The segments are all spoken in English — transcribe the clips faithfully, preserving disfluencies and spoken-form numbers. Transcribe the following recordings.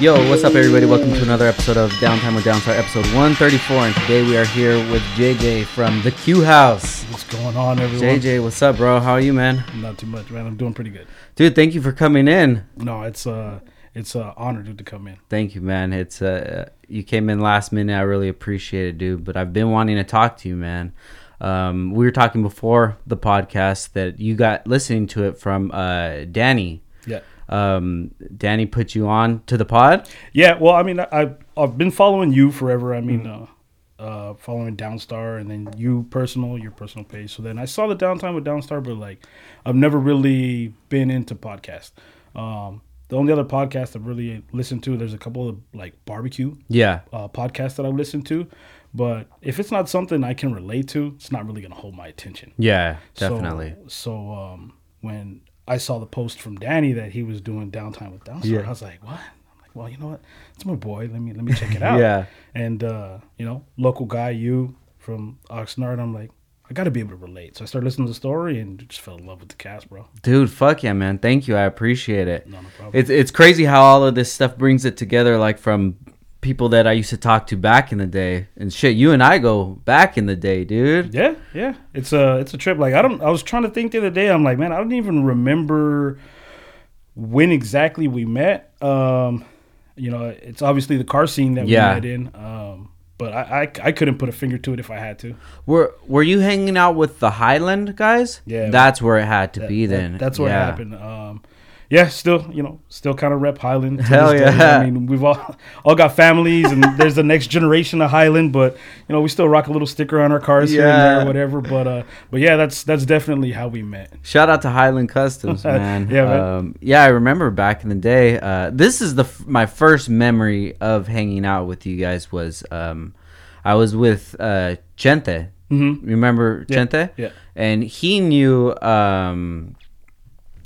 Yo, what's up everybody? Welcome to another episode of Downtime with Downstar, episode one thirty-four. And today we are here with J J from The Q House. What's going on, everyone? J J, what's up, bro? How are you, man? Not too much, man. I'm doing pretty good. Dude, thank you for coming in. No, it's uh it's an honor, dude, to come in. Thank you, man. It's uh you came in last minute. I really appreciate it, dude. But I've been wanting to talk to you, man. Um, we were talking before the podcast that you got listening to it from uh, Danny. Yeah. Um, Danny put you on to the pod? Yeah. Well, I mean, I, I've been following you forever. I mean, mm-hmm. uh, uh, following Downstar and then you personal, your personal page. So then I saw the Downtime with Downstar, but like I've never really been into podcasts. Um, the only other podcast I've really listened to, there's a couple of like barbecue yeah. uh, podcasts that I've listened to. But if it's not something I can relate to, it's not really going to hold my attention. Yeah, definitely. So, so um, when I saw the post from Danny that he was doing Downtime with Downstar, yeah. I was like, what? I'm like, well, you know what? It's my boy. Let me let me check it out. yeah. And, uh, you know, local guy, you from Oxnard, I'm like, I got to be able to relate. So I started listening to the story and just fell in love with the cast, bro. Dude, fuck yeah, man. Thank you. I appreciate it. No, no problem. It's, it's crazy how all of this stuff brings it together, like from people that I used to talk to back in the day and shit. You and I go back in the day, dude. Yeah, yeah. It's a it's a trip. Like I don't. I was trying to think the other day. I'm like, man, I don't even remember when exactly we met. Um, you know, it's obviously the car scene that yeah. we met in. Um, but I, I I couldn't put a finger to it if I had to. Were Were you hanging out with the Highland guys? Yeah, that's where it had to that, be. Then that, that's where yeah. it happened. Um. Yeah, still, you know, still kind of rep Highland. Hell yeah. I mean, we've all all got families, and there's the next generation of Highland, but, you know, we still rock a little sticker on our cars yeah. here and there or whatever. But, uh, but yeah, that's that's definitely how we met. Shout out to Highland Customs, man. yeah, man. Um, yeah, I remember back in the day. Uh, this is the f- my first memory of hanging out with you guys was um, I was with uh, Chente. Mm-hmm. Remember yeah. Chente? Yeah. And he knew... Um,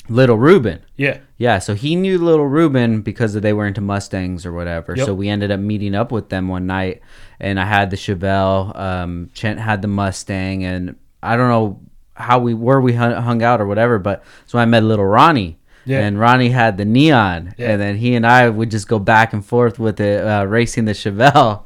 Little Ruben. Yeah. Yeah, so he knew Little Ruben because they were into Mustangs or whatever. Yep. So we ended up meeting up with them one night, and I had the Chevelle, um, Chent had the Mustang, and I don't know how we were we hung out or whatever, but so I met Little Ronnie. Yeah. And Ronnie had the Neon, yeah. and then he and I would just go back and forth with it, uh, racing the Chevelle.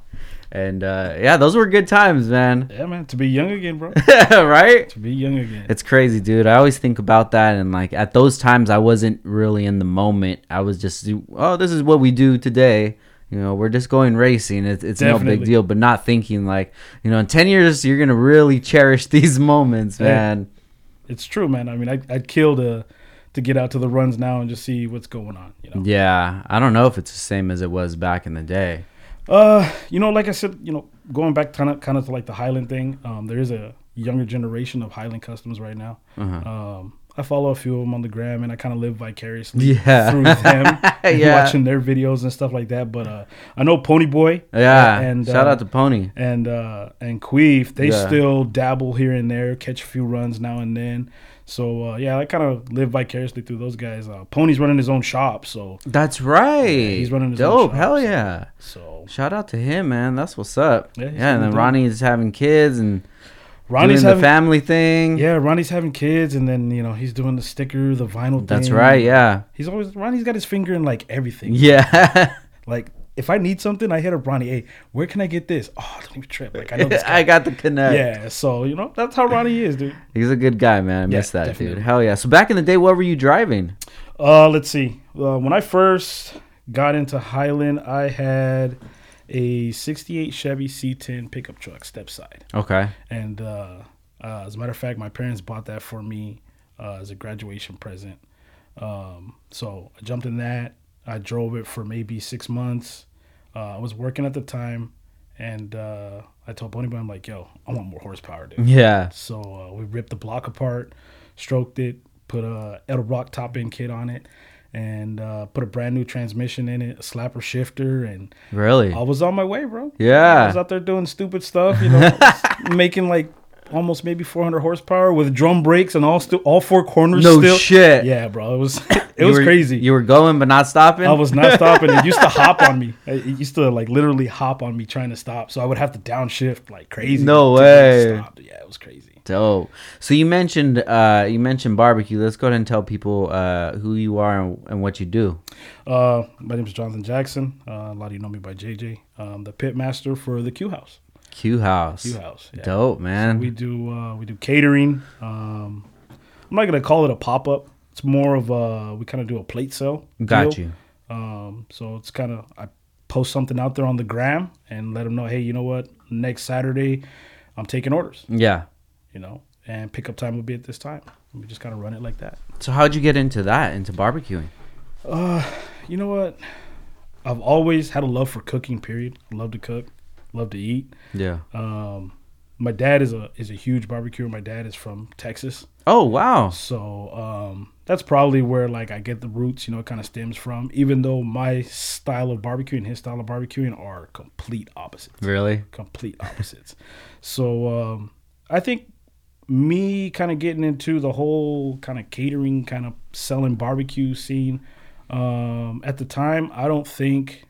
And uh, yeah, those were good times, man. Yeah, man, to be young again, bro. Right? To be young again. It's crazy, dude. I always think about that, and like at those times, I wasn't really in the moment. I was just, oh, this is what we do today. You know, we're just going racing. It's, it's no big deal, but not thinking like, you know, in ten years, you're gonna really cherish these moments, man. Yeah. It's true, man. I mean, I, I'd kill to to get out to the runs now and just see what's going on. You know? Yeah, I don't know if it's the same as it was back in the day. Uh, you know, like I said, you know, going back kind of, kind of to like the Highland thing, um, there is a younger generation of Highland Customs right now. Uh-huh. Um, I follow a few of them on the gram, and I kind of live vicariously yeah. through them, yeah. watching their videos and stuff like that. But uh, I know Ponyboy, yeah, uh, and shout uh, out to Pony and uh, and Queef. They yeah. still dabble here and there, catch a few runs now and then. So uh, yeah, I kind of live vicariously through those guys. Uh, Pony's running his own shop, so that's right. Yeah, he's running his dope. Own shop, hell yeah! So, so shout out to him, man. That's what's up. Yeah, yeah and then dope. Ronnie's having kids and. Ronnie's doing having, the family thing. Yeah, Ronnie's having kids, and then, you know, he's doing the sticker, the vinyl thing. That's right, yeah. He's always, Ronnie's got his finger in, like, everything. Yeah. Like, if I need something, I hit up Ronnie. Hey, where can I get this? Oh, don't even trip. Like, I know this guy. I got the connect. Yeah, so, you know, that's how Ronnie is, dude. He's a good guy, man. I yeah, miss that, definitely. Dude. Hell yeah. So, back in the day, what were you driving? Uh, let's see. Uh, when I first got into Highland, I had... a sixty-eight Chevy C ten pickup truck, step side. Okay. And uh, uh, as a matter of fact, my parents bought that for me uh, as a graduation present. Um, so I jumped in that. I drove it for maybe six months. Uh, I was working at the time, and uh, I told Ponyboy, I'm like, yo, I want more horsepower, dude. Yeah. So uh, we ripped the block apart, stroked it, put a Edelbrock top-end kit on it. And uh, put a brand new transmission in it, a slapper shifter, and really, I was on my way, bro. Yeah, I was out there doing stupid stuff, you know, making like almost maybe four hundred horsepower with drum brakes and all stu- all four corners. No still. shit. Yeah, bro, it was it you was were, crazy. You were going but not stopping. I was not stopping. It used to hop on me. It used to like literally hop on me trying to stop. So I would have to downshift like crazy. No way. Stop. Yeah, it was crazy. Dope. So you mentioned uh, you mentioned barbecue. Let's go ahead and tell people uh, who you are and, and what you do. Uh, my name is Jonathan Jackson. Uh, a lot of you know me by J J. Um, the pit master for the Q House. Q House. Q House. Yeah. Dope, man. So we do uh, we do catering. Um, I'm not gonna call it a pop up. It's more of a, we kind of do a plate sale. Got deal. you. Um, so it's kind of, I post something out there on the gram and let them know, hey, you know what? Next Saturday, I'm taking orders. Yeah. You know, and pickup time will be at this time. We just kind of run it like that. So how'd you get into that, into barbecuing? Uh, you know what? I've always had a love for cooking, period. I love to cook, love to eat. Yeah. Um, my dad is a is a huge barbecuer. My dad is from Texas. Oh, wow. So um, that's probably where, like, I get the roots, you know, it kind of stems from, even though my style of barbecue and his style of barbecuing are complete opposites. Really? Complete opposites. So um, I think me kind of getting into the whole kind of catering, kind of selling barbecue scene, um, at the time, I don't think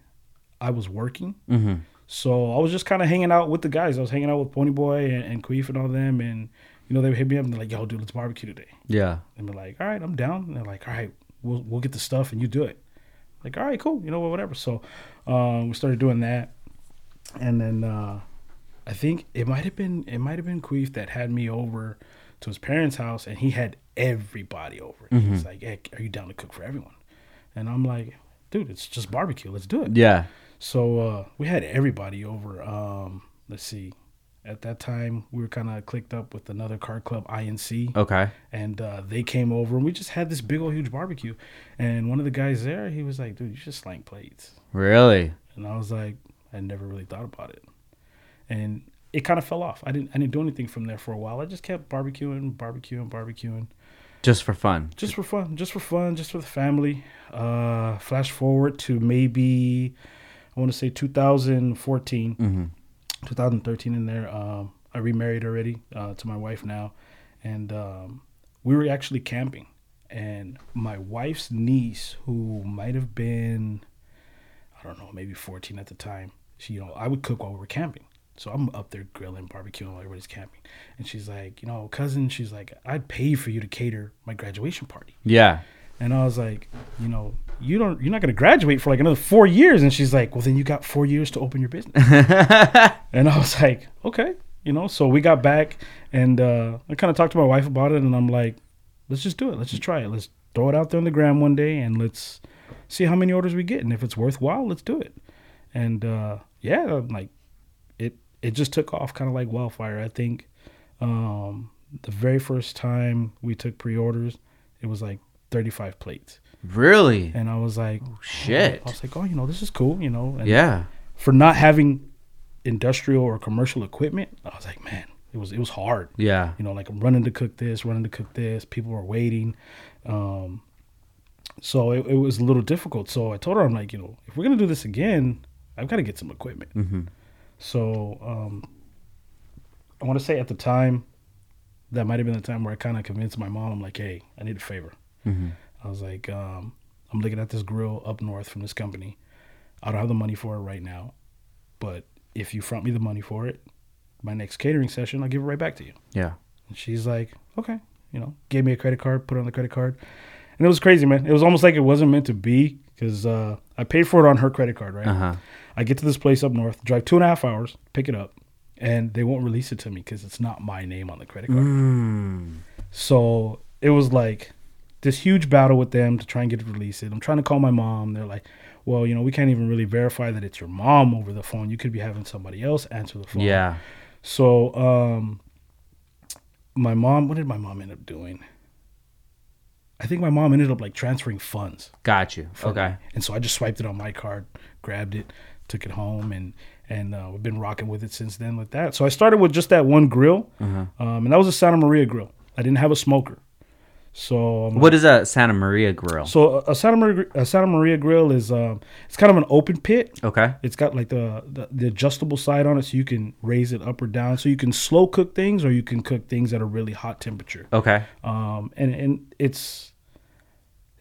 I was working. Mm-hmm. So I was just kind of hanging out with the guys. I was hanging out with Ponyboy and, and Queef and all them. And, you know, they would hit me up and they're like, yo, dude, let's barbecue today. Yeah. And they're like, all right, I'm down. And they're like, all right, we'll we'll get the stuff and you do it. I'm like, all right, cool. You know, whatever. So um, we started doing that. And then uh, I think it might have been it might have been Queef that had me over to his parents' house. And he had everybody over. Mm-hmm. He's like, hey, are you down to cook for everyone? And I'm like, dude, it's just barbecue. Let's do it. Yeah. So uh, we had everybody over. Um, let's see. At that time, we were kind of clicked up with another car club, I N C. Okay. And uh, they came over, and we just had this big old huge barbecue. And one of the guys there, he was like, dude, you should slang plates. Really? And I was like, I never really thought about it. And it kind of fell off. I didn't I didn't do anything from there for a while. I just kept barbecuing, barbecuing, barbecuing. Just for fun? Just for fun. Just for fun. Just for the family. Uh, flash forward to maybe... I want to say two thousand fourteen, mm-hmm. two thousand thirteen in there. Um, I remarried already uh, to my wife now. And um, we were actually camping. And my wife's niece, who might have been, I don't know, maybe fourteen at the time, she, you know, I would cook while we were camping. So I'm up there grilling, barbecuing while everybody's camping. And she's like, you know, cousin, she's like, I'd pay for you to cater my graduation party. Yeah. And I was like, you know, you don't, you're not going to graduate for like another four years. And she's like, well, then you got four years to open your business. And I was like, okay, you know, so we got back and uh, I kind of talked to my wife about it. And I'm like, let's just do it. Let's just try it. Let's throw it out there on the gram one day and let's see how many orders we get. And if it's worthwhile, let's do it. And uh, yeah, I'm like it, it just took off kind of like wildfire. I think um, the very first time we took pre-orders, it was like thirty-five plates. Really? And I was like, oh, shit. I was like, oh, you know, this is cool, you know. And yeah. For not having industrial or commercial equipment, I was like, man, it was it was hard. Yeah. You know, like I'm running to cook this, running to cook this. People are waiting. Um, so it, it was a little difficult. So I told her, I'm like, you know, if we're going to do this again, I've got to get some equipment. Mm-hmm. So um, I want to say at the time, that might have been the time where I kind of convinced my mom, I'm like, hey, I need a favor. Mm-hmm. I was like, um, I'm looking at this grill up north from this company. I don't have the money for it right now, but if you front me the money for it, my next catering session, I'll give it right back to you. Yeah. And she's like, okay, you know, gave me a credit card, put it on the credit card. And it was crazy, man. It was almost like it wasn't meant to be because uh, I paid for it on her credit card, right? Uh-huh. I get to this place up north, drive two and a half hours, pick it up, and they won't release it to me because it's not my name on the credit card. Mm. So it was like... this huge battle with them to try and get it released. I'm trying to call my mom. They're like, well, you know, we can't even really verify that it's your mom over the phone. You could be having somebody else answer the phone. Yeah. So um, my mom, what did my mom end up doing? I think my mom ended up like transferring funds. Got you. Okay. Me. And so I just swiped it on my card, grabbed it, took it home, and and uh, we've been rocking with it since then with that. So I started with just that one grill, mm-hmm. um, and that was a Santa Maria grill. I didn't have a smoker. So um, what is a Santa Maria grill? So a Santa Maria, a Santa Maria grill is um, it's kind of an open pit. Okay. It's got like the, the the adjustable side on it, so you can raise it up or down, so you can slow cook things or you can cook things at a really hot temperature. Okay. Um, and and it's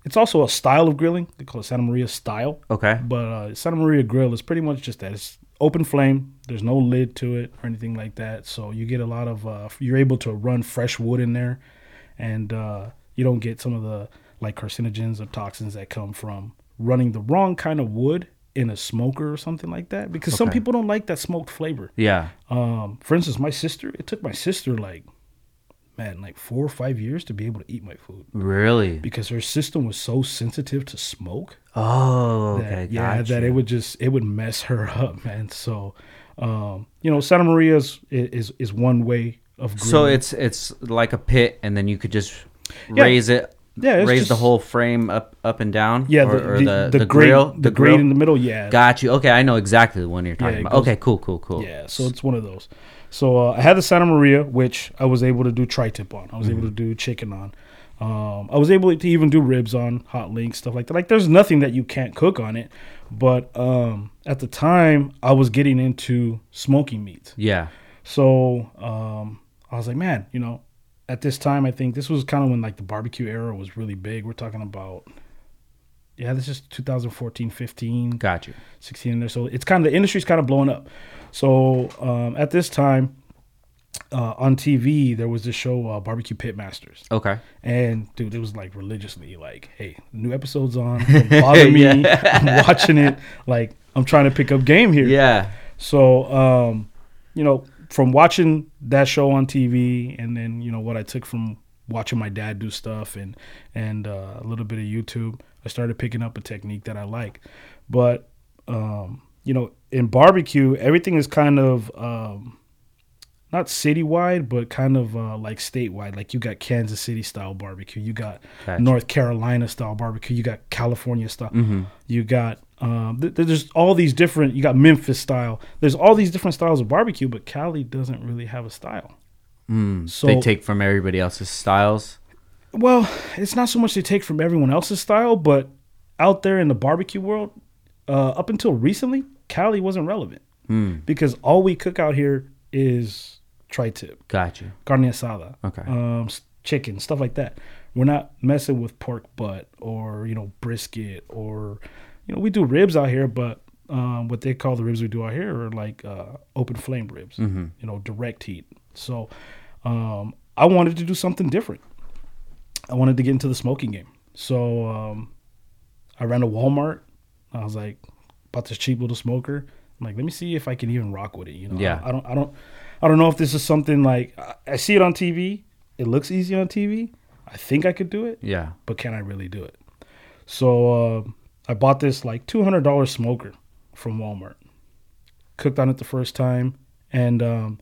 it's also a style of grilling. They call it Santa Maria style. Okay. But uh, Santa Maria grill is pretty much just that. It's open flame. There's no lid to it or anything like that. So you get a lot of, uh, you're able to run fresh wood in there, and uh, you don't get some of the like carcinogens or toxins that come from running the wrong kind of wood in a smoker or something like that, because okay. some people don't like that smoked flavor. Yeah. Um, for instance, my sister, it took my sister like, man, like four or five years to be able to eat my food. Really? Because her system was so sensitive to smoke. Oh, that, okay. Yeah, gotcha. That it would just, it would mess her up, man. So, um, you know, Santa Maria is, is, is one way of grilling. So it's it's like a pit, and then you could just yeah. raise it. Yeah, raise just, the whole frame up, up and down. Yeah, or, the, or the, the, the grill, the, the grate grill? in the middle. Yeah, got you. Okay, I know exactly the one you're talking yeah, about. Goes, okay, cool, cool, cool. Yeah, so it's one of those. So uh, I had the Santa Maria, which I was able to do tri-tip on. I was mm-hmm. able to do chicken on. Um, I was able to even do ribs on, hot links, stuff like that. Like, there's nothing that you can't cook on it. But um, at the time, I was getting into smoking meats. Yeah. So um, I was like, man, you know. At this time, I think this was kind of when, like, the barbecue era was really big. We're talking about, yeah, this is two thousand fourteen, fifteen Got you. sixteen in there. So it's kind of, the industry's kind of blowing up. So um, at this time, uh, on T V, there was this show, uh, Barbecue Pit Masters. Okay. And, dude, it was, like, religiously, like, hey, new episode's on. Don't bother me. Yeah. I'm watching it. Like, I'm trying to pick up game here. Yeah. So, um, you know. From watching that show on T V, and then, you know, what I took from watching my dad do stuff and and uh, a little bit of YouTube, I started picking up a technique that I like. But, um, you know, in barbecue, everything is kind of um, not citywide, but kind of uh, like statewide. Like, you got Kansas City style barbecue. You got gotcha. North Carolina style barbecue. You got California style. Mm-hmm. You got... Um, th- there's all these different, you got Memphis style. There's all these different styles of barbecue, but Cali doesn't really have a style. Mm, so they take from everybody else's styles. Well, it's not so much they take from everyone else's style, but out there in the barbecue world, uh, up until recently, Cali wasn't relevant mm. because all we cook out here is tri-tip. Gotcha. Carne asada. Okay. Um, chicken, stuff like that. We're not messing with pork butt or, you know, brisket or... You know, we do ribs out here, but um, what they call the ribs we do out here are like uh, open flame ribs, mm-hmm. you know, direct heat. So um, I wanted to do something different. I wanted to get into the smoking game. So um, I ran to Walmart. I was like, bought this cheap little smoker. I'm like, let me see if I can even rock with it. You know, yeah. I, I don't, I don't, I don't know if this is something like I, I see it on T V. It looks easy on T V. I think I could do it. Yeah. But can I really do it? So. Uh, I bought this like two hundred dollars smoker from Walmart. Cooked on it the first time, and um,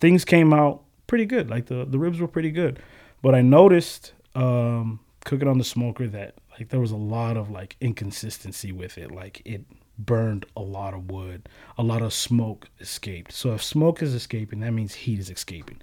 things came out pretty good. Like the, the ribs were pretty good, but I noticed um, cooking on the smoker that like there was a lot of like inconsistency with it. Like it burned a lot of wood, a lot of smoke escaped. So if smoke is escaping, that means heat is escaping.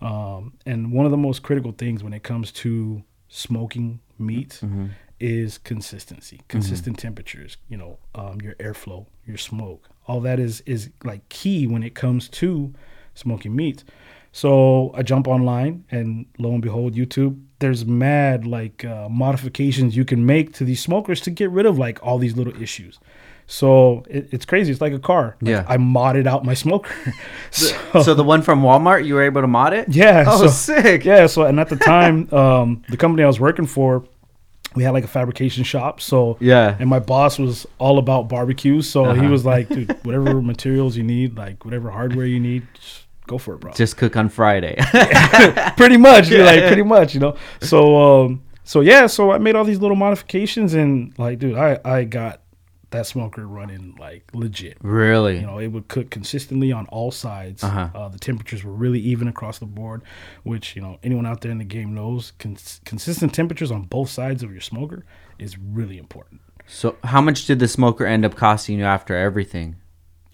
Um, and one of the most critical things when it comes to smoking meat. Mm-hmm. is consistency, consistent mm-hmm. temperatures, you know, um, your airflow, your smoke, all that is, is like key when it comes to smoking meats. So I jump online and lo and behold, YouTube, there's mad like uh, modifications you can make to these smokers to get rid of like all these little issues. So it, it's crazy. It's like a car. Like, yeah. I modded out my smoker. so, so the one from Walmart, you were able to mod it? Yeah. Oh, so, sick. Yeah. So, and at the time, um, the company I was working for, we had like a fabrication shop, so yeah. And my boss was all about barbecues, so uh-huh. he was like, "Dude, whatever materials you need, like whatever hardware you need, just go for it, bro. Just cook on Friday." Pretty much, yeah, like yeah. pretty much, you know. So, um, so yeah, so I made all these little modifications, and like, dude, I I got that smoker running like legit. Really, you know, it would cook consistently on all sides. Uh-huh. Uh, the temperatures were really even across the board, which, you know, anyone out there in the game knows cons- consistent temperatures on both sides of your smoker is really important. So how much did the smoker end up costing you after everything?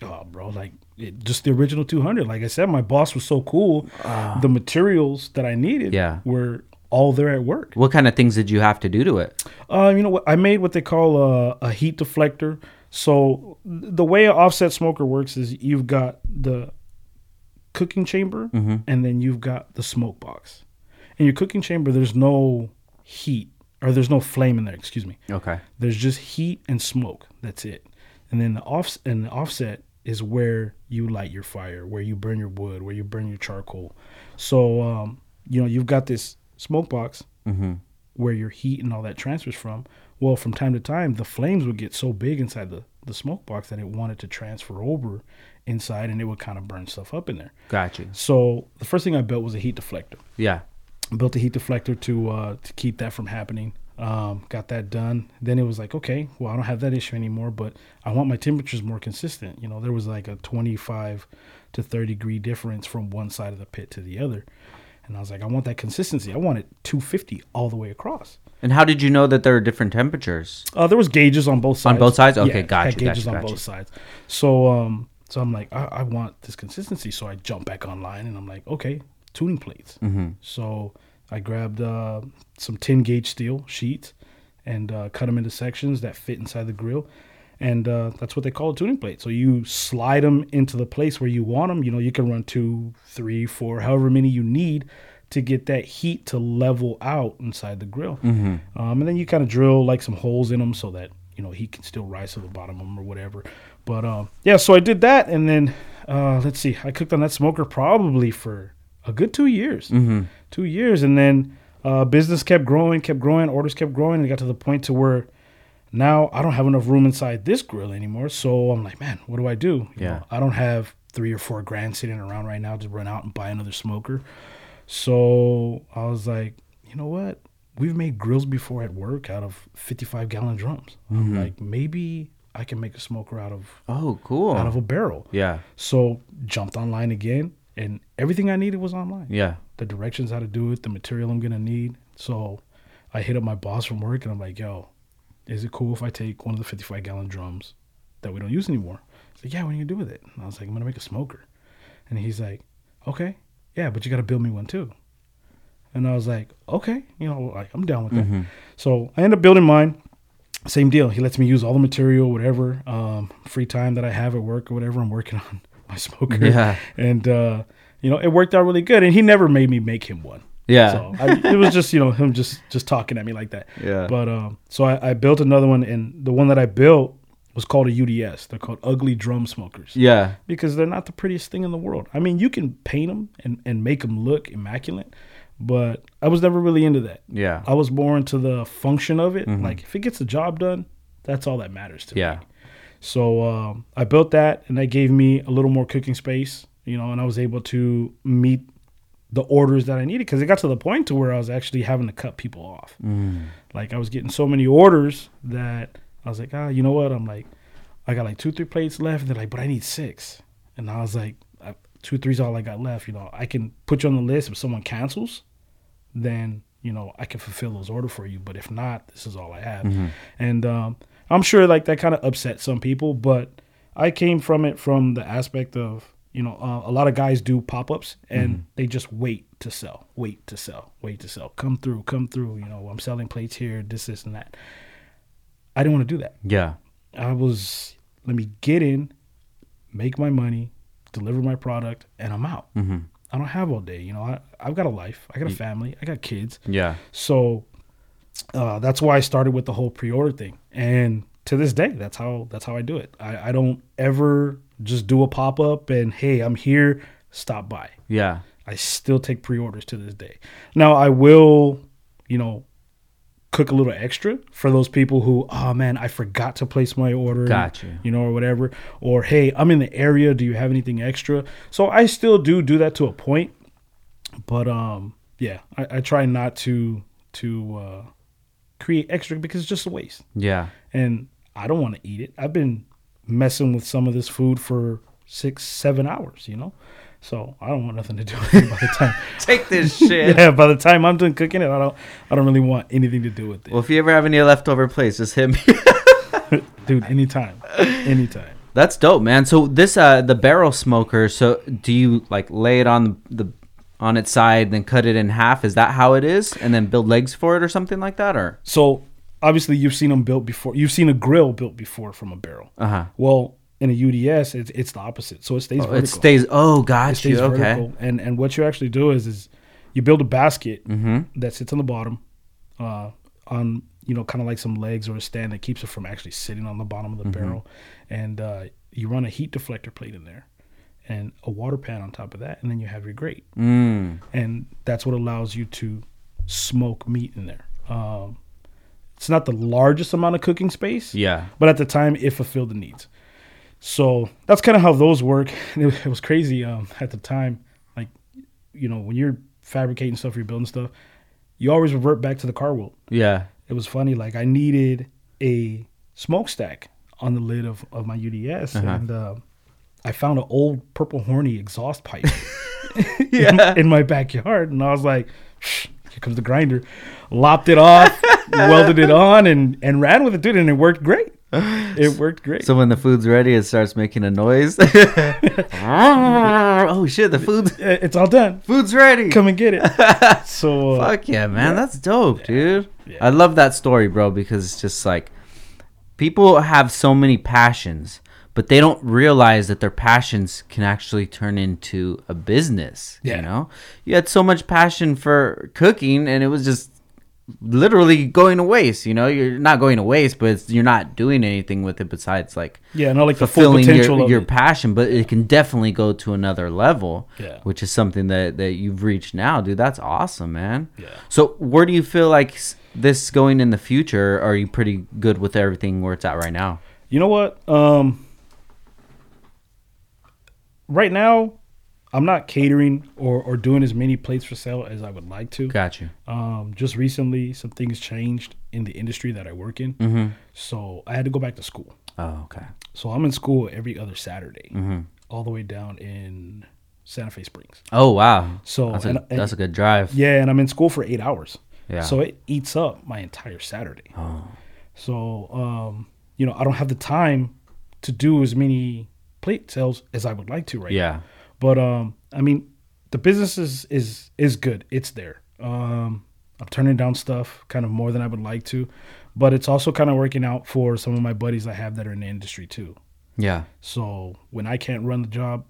Oh, bro, like it, just the original two hundred. Like I said, my boss was so cool. Uh, the materials that I needed yeah. were all there at work. What kind of things did you have to do to it? Uh, you know what? I made what they call a, a heat deflector. So the way an offset smoker works is you've got the cooking chamber mm-hmm. and then you've got the smoke box. In your cooking chamber, there's no heat or there's no flame in there. Excuse me. Okay. There's just heat and smoke. That's it. And then the off and the offset is where you light your fire, where you burn your wood, where you burn your charcoal. So, um, you know, you've got this smoke box mm-hmm. where your heat and all that transfers from. Well, from time to time, the flames would get so big inside the, the smoke box that it wanted to transfer over inside, and it would kind of burn stuff up in there. Gotcha. So the first thing I built was a heat deflector. Yeah. I built a heat deflector to uh, to keep that from happening. Um, got that done. Then it was like, okay, well, I don't have that issue anymore, but I want my temperatures more consistent. You know, there was like a twenty-five to thirty degree difference from one side of the pit to the other. And I was like, I want that consistency. I want it two fifty all the way across. And how did you know that there are different temperatures? Uh, there was gauges on both sides. On both sides? Okay, yeah, gotcha. I had gauges gotcha, on gotcha. both sides. So, um, so I'm like, I-, I want this consistency. So I jump back online and I'm like, okay, tuning plates. Mm-hmm. So I grabbed uh, some ten gauge steel sheets and uh, cut them into sections that fit inside the grill. And uh, that's what they call a tuning plate. So you slide them into the place where you want them. You know, you can run two, three, four, however many you need to get that heat to level out inside the grill. Mm-hmm. Um, and then you kind of drill like some holes in them so that, you know, heat can still rise to the bottom of them or whatever. But um, yeah, so I did that. And then uh, let's see, I cooked on that smoker probably for a good two years. Mm-hmm. Two years. And then uh, business kept growing, kept growing, orders kept growing. And it got to the point to where now I don't have enough room inside this grill anymore, so I'm like, man, what do I do? You yeah. know, I don't have three or four grand sitting around right now to run out and buy another smoker. So I was like, you know what? We've made grills before at work out of fifty-five gallon drums. Mm-hmm. I'm like, maybe I can make a smoker out of oh, cool out of a barrel. Yeah. So jumped online again, and everything I needed was online. Yeah. The directions how to do it, the material I'm gonna need. So I hit up my boss from work, and I'm like, yo, is it cool if I take one of the fifty-five gallon drums that we don't use anymore? He's like, yeah, what are you going to do with it? And I was like, I'm going to make a smoker. And he's like, okay, yeah, but you got to build me one too. And I was like, okay, you know, like I'm down with mm-hmm. that. So I end up building mine. Same deal. He lets me use all the material, whatever, um, free time that I have at work or whatever. I'm working on my smoker. Yeah. And, uh, you know, it worked out really good. And he never made me make him one. Yeah. So I, it was just, you know, him just, just talking at me like that. Yeah. But um, so I, I built another one, and the one that I built was called a U D S. They're called ugly drum smokers. Yeah. Because they're not the prettiest thing in the world. I mean, you can paint them and, and make them look immaculate, but I was never really into that. Yeah. I was more into the function of it. Mm-hmm. Like, if it gets the job done, that's all that matters to yeah. me. Yeah. So um, I built that, and that gave me a little more cooking space, you know, and I was able to meet the orders that I needed, because it got to the point to where I was actually having to cut people off. Mm. Like, I was getting so many orders that I was like, ah, you know what? I'm like, I got like two, three plates left. And they're like, but I need six. And I was like, two, three's all I got left. You know, I can put you on the list. If someone cancels, then, you know, I can fulfill those orders for you. But if not, this is all I have. Mm-hmm. And um, I'm sure like that kind of upset some people, but I came from it from the aspect of, you know, uh, a lot of guys do pop-ups, and mm-hmm. they just wait to sell, wait to sell, wait to sell. Come through, come through. You know, I'm selling plates here, this, this, and that. I didn't want to do that. Yeah. I was, let me get in, make my money, deliver my product, and I'm out. Mm-hmm. I don't have all day. You know, I, I've got a life. I got a family. I got kids. Yeah. So uh, that's why I started with the whole pre-order thing. And to this day, that's how that's how I do it. I, I don't ever just do a pop-up and, hey, I'm here, stop by. Yeah. I still take pre-orders to this day. Now, I will, you know, cook a little extra for those people who, oh, man, I forgot to place my order. Gotcha. You know, or whatever. Or, hey, I'm in the area. Do you have anything extra? So I still do do that to a point. But, um, yeah, I, I try not to to uh, create extra because it's just a waste. Yeah. And I don't want to eat it. I've been messing with some of this food for six, seven hours, you know? So I don't want nothing to do with it by the time. Take this shit. Yeah, by the time I'm done cooking it, I don't I don't really want anything to do with it. Well, if you ever have any leftover plates, just hit me. Dude, anytime. Anytime. That's dope, man. So this uh the barrel smoker, so do you like lay it on the on its side, then cut it in half? Is that how it is? And then build legs for it or something like that? Or so obviously, you've seen them built before. You've seen a grill built before from a barrel. Uh-huh. Well, in a U D S, it's it's the opposite. So it stays oh, vertical. It stays. Oh, gotcha. It stays okay. Vertical. And and what you actually do is is you build a basket mm-hmm. that sits on the bottom, uh, on you know kind of like some legs or a stand that keeps it from actually sitting on the bottom of the mm-hmm. barrel, and uh, you run a heat deflector plate in there and a water pad on top of that, and then you have your grate. Mm. And that's what allows you to smoke meat in there. Um, it's not the largest amount of cooking space, yeah, but at the time, it fulfilled the needs. So that's kind of how those work. It, it was crazy um, at the time. Like, you know, when you're fabricating stuff, you're building stuff, you always revert back to the car world. Yeah. It was funny. Like, I needed a smokestack on the lid of, of my U D S, uh-huh. and uh, I found an old Purple Horny exhaust pipe yeah. in, in my backyard, and I was like, here comes the grinder. Lopped it off, welded it on, and, and ran with it, dude, and it worked great. It worked great. So when the food's ready, it starts making a noise. Oh, shit, the food's... It's all done. Food's ready. Come and get it. So uh, fuck yeah, man. Yeah. That's dope, yeah. dude. Yeah. I love that story, bro, because it's just like, people have so many passions, but they don't realize that their passions can actually turn into a business, yeah. you know? You had so much passion for cooking, and it was just literally going to waste, you know? You're not going to waste, but it's, you're not doing anything with it besides, like, yeah, not like fulfilling the full potential your, of your passion, but yeah. it can definitely go to another level, yeah. which is something that, that you've reached now, dude. That's awesome, man. Yeah. So where do you feel like this going in the future? Are you pretty good with everything where it's at right now? You know what? Um... Right now, I'm not catering or, or doing as many plates for sale as I would like to. Gotcha. Um, just recently, some things changed in the industry that I work in. Mm-hmm. So I had to go back to school. Oh, okay. So I'm in school every other Saturday, mm-hmm. all the way down in Santa Fe Springs. Oh, wow. So That's, and, a, that's and, a good drive. Yeah, and I'm in school for eight hours. Yeah. So it eats up my entire Saturday. Oh. So, um, you know, I don't have the time to do as many plate sales as I would like to right yeah. now. But um I mean, the business is is is good. It's there. Um I'm turning down stuff kind of more than I would like to, but it's also kind of working out for some of my buddies I have that are in the industry too. Yeah. So when I can't run the job,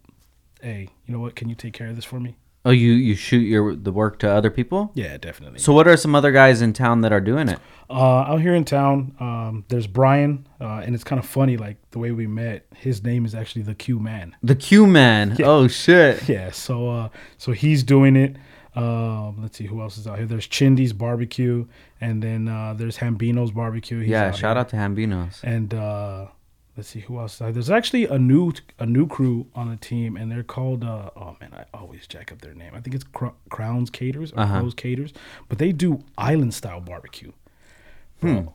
hey, you know what, can you take care of this for me? Oh, you you shoot your the work to other people? Yeah, definitely. So what are some other guys in town that are doing it? Uh, out here in town, um, there's Brian, uh, and it's kind of funny, like, the way we met, his name is actually The Q Man. The Q Man. Yeah. Oh, shit. Yeah, so uh, so he's doing it. Um, let's see, who else is out here? There's Chindy's Barbecue, and then uh, there's Hambino's Barbecue. He's yeah, out shout here. out to Hambino's. And uh, let's see, who else is out here? There's actually a new a new crew on the team, and they're called, uh, oh, man, I always jack up their name. I think it's Cro- Crown's Caters or uh-huh. Crow's Caters, but they do island-style barbecue. Hmm.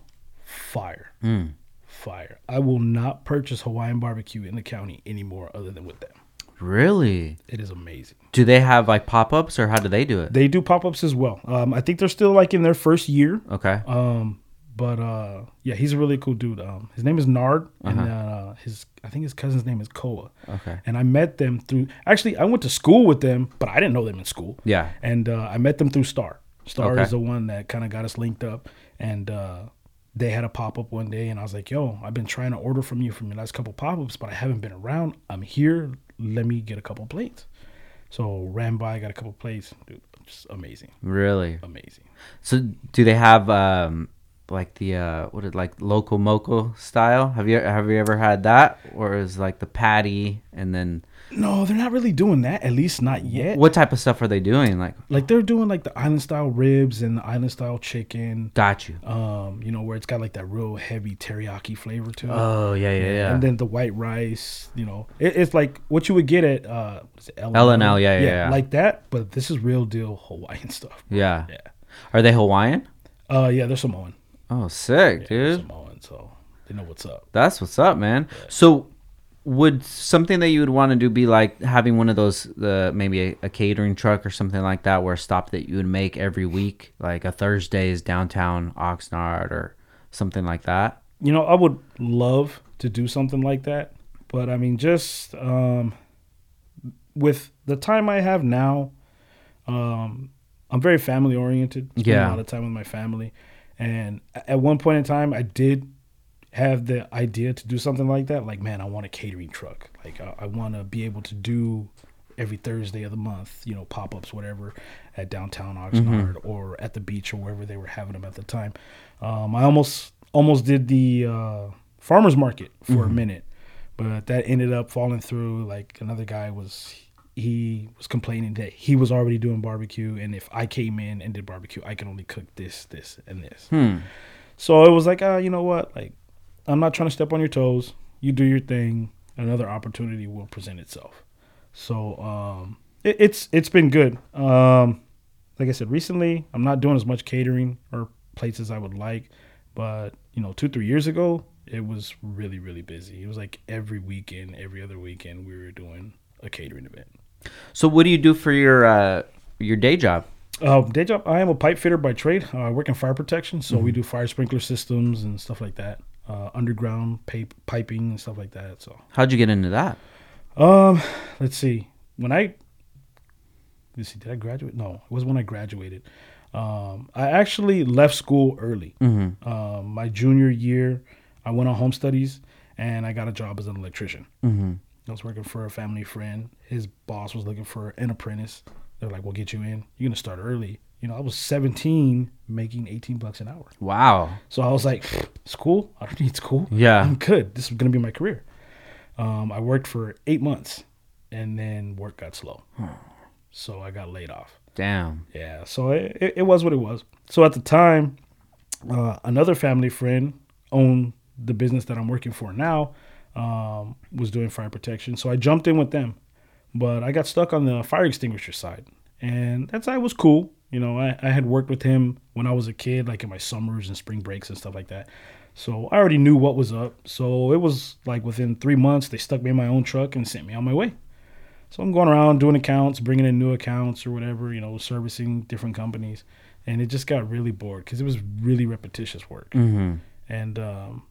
Fire. Mm. Fire. I will not purchase Hawaiian barbecue in the county anymore other than with them. Really? It is amazing. Do they have like pop-ups or how do they do it? They do pop-ups as well. Um, I think they're still like in their first year. Okay. Um, but uh, yeah, he's a really cool dude. Um, his name is Nard, uh-huh. and uh, his I think his cousin's name is Koa. Okay. And I met them through, actually I went to school with them, but I didn't know them in school. Yeah. And uh, I met them through Star. Star okay. is the one that kind of got us linked up. And uh, they had a pop-up one day, and I was like, yo, I've been trying to order from you from your last couple pop-ups, but I haven't been around. I'm here. Let me get a couple plates. So ran by, got a couple plates. Dude, just amazing. Really? Amazing. So do they have um, like the, uh, what is it, like loco moco style? Have you have you ever had that? Or is like the patty and then? No, they're not really doing that, at least not yet. What type of stuff are they doing? Like like they're doing like the island style ribs and the island style chicken. Got you. Um, you know, where it's got like that real heavy teriyaki flavor to it. Oh, yeah, yeah, yeah. And then the white rice, you know. It, it's like what you would get at uh, L and L, yeah, yeah, yeah, yeah. Like that, but this is real deal Hawaiian stuff. Bro. Yeah. Yeah. Are they Hawaiian? Uh, yeah, they're Samoan. Oh, sick, yeah, dude. They're Samoan, so they know what's up. That's what's up, man. Yeah. So would something that you would want to do be like having one of those, uh, maybe a, a catering truck or something like that, where a stop that you would make every week, like a Thursday is downtown Oxnard or something like that? You know, I would love to do something like that. But, I mean, just um, with the time I have now, um, I'm very family-oriented. Spend yeah. a lot of time with my family. And at one point in time, I did have the idea to do something like that. Like, man, I want a catering truck. Like, I, I want to be able to do every Thursday of the month, you know, pop-ups, whatever, at downtown Oxnard mm-hmm. or at the beach or wherever they were having them at the time. Um, I almost almost did the uh, farmer's market for mm-hmm. a minute, But that ended up falling through. Like, another guy was, he was complaining that he was already doing barbecue, and if I came in and did barbecue, I can only cook this, this, and this. Hmm. So it was like, uh, you know what? Like, I'm not trying to step on your toes. You do your thing. Another opportunity will present itself. So um, it, it's it's been good. Um, like I said, recently, I'm not doing as much catering or places I would like. But, you know, two, three years ago, it was really, really busy. It was like every weekend, every other weekend, we were doing a catering event. So what do you do for your uh, your day job? Uh, day job, I am a pipe fitter by trade. Uh, I work in fire protection, so mm-hmm. we do fire sprinkler systems and stuff like that, uh, underground pipe, piping and stuff like that. So how'd you get into that? Um, let's see. When I let's see, did I graduate? No, it was when I graduated. Um, I actually left school early. Mm-hmm. Uh, my junior year, I went on home studies and I got a job as an electrician. Mm-hmm. I was working for a family friend. His boss was looking for an apprentice. They're like, we'll get you in. You're going to start early. You know, I was seventeen making eighteen bucks an hour. Wow. So I was like, school? I don't need school. Yeah. I'm good. This is going to be my career. Um, I worked for eight months and then work got slow. Hmm. So I got laid off. Damn. Yeah. So it, it, it was what it was. So at the time, uh, another family friend owned the business that I'm working for now. Um, was doing fire protection. So I jumped in with them, but I got stuck on the fire extinguisher side, and that side was cool. You know, I, I had worked with him when I was a kid, like in my summers and spring breaks and stuff like that. So I already knew what was up. So it was like within three months, they stuck me in my own truck and sent me on my way. So I'm going around doing accounts, bringing in new accounts or whatever, you know, servicing different companies. And it just got really bored because it was really repetitious work. Mm-hmm. And, um,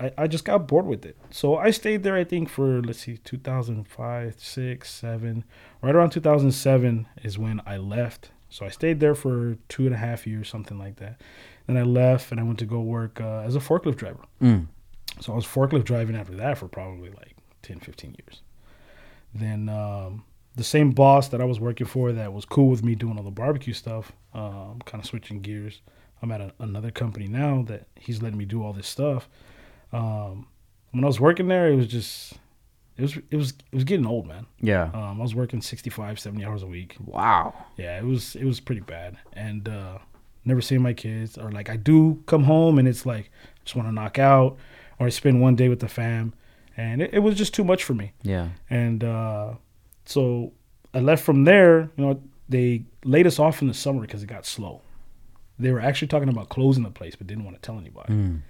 I, I just got bored with it. So I stayed there, I think, for, let's see, two thousand five, six, seven. Right around two thousand seven is when I left. So I stayed there for two and a half years, something like that. Then I left, and I went to go work uh, as a forklift driver. Mm. So I was forklift driving after that for probably like ten, fifteen years. Then um, the same boss that I was working for that was cool with me doing all the barbecue stuff, um, kind of switching gears. I'm at a, another company now that he's letting me do all this stuff. Um, when I was working there, it was just, it was, it was, it was getting old, man. Yeah. Um, I was working sixty-five, seventy hours a week. Wow. Yeah, it was, it was pretty bad. And, uh, never seeing my kids, or like I do come home and it's like, I just want to knock out, or I spend one day with the fam, and it, it was just too much for me. Yeah. And, uh, so I left from there, you know, they laid us off in the summer because it got slow. They were actually talking about closing the place, but didn't want to tell anybody. Mm.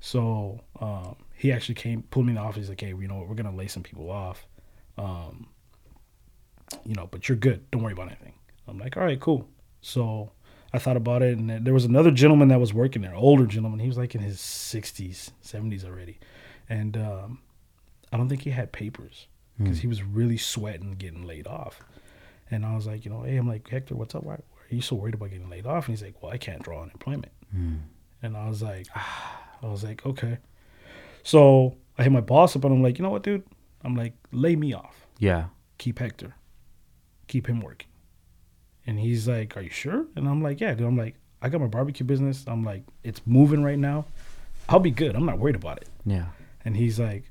So um, he actually came, pulled me in the office. He's like, hey, you know what? We're going to lay some people off. Um, you know, but you're good. Don't worry about anything. I'm like, all right, cool. So I thought about it. And then there was another gentleman that was working there, older gentleman. He was like in his sixties, seventies already. And um, I don't think he had papers because mm. he was really sweating getting laid off. And I was like, you know, hey, I'm like, Hector, what's up? Why, why are you so worried about getting laid off? And he's like, well, I can't draw on employment. Mm. And I was like, ah. I was like, okay. So I hit my boss up and I'm like, you know what, dude? I'm like, lay me off. Yeah. Keep Hector. Keep him working. And he's like, are you sure? And I'm like, yeah, dude. I'm like, I got my barbecue business. I'm like, it's moving right now. I'll be good. I'm not worried about it. Yeah. And he's like,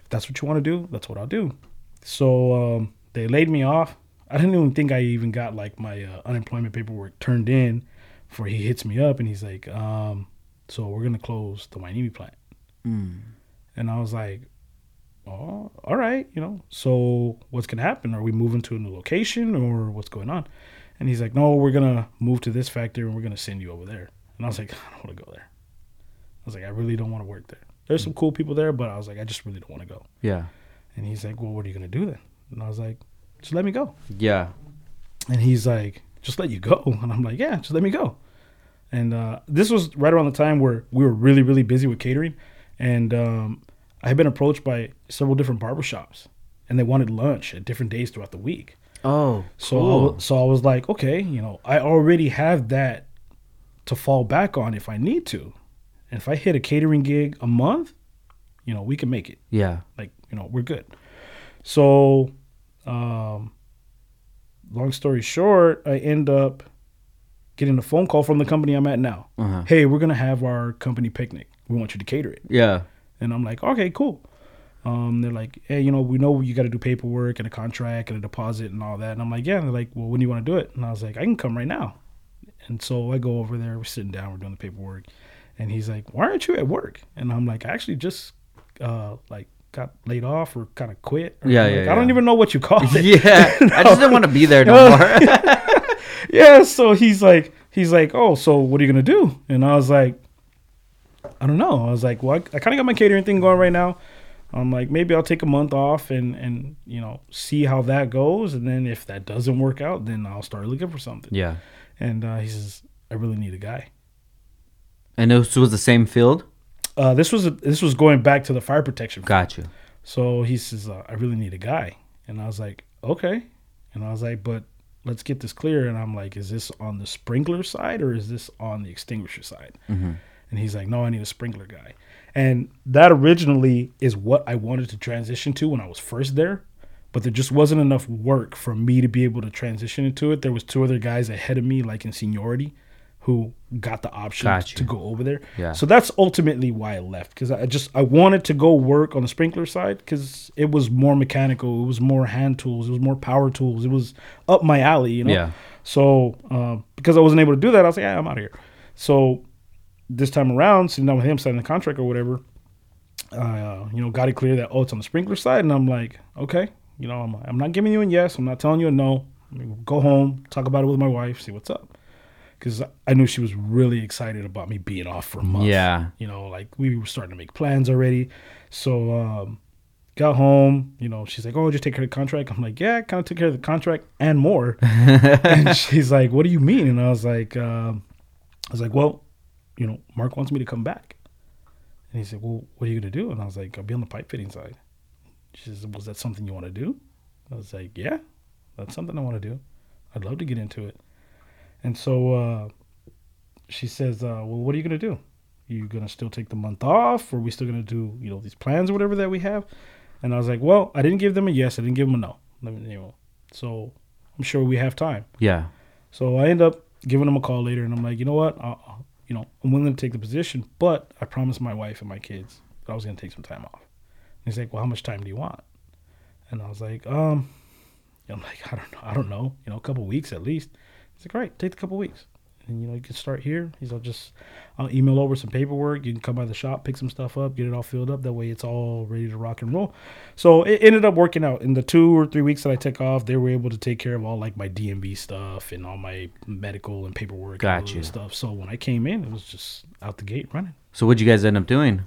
if that's what you want to do, that's what I'll do. So um, they laid me off. I didn't even think I even got like my uh, unemployment paperwork turned in before he hits me up and he's like, um, so we're going to close the Wainimi plant. Mm. And I was like, oh, all right, you know, so what's going to happen? Are we moving to a new location or what's going on? And he's like, no, we're going to move to this factory and we're going to send you over there. And I was like, I don't want to go there. I was like, I really don't want to work there. There's mm. some cool people there, but I was like, I just really don't want to go. Yeah. And he's like, well, what are you going to do then? And I was like, just let me go. Yeah. And he's like, just let you go. And I'm like, yeah, just let me go. And uh, this was right around the time where we were really, really busy with catering. And um, I had been approached by several different barbershops. And they wanted lunch at different days throughout the week. Oh, so cool. I, so I was like, okay, you know, I already have that to fall back on if I need to. And if I hit a catering gig a month, you know, we can make it. Yeah. Like, you know, we're good. So um, long story short, I end up getting a phone call from the company I'm at now. Uh-huh. Hey, we're going to have our company picnic. We want you to cater it. Yeah. And I'm like, okay, cool. Um, they're like, hey, you know, we know you got to do paperwork and a contract and a deposit and all that. And I'm like, yeah. And they're like, well, when do you want to do it? And I was like, I can come right now. And so I go over there. We're sitting down. We're doing the paperwork. And he's like, why aren't you at work? And I'm like, I actually just, uh, like, got laid off or kind of quit. Or yeah, like, yeah, I don't yeah. even know what you call it. Yeah, no. I just didn't want to be there no more. Yeah, so he's like, he's like, oh, so what are you going to do? And I was like, I don't know. I was like, well, I, I kind of got my catering thing going right now. I'm like, maybe I'll take a month off and, and, you know, see how that goes. And then if that doesn't work out, then I'll start looking for something. Yeah. And uh, he says, I really need a guy. And this was the same field? Uh, this was a, this was going back to the fire protection field. Gotcha. So he says, uh, I really need a guy. And I was like, okay. And I was like, but let's get this clear. And I'm like, is this on the sprinkler side or is this on the extinguisher side? Mm-hmm. And he's like, no, I need a sprinkler guy. And that originally is what I wanted to transition to when I was first there. But there just wasn't enough work for me to be able to transition into it. There was two other guys ahead of me, like in seniority, who got the option gotcha. to go over there. Yeah. So that's ultimately why I left, because I just I wanted to go work on the sprinkler side because it was more mechanical. It was more hand tools. It was more power tools. It was up my alley, you know. Yeah. So uh, because I wasn't able to do that, I was like, yeah, I'm out of here. So this time around, sitting down with him, signing the contract or whatever, uh, you know, got it clear that, oh, it's on the sprinkler side. And I'm like, okay, you know, I'm, I'm not giving you a yes. I'm not telling you a no. I mean, go home, talk about it with my wife, see what's up. Because I knew she was really excited about me being off for a month. Yeah. You know, like we were starting to make plans already. So um, got home, you know, she's like, oh, just take care of the contract. I'm like, yeah, I kind of took care of the contract and more. And she's like, what do you mean? And I was like, uh, I was like, well, you know, Mark wants me to come back. And he said, well, what are you going to do? And I was like, I'll be on the pipe fitting side. She says, was that something you want to do? I was like, yeah, that's something I want to do. I'd love to get into it. And so uh, she says, uh, well, what are you going to do? Are you going to still take the month off? Or are we still going to do, you know, these plans or whatever that we have? And I was like, well, I didn't give them a yes. I didn't give them a no. Anyway, so I'm sure we have time. Yeah. So I end up giving them a call later. And I'm like, you know what? I'll, You know, I'm willing to take the position, but I promised my wife and my kids that I was going to take some time off. And he's like, well, how much time do you want? And I was like, um, I'm like, I don't know. I don't know. You know, a couple of weeks at least. He's like, all right, take the couple of weeks. And, you know, you can start here. He's like, just, I'll email over some paperwork. You can come by the shop, pick some stuff up, get it all filled up. That way it's all ready to rock and roll. So it ended up working out. In the two or three weeks that I took off, they were able to take care of all like my D M V stuff and all my medical and paperwork gotcha. and stuff. So when I came in, it was just out the gate running. So what'd you guys end up doing?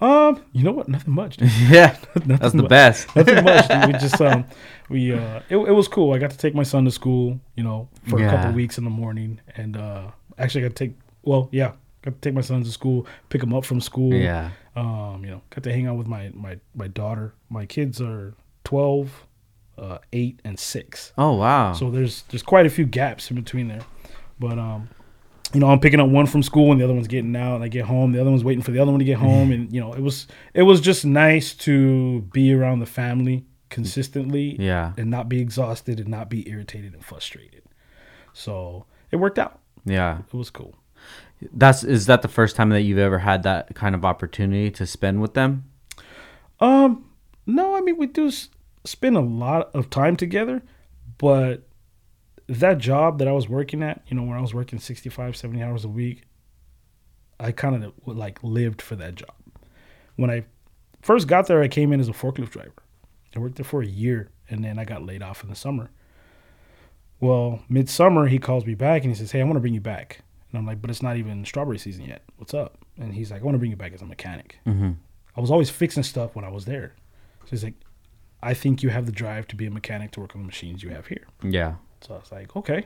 Um, you know what? Nothing much. Dude. Yeah, nothing that's the much. best. Nothing much. Dude. We just um, we uh, it, it was cool. I got to take my son to school, you know, for yeah. a couple of weeks in the morning, and uh, actually I got to take. Well, yeah, got to take my son to school, pick him up from school. Yeah. Um, you know, got to hang out with my my my daughter. My kids are twelve, uh, eight, and six. Oh wow! So there's there's quite a few gaps in between there, but um. You know, I'm picking up one from school and the other one's getting out, and I get home. The other one's waiting for the other one to get home. And, you know, it was it was just nice to be around the family consistently yeah. and not be exhausted and not be irritated and frustrated. So it worked out. Yeah. It was cool. That's Is that the first time that you've ever had that kind of opportunity to spend with them? Um, no, I mean, we do s- spend a lot of time together, but that job that I was working at, you know, when I was working sixty-five, seventy hours a week, I kind of like lived for that job. When I first got there, I came in as a forklift driver. I worked there for a year, and then I got laid off in the summer. Well, midsummer, he calls me back, and he says, hey, I want to bring you back. And I'm like, but it's not even strawberry season yet. What's up? And he's like, I want to bring you back as a mechanic. Mm-hmm. I was always fixing stuff when I was there. So he's like, I think you have the drive to be a mechanic to work on the machines you have here. Yeah. So I was like, okay.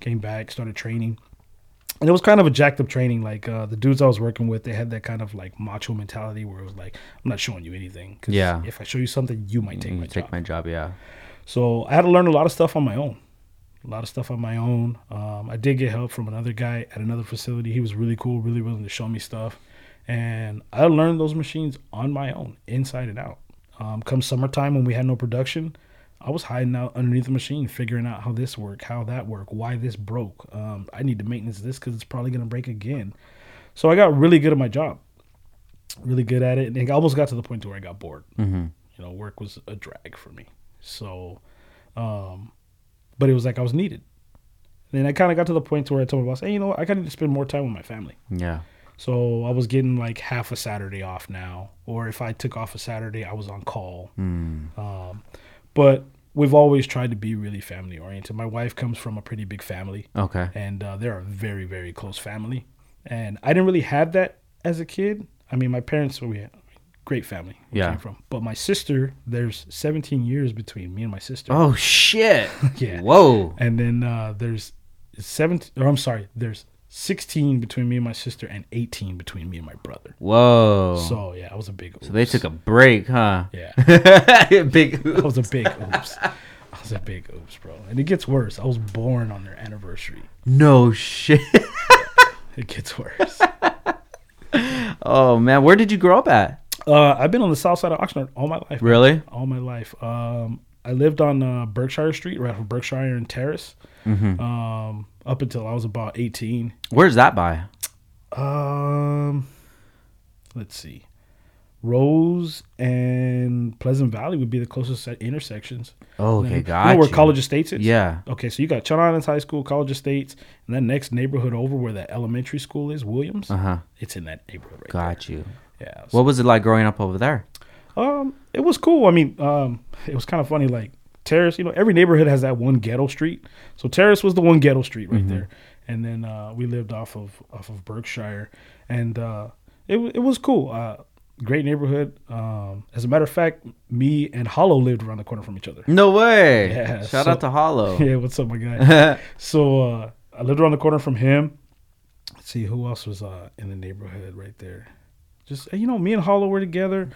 Came back, started training. And it was kind of a jacked up training. Like uh, the dudes I was working with, they had that kind of like macho mentality where it was like, I'm not showing you anything. Cause yeah. if I show you something, you might take you my take job. Take my job, yeah. So I had to learn a lot of stuff on my own. A lot of stuff on my own. Um, I did get help from another guy at another facility. He was really cool, really willing to show me stuff. And I learned those machines on my own, inside and out. Um, come summertime when we had no production, I was hiding out underneath the machine, figuring out how this worked, how that worked, why this broke. Um, I need to maintenance this because it's probably going to break again. So I got really good at my job. really good at it, and it almost got to the point to where I got bored. Mm-hmm. You know, work was a drag for me. So, um, but it was like I was needed. And then I kind of got to the point to where I told my boss, hey, you know what? I kind of need to spend more time with my family. Yeah. So I was getting like half a Saturday off now, or if I took off a Saturday, I was on call. Mm. Um, but we've always tried to be really family oriented. My wife comes from a pretty big family. Okay. And uh, they're a very, very close family. And I didn't really have that as a kid. I mean, my parents, we had great family. We yeah. came from. But my sister, there's seventeen years between me and my sister. Oh, shit. Yeah. Whoa. And then uh, there's seventeen, or I'm sorry, there's sixteen between me and my sister and eighteen between me and my brother. Whoa. So, yeah, I was a big oops. So they took a break, huh? Yeah. Big oops. I was a big oops. I was a big oops, bro. And it gets worse. I was born on their anniversary. No shit. It gets worse. Oh, man. Where did you grow up at? Uh, I've been on the south side of Oxnard all my life. Really? Man. All my life. Um, I lived on uh, Berkshire Street, right off of Berkshire and Terrace, mm-hmm. um, up until I was about eighteen. Where's that by? Um, let's see. Rose and Pleasant Valley would be the closest intersections. Oh, okay, then, gotcha. You know where College Estates is? Yeah. Okay, so you got Channel Islands High School, College Estates, and that next neighborhood over where that elementary school is, Williams, uh-huh. it's in that neighborhood right Got there. You. Yeah. So. What was it like growing up over there? Um, it was cool. I mean, um, it was kind of funny. Like, Terrace, you know, every neighborhood has that one ghetto street. So Terrace was the one ghetto street right mm-hmm. there. And then uh, we lived off of off of Berkshire. And uh, it, it was cool. Uh, great neighborhood. Um, as a matter of fact, me and Hollow lived around the corner from each other. No way. Yeah, Shout so, out to Hollow. Yeah, what's up, my guy? So uh, I lived around the corner from him. Let's see, who else was uh, in the neighborhood right there? Just, you know, me and Hollow were together.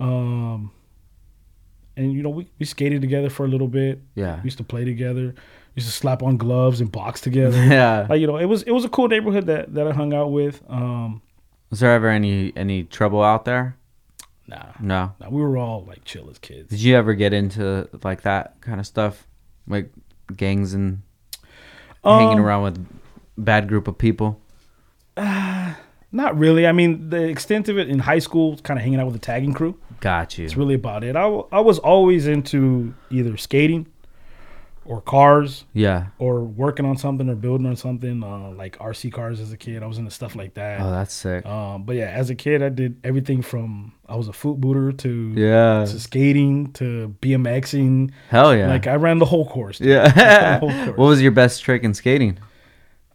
Um, and, you know, we, we skated together for a little bit. Yeah. We used to play together. We used to slap on gloves and box together. Yeah. Like, you know, it was it was a cool neighborhood that, that I hung out with. Um, was there ever any, any trouble out there? Nah. No. Nah, we were all, like, chill as kids. Did you ever get into, like, that kind of stuff? Like, gangs and um, hanging around with bad group of people? Uh, Not really. I mean, the extent of it in high school, kind of hanging out with the tagging crew. Got you. It's really about it. I, w- I was always into either skating or cars. Yeah. Or working on something or building on something, uh, like R C cars as a kid. I was into stuff like that. Oh, that's sick. Um, but, yeah, as a kid, I did everything from I was a foot booter to, yeah. to skating to BMXing. Hell yeah. Like, I ran the whole course. Dude. Yeah. Whole course. What was your best trick in skating?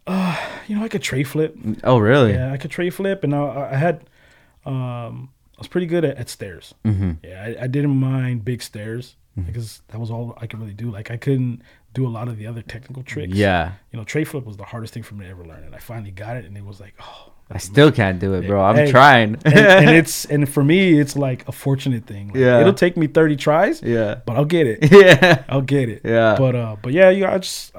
Uh, you know, I could tray flip. Oh, really? Yeah, I could tray flip, and I, I had, um, I was pretty good at, at stairs. Mm-hmm. Yeah, I, I didn't mind big stairs mm-hmm. because that was all I could really do. Like, I couldn't do a lot of the other technical tricks. Yeah, you know, tray flip was the hardest thing for me to ever learn, and I finally got it, and it was like, oh. I still amazing. Can't do it, bro. I'm hey, trying. and, and it's and for me, it's like a fortunate thing. Like, yeah, it'll take me thirty tries. Yeah, but I'll get it. Yeah, I'll get it. Yeah, but uh, but yeah, you know, I just.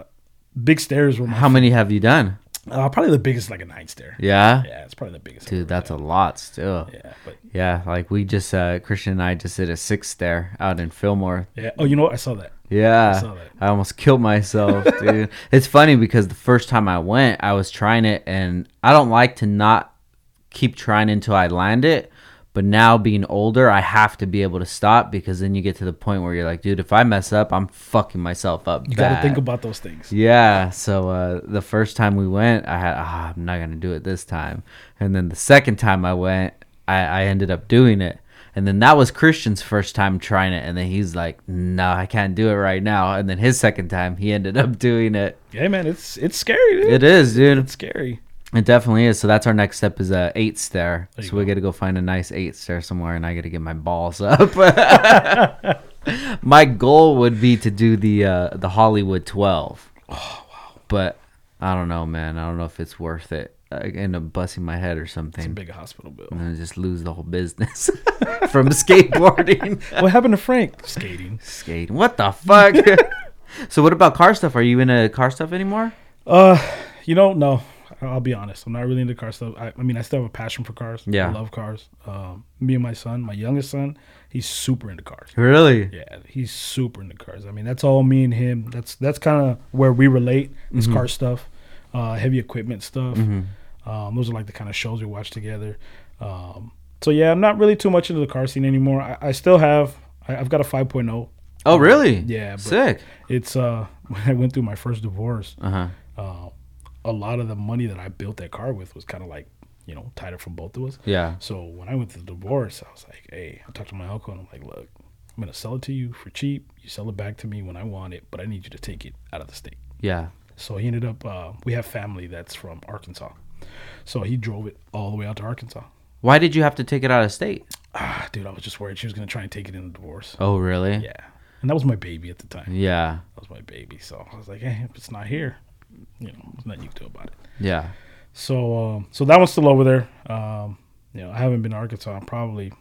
Big stairs were my How favorite. Many have you done? Uh, probably the biggest, like a nine stair. Yeah? Yeah, it's probably the biggest. Dude, that's done. A lot still. Yeah, but yeah, like we just, uh, Christian and I just did a six stair out in Fillmore. Yeah. Oh, you know what? I saw that. Yeah. I saw that. I almost killed myself, dude. It's funny because the first time I went, I was trying it, and I don't like to not keep trying until I land it. But now being older, I have to be able to stop because then you get to the point where you're like, dude, if I mess up, I'm fucking myself up. You got to think about those things. Yeah. So uh, the first time we went, I had, ah, oh, I'm not going to do it this time. And then the second time I went, I, I ended up doing it. And then that was Christian's first time trying it. And then he's like, no, nah, I can't do it right now. And then his second time, he ended up doing it. Yeah, man, it's it's scary, dude. It is, dude. It's scary. It definitely is. So that's our next step is a eight stair. So go. We got to go find a nice eight stair somewhere, and I got to get my balls up. My goal would be to do the uh, the Hollywood twelve. Oh wow! But I don't know, man. I don't know if it's worth it. I end up busting my head or something. It's a big hospital bill. And I just lose the whole business from skateboarding. What happened to Frank? Skating. Skating. What the fuck? So what about car stuff? Are you into car stuff anymore? Uh, you know, no. I'll be honest. I'm not really into car stuff. I, I mean, I still have a passion for cars. Yeah. I love cars. Um, me and my son, my youngest son, he's super into cars. Really? Yeah, he's super into cars. I mean, that's all me and him. That's that's kind of where we relate is mm-hmm. car stuff, uh, heavy equipment stuff. Mm-hmm. Um, those are like the kind of shows we watch together. Um, So yeah, I'm not really too much into the car scene anymore. I, I still have, I, I've got a five point oh. Oh really? Yeah. Sick. It's uh, when I went through my first divorce, uh-huh. uh, a lot of the money that I built that car with was kind of like, you know, tied up from both of us. Yeah. So when I went through the divorce, I was like, hey, I talked to my uncle and I'm like, look, I'm gonna sell it to you for cheap. You sell it back to me when I want it, but I need you to take it out of the state. Yeah. So he ended up. Uh, we have family that's from Arkansas, so he drove it all the way out to Arkansas. Why did you have to take it out of state? Ah, dude, I was just worried she was gonna try and take it in the divorce. Oh, really? Yeah. And that was my baby at the time. Yeah. That was my baby, so I was like, hey, if it's not here, you know, there's nothing you can do about it. Yeah. So, um, so that one's still over there. Um, you know, I haven't been to Arkansas in probably,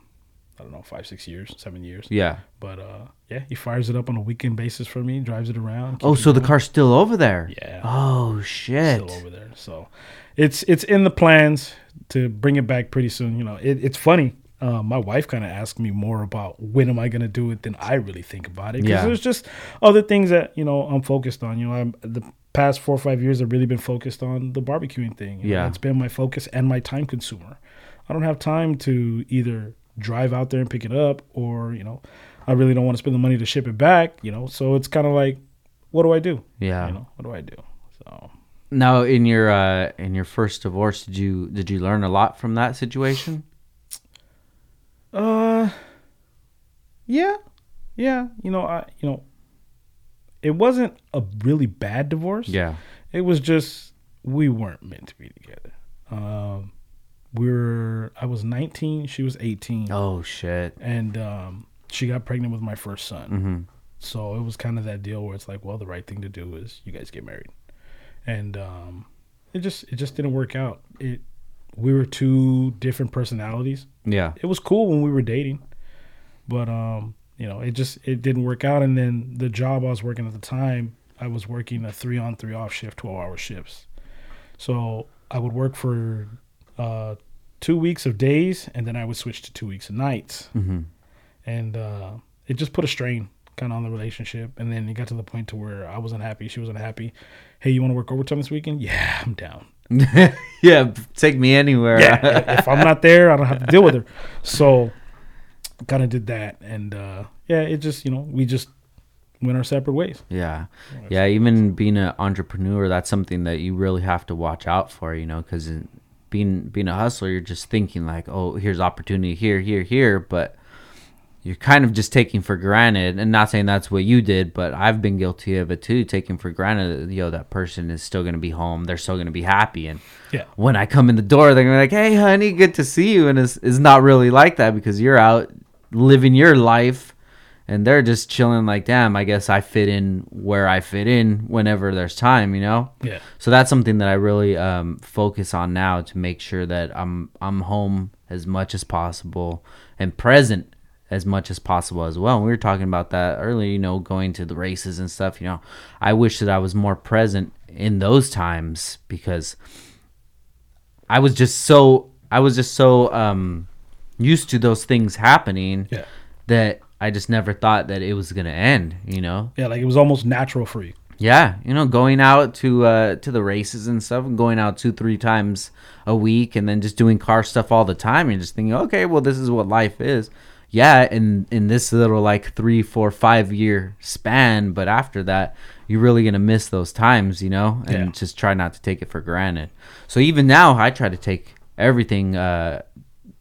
I don't know, five, six years, seven years. Yeah. But uh, yeah, he fires it up on a weekend basis for me, drives it around. Oh, so the car's still over there? Yeah. Oh shit. Still over there. So, it's it's in the plans to bring it back pretty soon. You know, it, it's funny. Uh, my wife kind of asked me more about when am I going to do it than I really think about it. Because yeah. there's just other things that, you know, I'm focused on. You know, I'm, the past four or five years I've really been focused on the barbecuing thing. You yeah. know, it's been my focus and my time consumer. I don't have time to either drive out there and pick it up or, you know, I really don't want to spend the money to ship it back, you know. So it's kind of like, what do I do? Yeah. You know, what do I do? So. Now, in your uh, in your first divorce, did you did you learn a lot from that situation? Uh, yeah, yeah. You know, I, you know, it wasn't a really bad divorce. Yeah. It was just, we weren't meant to be together. Um, we were, I was nineteen, she was eighteen. Oh shit. And, um, she got pregnant with my first son. Mm-hmm. So it was kind of that deal where it's like, well, the right thing to do is you guys get married. And, um, it just, it just didn't work out. It, we were two different personalities. Yeah. It was cool when we were dating, but, um, you know, it just, it didn't work out. And then the job I was working at the time, I was working a three on three off shift, twelve hour shifts. So I would work for, uh, two weeks of days and then I would switch to two weeks of nights. Mm-hmm. And, uh, it just put a strain kind of on the relationship. And then it got to the point to where I was unhappy. She was unhappy. Hey, you want to work overtime this weekend? Yeah, I'm down. Yeah, take me anywhere. Yeah, if I'm not there, I don't have to deal with her. So kind of did that. And uh, yeah, it just, you know, we just went our separate ways. Yeah. Yeah, even being an entrepreneur, that's something that you really have to watch out for, you know, because being, being a hustler, you're just thinking like, oh, here's opportunity here, here, here. But you're kind of just taking for granted, and not saying that's what you did, but I've been guilty of it too, taking for granted that, you know, that person is still going to be home. They're still going to be happy. And yeah. when I come in the door, they're going to be like, hey, honey, good to see you. And it's, it's not really like that because you're out living your life and they're just chilling like, damn, I guess I fit in where I fit in whenever there's time, you know? Yeah. So that's something that I really um, focus on now to make sure that I'm I'm home as much as possible and present as much as possible as well. And we were talking about that earlier, you know, going to the races and stuff, you know, I wish that I was more present in those times because I was just so, I was just so um, used to those things happening yeah. that I just never thought that it was going to end, you know? Yeah. Like it was almost natural for you. Yeah. You know, going out to, uh, to the races and stuff and going out two, three times a week and then just doing car stuff all the time and just thinking, okay, well, this is what life is. Yeah, in, in this little like three, four, five year span, but after that, you're really gonna miss those times, you know, and yeah. just try not to take it for granted. So even now, I try to take everything, uh,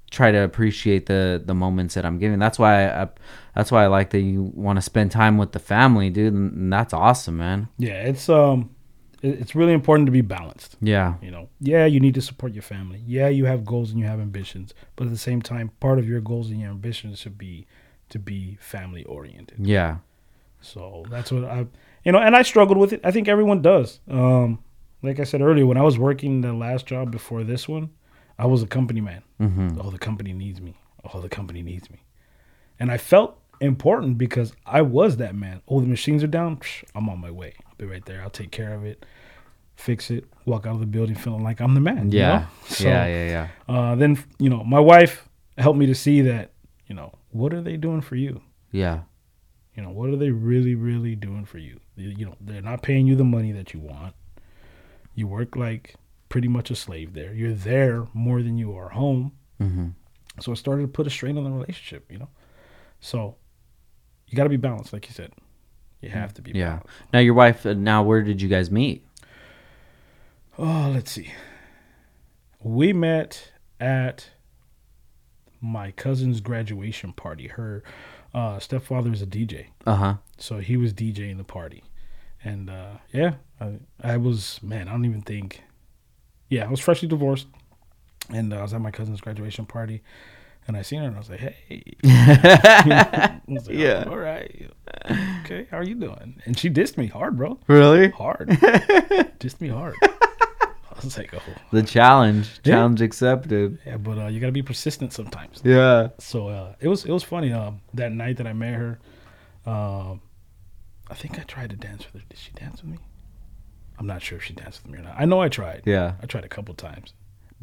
try to appreciate the the moments that I'm giving. That's why I, I that's why I like that you want to spend time with the family, dude, and, and that's awesome, man. Yeah, it's um, it's really important to be balanced. Yeah, you know, yeah, you need to support your family. Yeah, you have goals and you have ambitions, but at the same time, part of your goals and your ambitions should be to be family oriented. Yeah, so that's what I, you know, and I struggled with it. I think everyone does. Um, like I said earlier, when I was working the last job before this one, I was a company man. Mm-hmm. Oh, the company needs me. Oh, the company needs me, and I felt important because I was that man. Oh, the machines are down. Psh, I'm on my way. Right there, I'll take care of it, fix it, walk out of the building feeling like I'm the man. Yeah, you know? So, yeah, yeah, yeah. Uh, then you know, my wife helped me to see that, you know, what are they doing for you? Yeah, you know, what are they really, really doing for you? You, you know, they're not paying you the money that you want. You work like pretty much a slave there. You're there more than you are home. Mm-hmm. So it started to put a strain on the relationship, you know? So you got to be balanced, like you said. You have to be yeah. balanced. Now, your wife, now where did you guys meet? Oh, let's see. We met at my cousin's graduation party. Her uh, stepfather is a D J. Uh-huh. So he was DJing the party. And, uh, yeah, I, I was, man, I don't even think. Yeah, I was freshly divorced. And uh, I was at my cousin's graduation party. And I seen her, and I was like, hey. I was like, yeah. Oh, all right. Okay, how are you doing? And she dissed me hard, bro. Really? Hard. Dissed me hard. I was like, oh. The challenge. Yeah. Challenge accepted. Yeah, but uh, you got to be persistent sometimes. Yeah. So uh, it was it was funny. Uh, that night that I met her, uh, I think I tried to dance with her. Did she dance with me? I'm not sure if she danced with me or not. I know I tried. Yeah. I tried a couple times.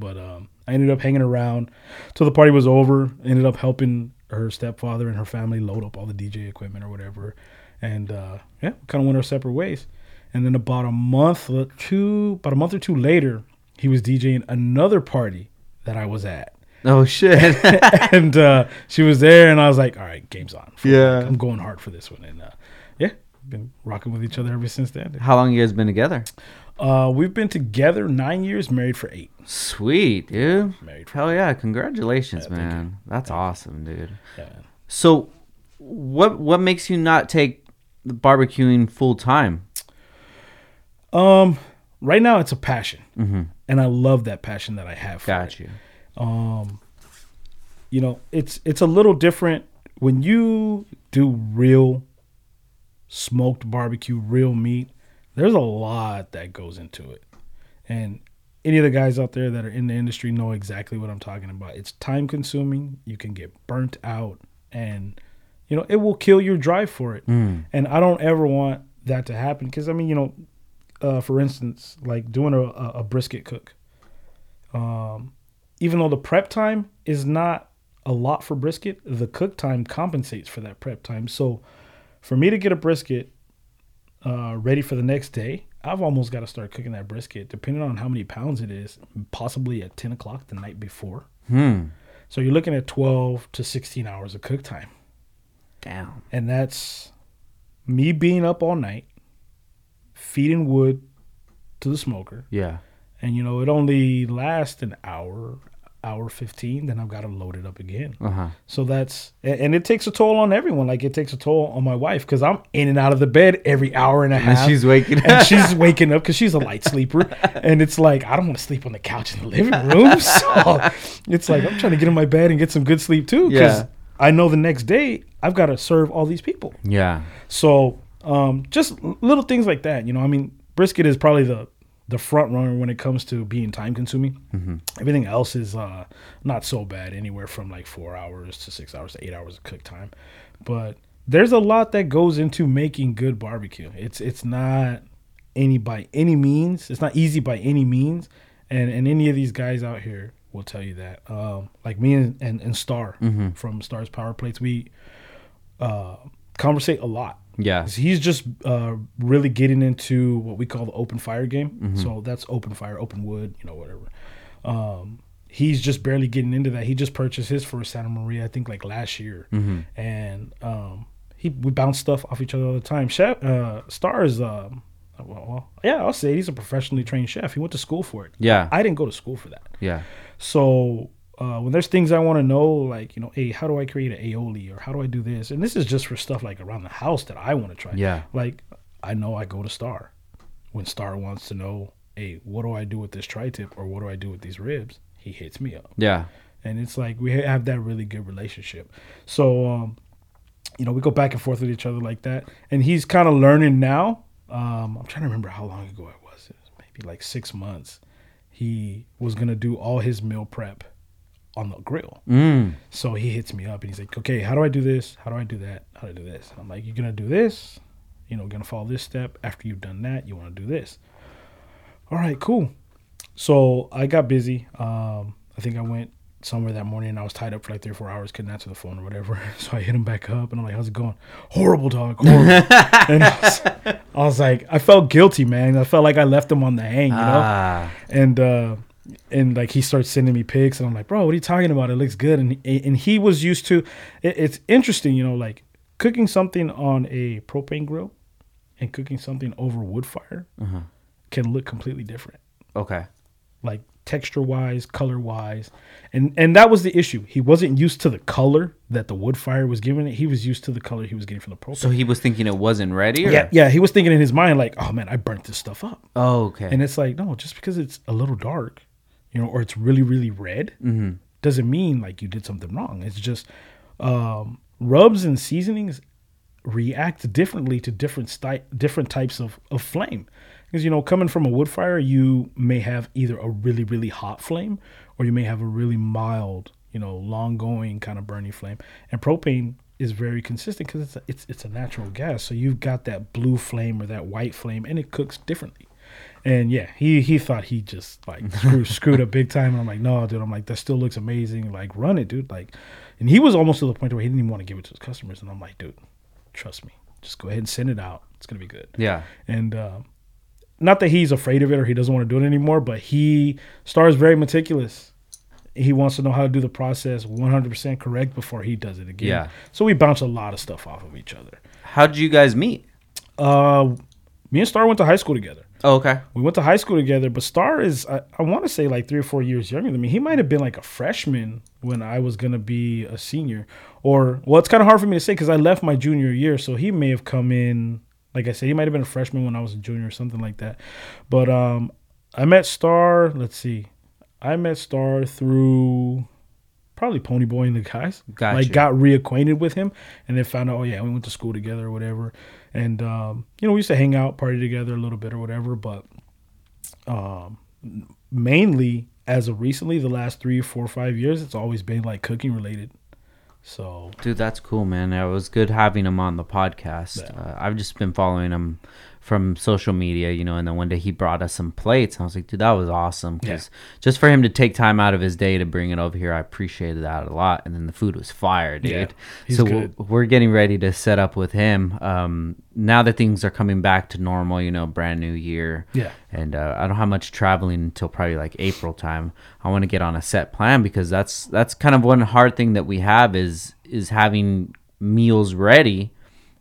But um, I ended up hanging around till the party was over. Ended up helping her stepfather and her family load up all the D J equipment or whatever. And uh, yeah, kind of went our separate ways. And then about a month or two, about a month or two later, he was DJing another party that I was at. Oh, shit. And uh, she was there, and I was like, all right, game's on. Yeah. I'm going hard for this one. And uh, yeah, been rocking with each other ever since then. How long you guys been together? Uh, we've been together nine years, married for eight. Sweet, dude. Married for Hell eight. yeah. Congratulations, yeah, man. That's yeah. awesome, dude. Yeah. So what what makes you not take the barbecuing full time? Um, right now it's a passion, mm-hmm. and I love that passion that I have. For Got it. you. Um, you know, it's it's a little different when you do real smoked barbecue, real meat. There's a lot that goes into it, and any of the guys out there that are in the industry know exactly what I'm talking about. It's time consuming. You can get burnt out, and you know it will kill your drive for it. Mm. And I don't ever want that to happen because I mean, you know. Uh, for instance, like doing a, a brisket cook. Um, even though the prep time is not a lot for brisket, the cook time compensates for that prep time. So for me to get a brisket uh, ready for the next day, I've almost got to start cooking that brisket, depending on how many pounds it is, possibly at ten o'clock the night before. Hmm. So you're looking at twelve to sixteen hours of cook time. Damn. And that's me being up all night, feeding wood to the smoker. Yeah. And, you know, it only lasts an hour, hour fifteen, then I've got to load it up again. Uh-huh. So that's, and it takes a toll on everyone. Like, it takes a toll on my wife because I'm in and out of the bed every hour and a half. And she's waking up. And she's waking up because she's a light sleeper. And it's like, I don't want to sleep on the couch in the living room. So it's like, I'm trying to get in my bed and get some good sleep, too. Because yeah. I know the next day I've got to serve all these people. Yeah. So... Um, just little things like that, you know. I mean, brisket is probably the the front runner when it comes to being time consuming. Mm-hmm. Everything else is uh, not so bad, anywhere from like four hours to six hours to eight hours of cook time. But there's a lot that goes into making good barbecue. It's it's not any by any means. It's not easy by any means. And and any of these guys out here will tell you that. Um, like me and and, and Star mm-hmm. from Star's Power Plates, we uh, conversate a lot. Yeah, he's just uh, really getting into what we call the open fire game. Mm-hmm. So that's open fire, open wood, you know, whatever. Um, he's just barely getting into that. He just purchased his for Santa Maria, I think, like last year, mm-hmm. and um, he we bounce stuff off each other all the time. Chef uh, Star is, uh, well, well, yeah, I'll say it. He's a professionally trained chef. He went to school for it. Yeah, I didn't go to school for that. Yeah, so. Uh, when there's things I want to know, like, you know, hey, how do I create an aioli or how do I do this? And this is just for stuff like around the house that I want to try. Yeah. Like, I know I go to Star. When Star wants to know, hey, what do I do with this tri-tip or what do I do with these ribs? He hits me up. Yeah. And it's like we have that really good relationship. So, um, you know, we go back and forth with each other like that. And he's kind of learning now. Um, I'm trying to remember how long ago it was. It was maybe like six months. He was going to do all his meal prep on the grill. Mm. So he hits me up and he's like, okay, how do I do this? How do I do that? How do I do this? And I'm like, you're going to do this, you know, going to follow this step. After you've done that, you want to do this. All right, cool. So I got busy. Um, I think I went somewhere that morning and I was tied up for like three or four hours, couldn't answer the phone or whatever. So I hit him back up and I'm like, how's it going? Horrible, dog. Horrible. And I was, I was like, I felt guilty, man. I felt like I left him on the hang, you know? Ah. And, uh, And like he starts sending me pics, and I'm like, bro, what are you talking about? It looks good. And and he was used to. It, it's interesting, you know, like cooking something on a propane grill and cooking something over wood fire uh-huh. can look completely different. Okay. Like texture wise, color wise, and and that was the issue. He wasn't used to the color that the wood fire was giving it. He was used to the color he was getting from the propane. So he was thinking it wasn't ready. Or? Yeah, yeah. He was thinking in his mind like, oh man, I burnt this stuff up. Oh, okay. And it's like, no, just because it's a little dark, you know, or it's really, really red, mm-hmm. doesn't mean like you did something wrong. It's just um, rubs and seasonings react differently to different sty- different types of, of flame. Because, you know, coming from a wood fire, you may have either a really, really hot flame, or you may have a really mild, you know, long-going kind of burning flame. And propane is very consistent because it's a, it's it's a natural gas. So you've got that blue flame or that white flame, and it cooks differently. And yeah, he, he thought he just like screwed, screwed up big time. And I'm like, no, dude. I'm like, that still looks amazing. Like, run it, dude. Like, and he was almost to the point where he didn't even want to give it to his customers. And I'm like, dude, trust me. Just go ahead and send it out. It's gonna be good. Yeah. And um, not that he's afraid of it or he doesn't want to do it anymore, but he starts very meticulous. He wants to know how to do the process one hundred percent correct before he does it again. Yeah. So we bounce a lot of stuff off of each other. How did you guys meet? Uh, me and Star went to high school together. Oh, okay. We went to high school together, but Star is, I, I want to say, like three or four years younger than me. He might have been like a freshman when I was going to be a senior. Or, well, it's kind of hard for me to say because I left my junior year, so he may have come in, like I said, he might have been a freshman when I was a junior or something like that. But um, I met Star, let's see, I met Star through probably Ponyboy and the guys. Gotcha. Like, got reacquainted with him, and then found out, oh, yeah, we went to school together or whatever. And, um, you know, we used to hang out, party together a little bit or whatever, but um, mainly as of recently, the last three, four, five years, it's always been like cooking related. So, dude, that's cool, man. It was good having him on the podcast. Yeah. Uh, I've just been following him from social media, you know, and then one day he brought us some plates. And I was like, dude, that was awesome. Because yeah. just for him to take time out of his day to bring it over here, I appreciated that a lot. And then the food was fire, dude. Yeah, he's so good. We're, we're getting ready to set up with him. Um, now that things are coming back to normal, you know, brand new year. Yeah. And uh, I don't have much traveling until probably like April time. I want to get on a set plan because that's that's kind of one hard thing that we have is is having meals ready.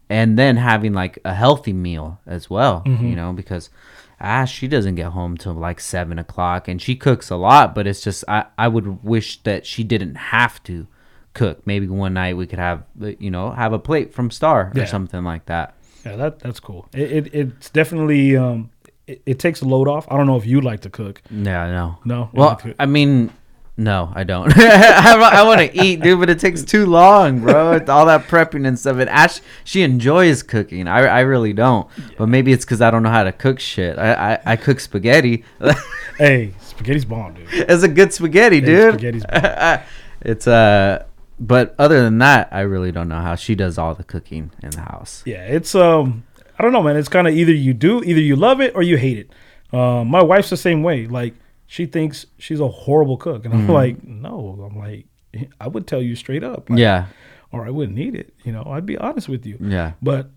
And then having like a healthy meal as well, mm-hmm. you know, because Ash, she doesn't get home till like seven o'clock and she cooks a lot, but it's just, I, I would wish that she didn't have to cook. Maybe one night we could have, you know, have a plate from Star yeah. or something like that. Yeah, that that's cool. It, it It's definitely, um, it, it takes a load off. I don't know if you like to cook. Yeah, no. No? Well, I mean... No, I don't. I, I want to eat, dude, but it takes too long, bro. All that prepping and stuff. And Ash, she enjoys cooking. I, I really don't. Yeah. But maybe it's because I don't know how to cook shit. I, I, I cook spaghetti. Hey, spaghetti's bomb, dude. It's a good spaghetti, hey, dude. Spaghetti's bomb. It's uh, but other than that, I really don't know how she does all the cooking in the house. Yeah, it's um, I don't know, man. It's kind of either you do, either you love it or you hate it. Uh, my wife's the same way. Like. She thinks she's a horrible cook. And I'm mm-hmm. like, no. I'm like, I would tell you straight up. Like, yeah. Or I wouldn't eat it. You know, I'd be honest with you. Yeah. But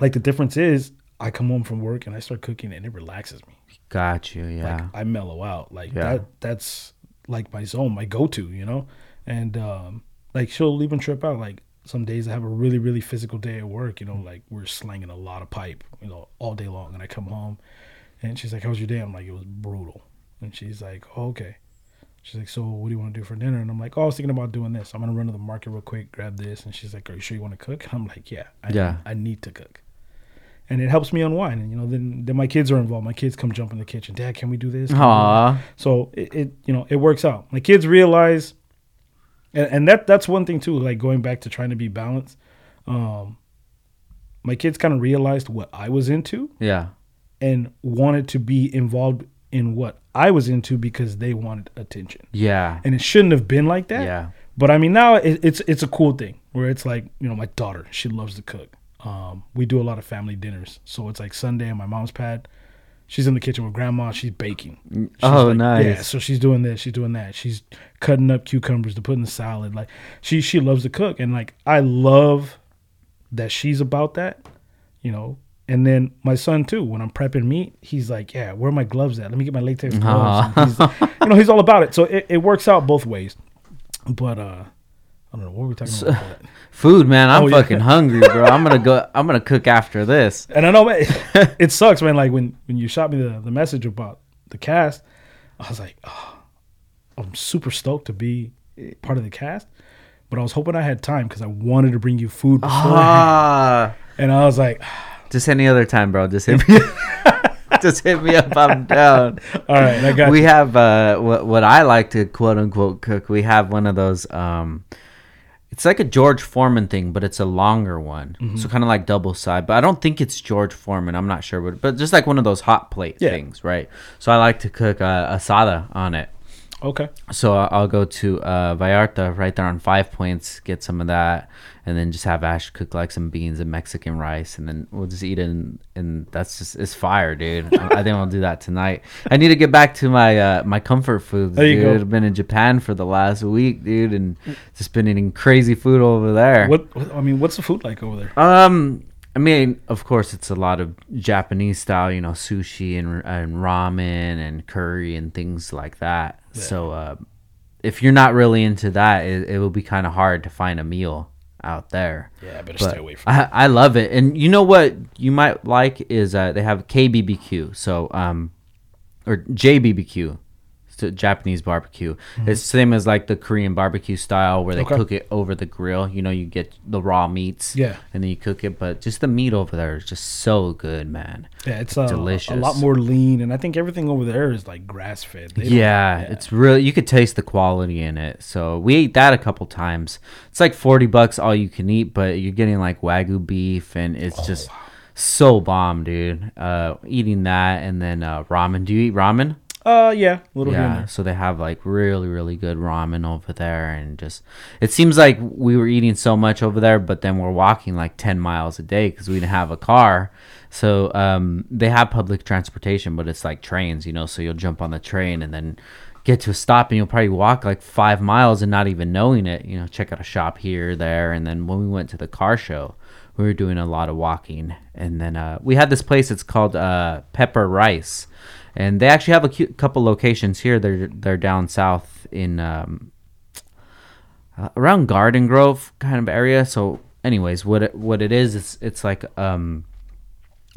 like the difference is I come home from work and I start cooking and it relaxes me. Got you. Yeah. Like, I mellow out. Like yeah. that. That's like my zone, my go-to, you know? And um, like she'll even trip out. Like some days I have a really, really physical day at work. You know, like we're slanging a lot of pipe, you know, all day long. And I come home. And she's like, how was your day? I'm like, it was brutal. And she's like, oh, okay. She's like, so what do you want to do for dinner? And I'm like, oh, I was thinking about doing this. I'm going to run to the market real quick, grab this. And she's like, are you sure you want to cook? And I'm like, yeah, I, yeah. I need to cook. And it helps me unwind. And, you know, then, then my kids are involved. My kids come jump in the kitchen. Dad, can we do this? Aww. So it, it, you know, it works out. My kids realize, and, and that that's one thing too, like going back to trying to be balanced. Um, my kids kind of realized what I was into. Yeah. And wanted to be involved in what I was into because they wanted attention. Yeah. And it shouldn't have been like that. Yeah. But I mean, now it, it's it's a cool thing where it's like, you know, my daughter, she loves to cook. Um, we do a lot of family dinners. So it's like Sunday on my mom's pad. She's in the kitchen with grandma. She's baking. She's oh, like, nice. Yeah. So she's doing this. She's doing that. She's cutting up cucumbers to put in the salad. Like she, she loves to cook. And like, I love that she's about that, you know, And then my son, too, when I'm prepping meat, he's like, yeah, where are my gloves at? Let me get my latex gloves. He's, you know, he's all about it. So it, it works out both ways. But uh, I don't know. What were we talking so, about? Food, man. I'm oh, fucking yeah. hungry, bro. I'm going to go. I'm going to cook after this. And I know, man, it, it sucks, man. Like when, when you shot me the, the message about the cast, I was like, oh, I'm super stoked to be part of the cast. But I was hoping I had time because I wanted to bring you food beforehand. Ah. And I was like... Just any other time, bro. Just hit me up. Just hit me up. I'm down. All right, I got we you. have uh, what, what I like to quote-unquote cook. We have one of those. Um, it's like a George Foreman thing, but it's a longer one. Mm-hmm. So kind of like double-side. But I don't think it's George Foreman. I'm not sure. But, but just like one of those hot plate yeah. things, right? So I like to cook uh, asada on it. Okay. So I'll go to uh, Vallarta right there on Five Points, get some of that, and then just have Ash cook like some beans and Mexican rice, and then we'll just eat it, and, and that's just, it's fire, dude. I, I think I'll do that tonight. I need to get back to my uh, my comfort foods, there dude. I've been in Japan for the last week, dude, and just been eating crazy food over there. What, what I mean, what's the food like over there? Um... I mean, of course, it's a lot of Japanese style, you know, sushi and and ramen and curry and things like that. Yeah. So uh, if you're not really into that, it, it will be kind of hard to find a meal out there. Yeah, I better but stay away from that. I, I love it. And you know what you might like is uh, they have K B B Q, so um, or J B B Q. Japanese barbecue. Mm-hmm. It's the same as like the Korean barbecue style where they okay. cook it over the grill. You know, you get the raw meats, yeah, and then you cook it. But just the meat over there is just so good, man. Yeah, it's, it's uh, delicious. A lot more lean, and I think everything over there is like grass fed. Yeah, yeah, it's really, you could taste the quality in it. So we ate that a couple times. It's like forty bucks all you can eat, but you're getting like wagyu beef, and it's oh, just wow. so bomb, dude. Uh, eating that, and then uh, ramen. Do you eat ramen? Uh yeah, a little yeah, bit in there. So they have like really, really good ramen over there, and just it seems like we were eating so much over there, but then we're walking like ten miles a day because we didn't have a car. So um, they have public transportation, but it's like trains, you know. So you'll jump on the train and then get to a stop, and you'll probably walk like five miles and not even knowing it. You know, check out a shop here, there, and then when we went to the car show, we were doing a lot of walking, and then uh, we had this place. It's called uh, Pepper Rice. And they actually have a cute couple locations here. They're they're down south in um, uh, around Garden Grove kind of area. So, anyways, what it, what it is, it's it's like um,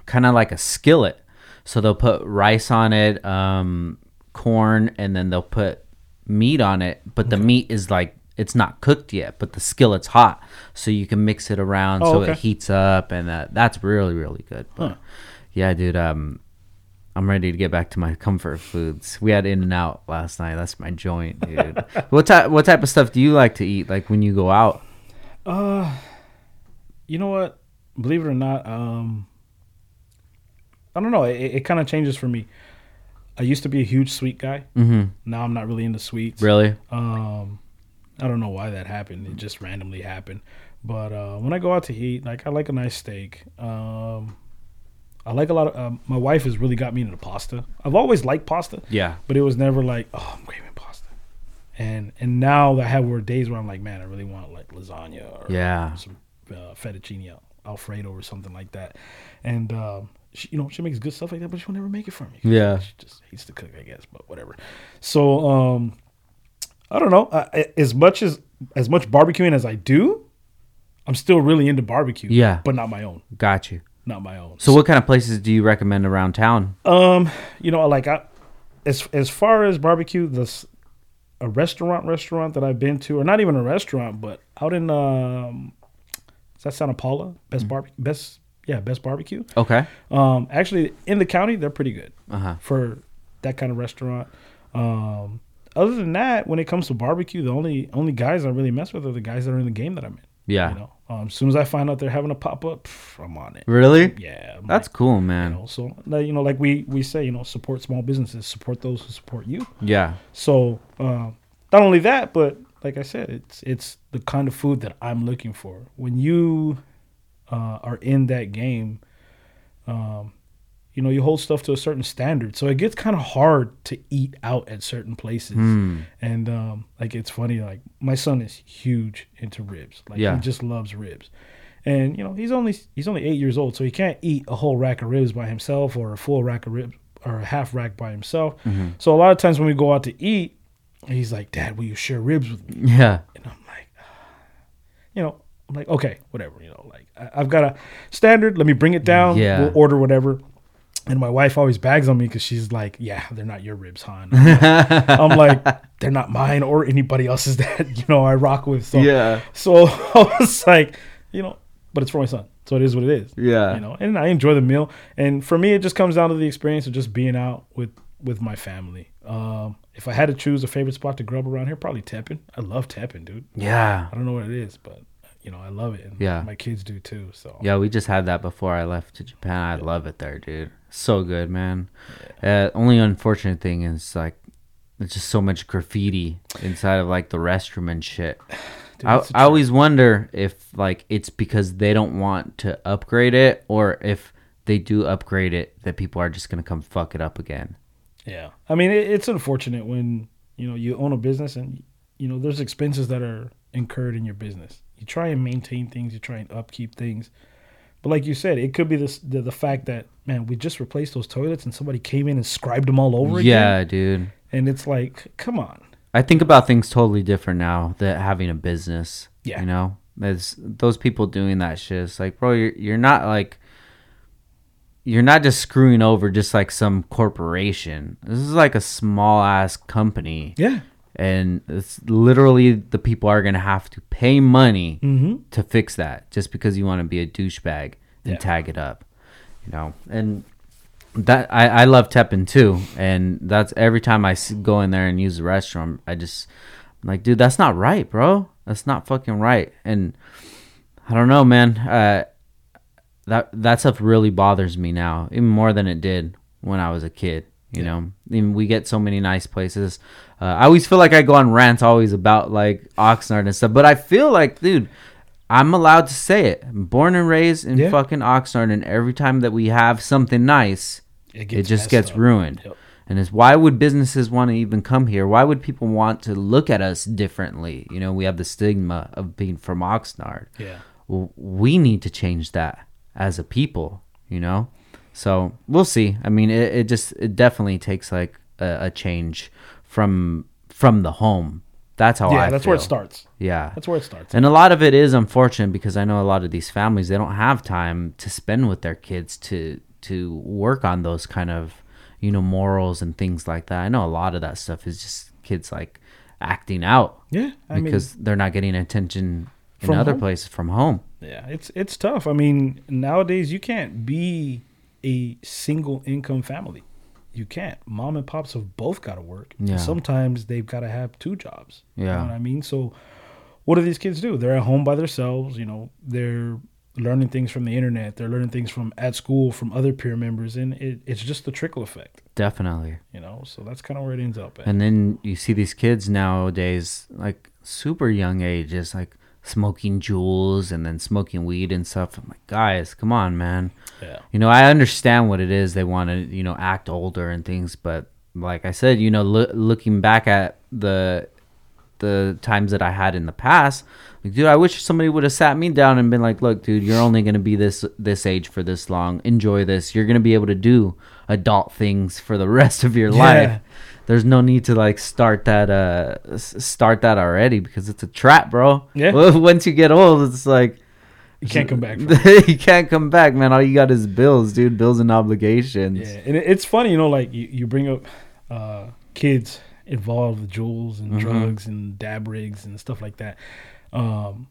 kind of like a skillet. So they'll put rice on it, um, corn, and then they'll put meat on it. But okay. the meat is like, it's not cooked yet, but the skillet's hot, so you can mix it around oh, so okay. it heats up, and uh, that's really really good. But huh. yeah, dude. Um, I'm ready to get back to my comfort foods. We had In-N-Out last night. That's my joint, dude. What type What type of stuff do you like to eat, like when you go out? Uh, you know what? Believe it or not, um, I don't know. It, it kind of changes for me. I used to be a huge sweet guy. Mm-hmm. Now I'm not really into sweets. Really? Um, I don't know why that happened. It just randomly happened. But uh, when I go out to eat, like I like a nice steak. Um. I like a lot of, um, my wife has really got me into pasta. I've always liked pasta. Yeah. But it was never like, oh, I'm craving pasta. And and now I have where days where I'm like, man, I really want like lasagna or yeah. some uh, fettuccine Alfredo or something like that. And, um, she, you know, she makes good stuff like that, but she'll never make it for me. Yeah. She just hates to cook, I guess, but whatever. So, um, I don't know. I, as much as, as much barbecuing as I do, I'm still really into barbecue. Yeah. But not my own. Got you. Not my own. So what kind of places do you recommend around town? Um, you know, like I, as as far as barbecue, this a restaurant restaurant that I've been to, or not even a restaurant, but out in um, is that Santa Paula? Best barbe, best yeah, best barbecue. Okay. Um, actually, in the county, they're pretty good uh-huh. for that kind of restaurant. Um, other than that, when it comes to barbecue, the only only guys I really mess with are the guys that are in the game that I'm in. Yeah. You know? Um, as soon as I find out they're having a pop-up, pff, I'm on it. Really? Yeah. I'm That's like, cool, man. You know, so, you know, like we, we say, you know, support small businesses, support those who support you. Yeah. So, uh, not only that, but like I said, it's it's the kind of food that I'm looking for. When you uh, are in that game, um, you know, you hold stuff to a certain standard. So it gets kind of hard to eat out at certain places. Mm. And, um, like, it's funny. Like, my son is huge into ribs. Like, yeah. he just loves ribs. And, you know, he's only he's only eight years old, so he can't eat a whole rack of ribs by himself or a full rack of ribs or a half rack by himself. Mm-hmm. So a lot of times when we go out to eat, he's like, "Dad, will you share ribs with me?" Yeah. And I'm like, you know, I'm like, okay, whatever, you know, like I, I've got a standard. Let me bring it down. Yeah. We'll order whatever. And my wife always bags on me because she's like, "Yeah, they're not your ribs, hon." I'm like, I'm like, "They're not mine or anybody else's that, you know, I rock with." So, yeah. So I was like, you know, but it's for my son, so it is what it is. Yeah. You know, and I enjoy the meal. And for me, it just comes down to the experience of just being out with, with my family. Um, if I had to choose a favorite spot to grub around here, probably Teppin. I love Teppin, dude. Yeah. I don't know what it is, but, you know, I love it. And yeah. My kids do too. So. Yeah, we just had that before I left to Japan. I yeah. love it there, dude. So good, man. Yeah. Uh, only unfortunate thing is, like, there's just so much graffiti inside of, like, the restroom and shit. Dude, I, I always wonder if, like, it's because they don't want to upgrade it, or if they do upgrade it, that people are just going to come fuck it up again. Yeah. I mean, it, it's unfortunate when, you know, you own a business and, you know, there's expenses that are incurred in your business. You try and maintain things. You try and upkeep things. But like you said, it could be this, the, the fact that, man, we just replaced those toilets and somebody came in and scribed them all over yeah, again. Yeah, dude. And it's like, come on. I think about things totally different now that having a business. Yeah. You know? There's, those people doing that shit. It's like, bro, you're, you're not like... You're not just screwing over just like some corporation. This is like a small-ass company. Yeah. And it's literally the people are going to have to pay money mm-hmm. to fix that just because you want to be a douchebag and yeah. tag it up, you know. And that I, I love Teppin too. And that's every time I go in there and use the restroom, I just I'm like, dude, that's not right, bro. That's not fucking right. And I don't know, man. Uh, that that stuff really bothers me now, even more than it did when I was a kid. You know, I mean, we get so many nice places. Uh, I always feel like I go on rants always about like Oxnard and stuff, but I feel like, dude, I'm allowed to say it. I'm born and raised in yeah. fucking Oxnard, and every time that we have something nice, it, gets it just gets up. ruined. Yep. And it's why would businesses want to even come here? Why would people want to look at us differently? You know, we have the stigma of being from Oxnard. Yeah, we need to change that as a people. You know. So we'll see. I mean, it, it just it definitely takes like a, a change from from the home. That's how yeah, I feel. Yeah, that's where it starts. Yeah. That's where it starts. And a lot of it is unfortunate because I know a lot of these families, they don't have time to spend with their kids to to work on those kind of, you know, morals and things like that. I know a lot of that stuff is just kids like acting out. Yeah. I because mean, they're not getting attention in other home? places from home. Yeah, it's it's tough. I mean, nowadays you can't be a single income family. You can't. Mom and pops have both got to work. Yeah. Sometimes they've got to have two jobs. Yeah. You know what I mean? So what do these kids do? They're at home by themselves. You know, they're learning things from the internet. They're learning things from at school, from other peer members. And it, it's just the trickle effect. Definitely. You know, so that's kind of where it ends up at. And then you see these kids nowadays, like super young ages, like smoking jewels and then smoking weed and stuff. I'm like, guys, come on, man. Yeah. You know, I understand what it is. They want to, you know, act older and things. But like I said, you know, lo- looking back at the the times that I had in the past, like, dude, I wish somebody would have sat me down and been like, look, dude, you're only going to be this this age for this long. Enjoy this. You're going to be able to do adult things for the rest of your yeah. life. There's no need to like start that uh start that already because it's a trap, bro. Yeah. Well, once you get old, it's like you can't come back. You can't come back, man. All you got is bills, dude. Bills and obligations. Yeah, and it's funny, you know, like you, you bring up uh, kids involved with jewels and mm-hmm. drugs and dab rigs and stuff like that. Um,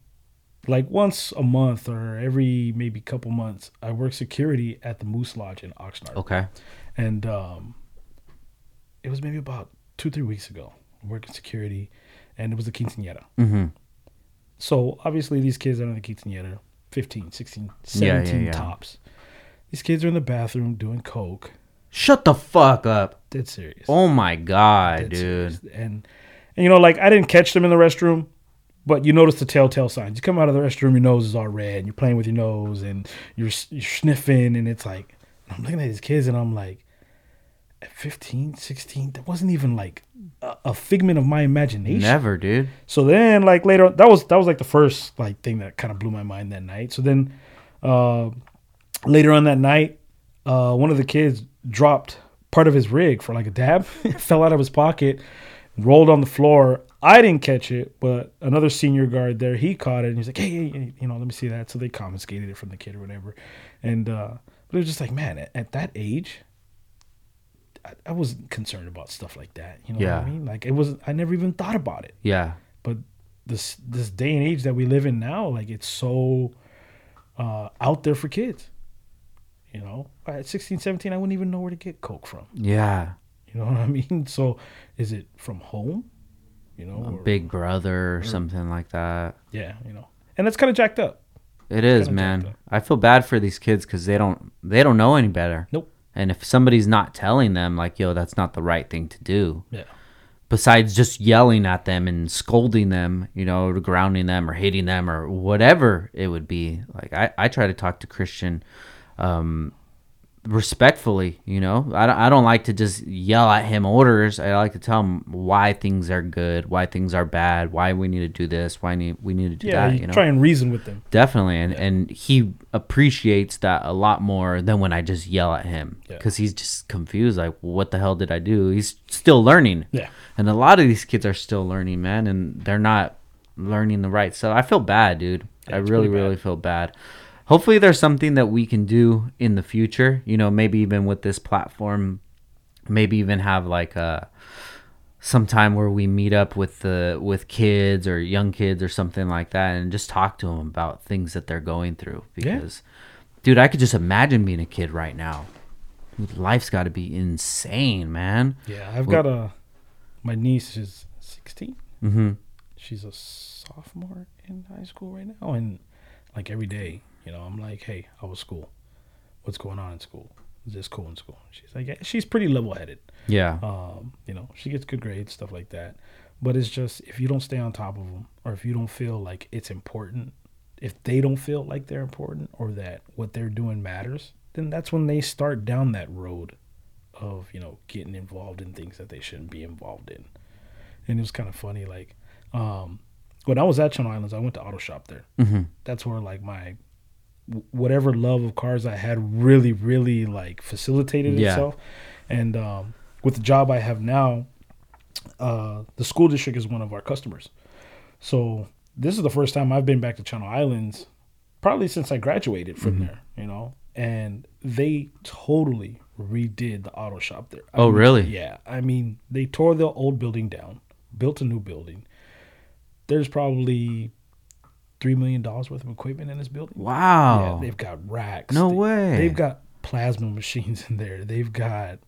like once a month or every maybe couple months, I work security at the Moose Lodge in Oxnard. Okay, and um. It was maybe about two, three weeks ago, working security, and it was the quinceañera. Mm-hmm. So obviously these kids are in the quinceañera, fifteen, sixteen, seventeen yeah, yeah, yeah. tops. These kids are in the bathroom doing coke. Shut the fuck up. Dead serious. Oh my God, Dead dude. Serious. And, and, you know, like I didn't catch them in the restroom, but you notice the telltale signs. You come out of the restroom, your nose is all red, and you're playing with your nose, and you're, you're sniffing, and it's like, I'm looking at these kids, and I'm like, fifteen, sixteen, that wasn't even like a figment of my imagination. Never, dude. So then, like, later on, that was that was like the first like thing that kind of blew my mind that night. So then, uh, later on that night, uh, one of the kids dropped part of his rig for like a dab, fell out of his pocket, rolled on the floor. I didn't catch it, but another senior guard there, he caught it, and he's like, hey, hey, hey, you know, let me see that. So they confiscated it from the kid or whatever. And uh, but it was just like, man, at, at that age, I, I wasn't concerned about stuff like that. You know yeah. what I mean? Like, it was, I never even thought about it. Yeah. But this this day and age that we live in now, like, it's so uh, out there for kids. You know, at sixteen, seventeen, I wouldn't even know where to get coke from. Yeah. You know what I mean? So is it from home? You know, a or, big brother or, or something like that. Yeah, you know, and that's kind of jacked up. It that's is, man. I feel bad for these kids because they don't they don't know any better. Nope. And if somebody's not telling them, like, yo, that's not the right thing to do. Yeah. Besides just yelling at them and scolding them, you know, or grounding them or hitting them or whatever it would be. Like, I, I try to talk to Christian, um, respectfully, you know. I don't, I don't like to just yell at him orders. I like to tell him why things are good, why things are bad, why we need to do this, why need, we need to do yeah, that. You, you know? Try and reason with them. Definitely. And yeah. and he appreciates that a lot more than when I just yell at him because yeah. he's just confused. Like, what the hell did I do? He's still learning. Yeah. And a lot of these kids are still learning, man, and they're not learning the right stuff. So I feel bad, dude. Yeah, I really, really, really feel bad. Hopefully there's something that we can do in the future, you know, maybe even with this platform, maybe even have like a some time where we meet up with the with kids or young kids or something like that and just talk to them about things that they're going through. Because, yeah. dude, I could just imagine being a kid right now. Life's got to be insane, man. Yeah, I've well, got a, my niece is sixteen. Mm-hmm. She's a sophomore in high school right now. And like every day. You know, I'm like, hey, how was school? What's going on in school? Is this cool in school? She's like, yeah. She's pretty level-headed. Yeah. Um, you know, she gets good grades, stuff like that. But it's just, if you don't stay on top of them, or if you don't feel like it's important, if they don't feel like they're important or that what they're doing matters, then that's when they start down that road of, you know, getting involved in things that they shouldn't be involved in. And it was kind of funny, like, um, when I was at Channel Islands, I went to auto shop there. Mm-hmm. That's where, like, my... whatever love of cars I had really, really like facilitated yeah. itself. And um, with the job I have now, uh, the school district is one of our customers. So this is the first time I've been back to Channel Islands, probably since I graduated from mm-hmm. there, you know, and they totally redid the auto shop there. I oh, mean, really? Yeah. I mean, they tore the old building down, built a new building. There's probably three million dollars worth of equipment in this building. Wow. Yeah, they've got racks. No they, way. They've got plasma machines in there. They've got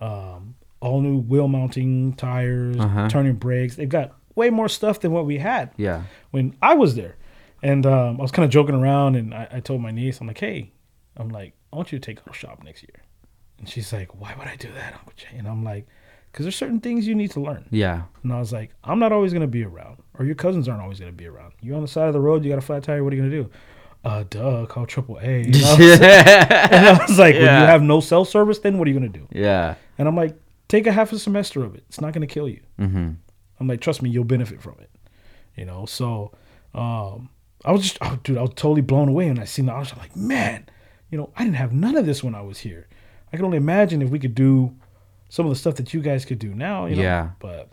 um, all new wheel mounting, tires, uh-huh. turning brakes. They've got way more stuff than what we had yeah. when I was there. And um, I was kind of joking around, and I, I told my niece, I'm like, hey, I'm like, I want you to take auto shop next year. And she's like, why would I do that, Uncle Jay? And I'm like, because there's certain things you need to learn. Yeah. And I was like, I'm not always going to be around, or your cousins aren't always going to be around. You're on the side of the road, you got a flat tire, what are you going to do? Uh, duh, call triple A. And I was, and I was like, yeah. well, you have no cell service, then what are you going to do? Yeah. And I'm like, take a half a semester of it. It's not going to kill you. Mm-hmm. I'm like, trust me, you'll benefit from it. You know, so um, I was just, oh, dude, I was totally blown away when I seen the auto shop. I'm like, man, you know, I didn't have none of this when I was here. I can only imagine if we could do some of the stuff that you guys could do now, you know? Yeah. But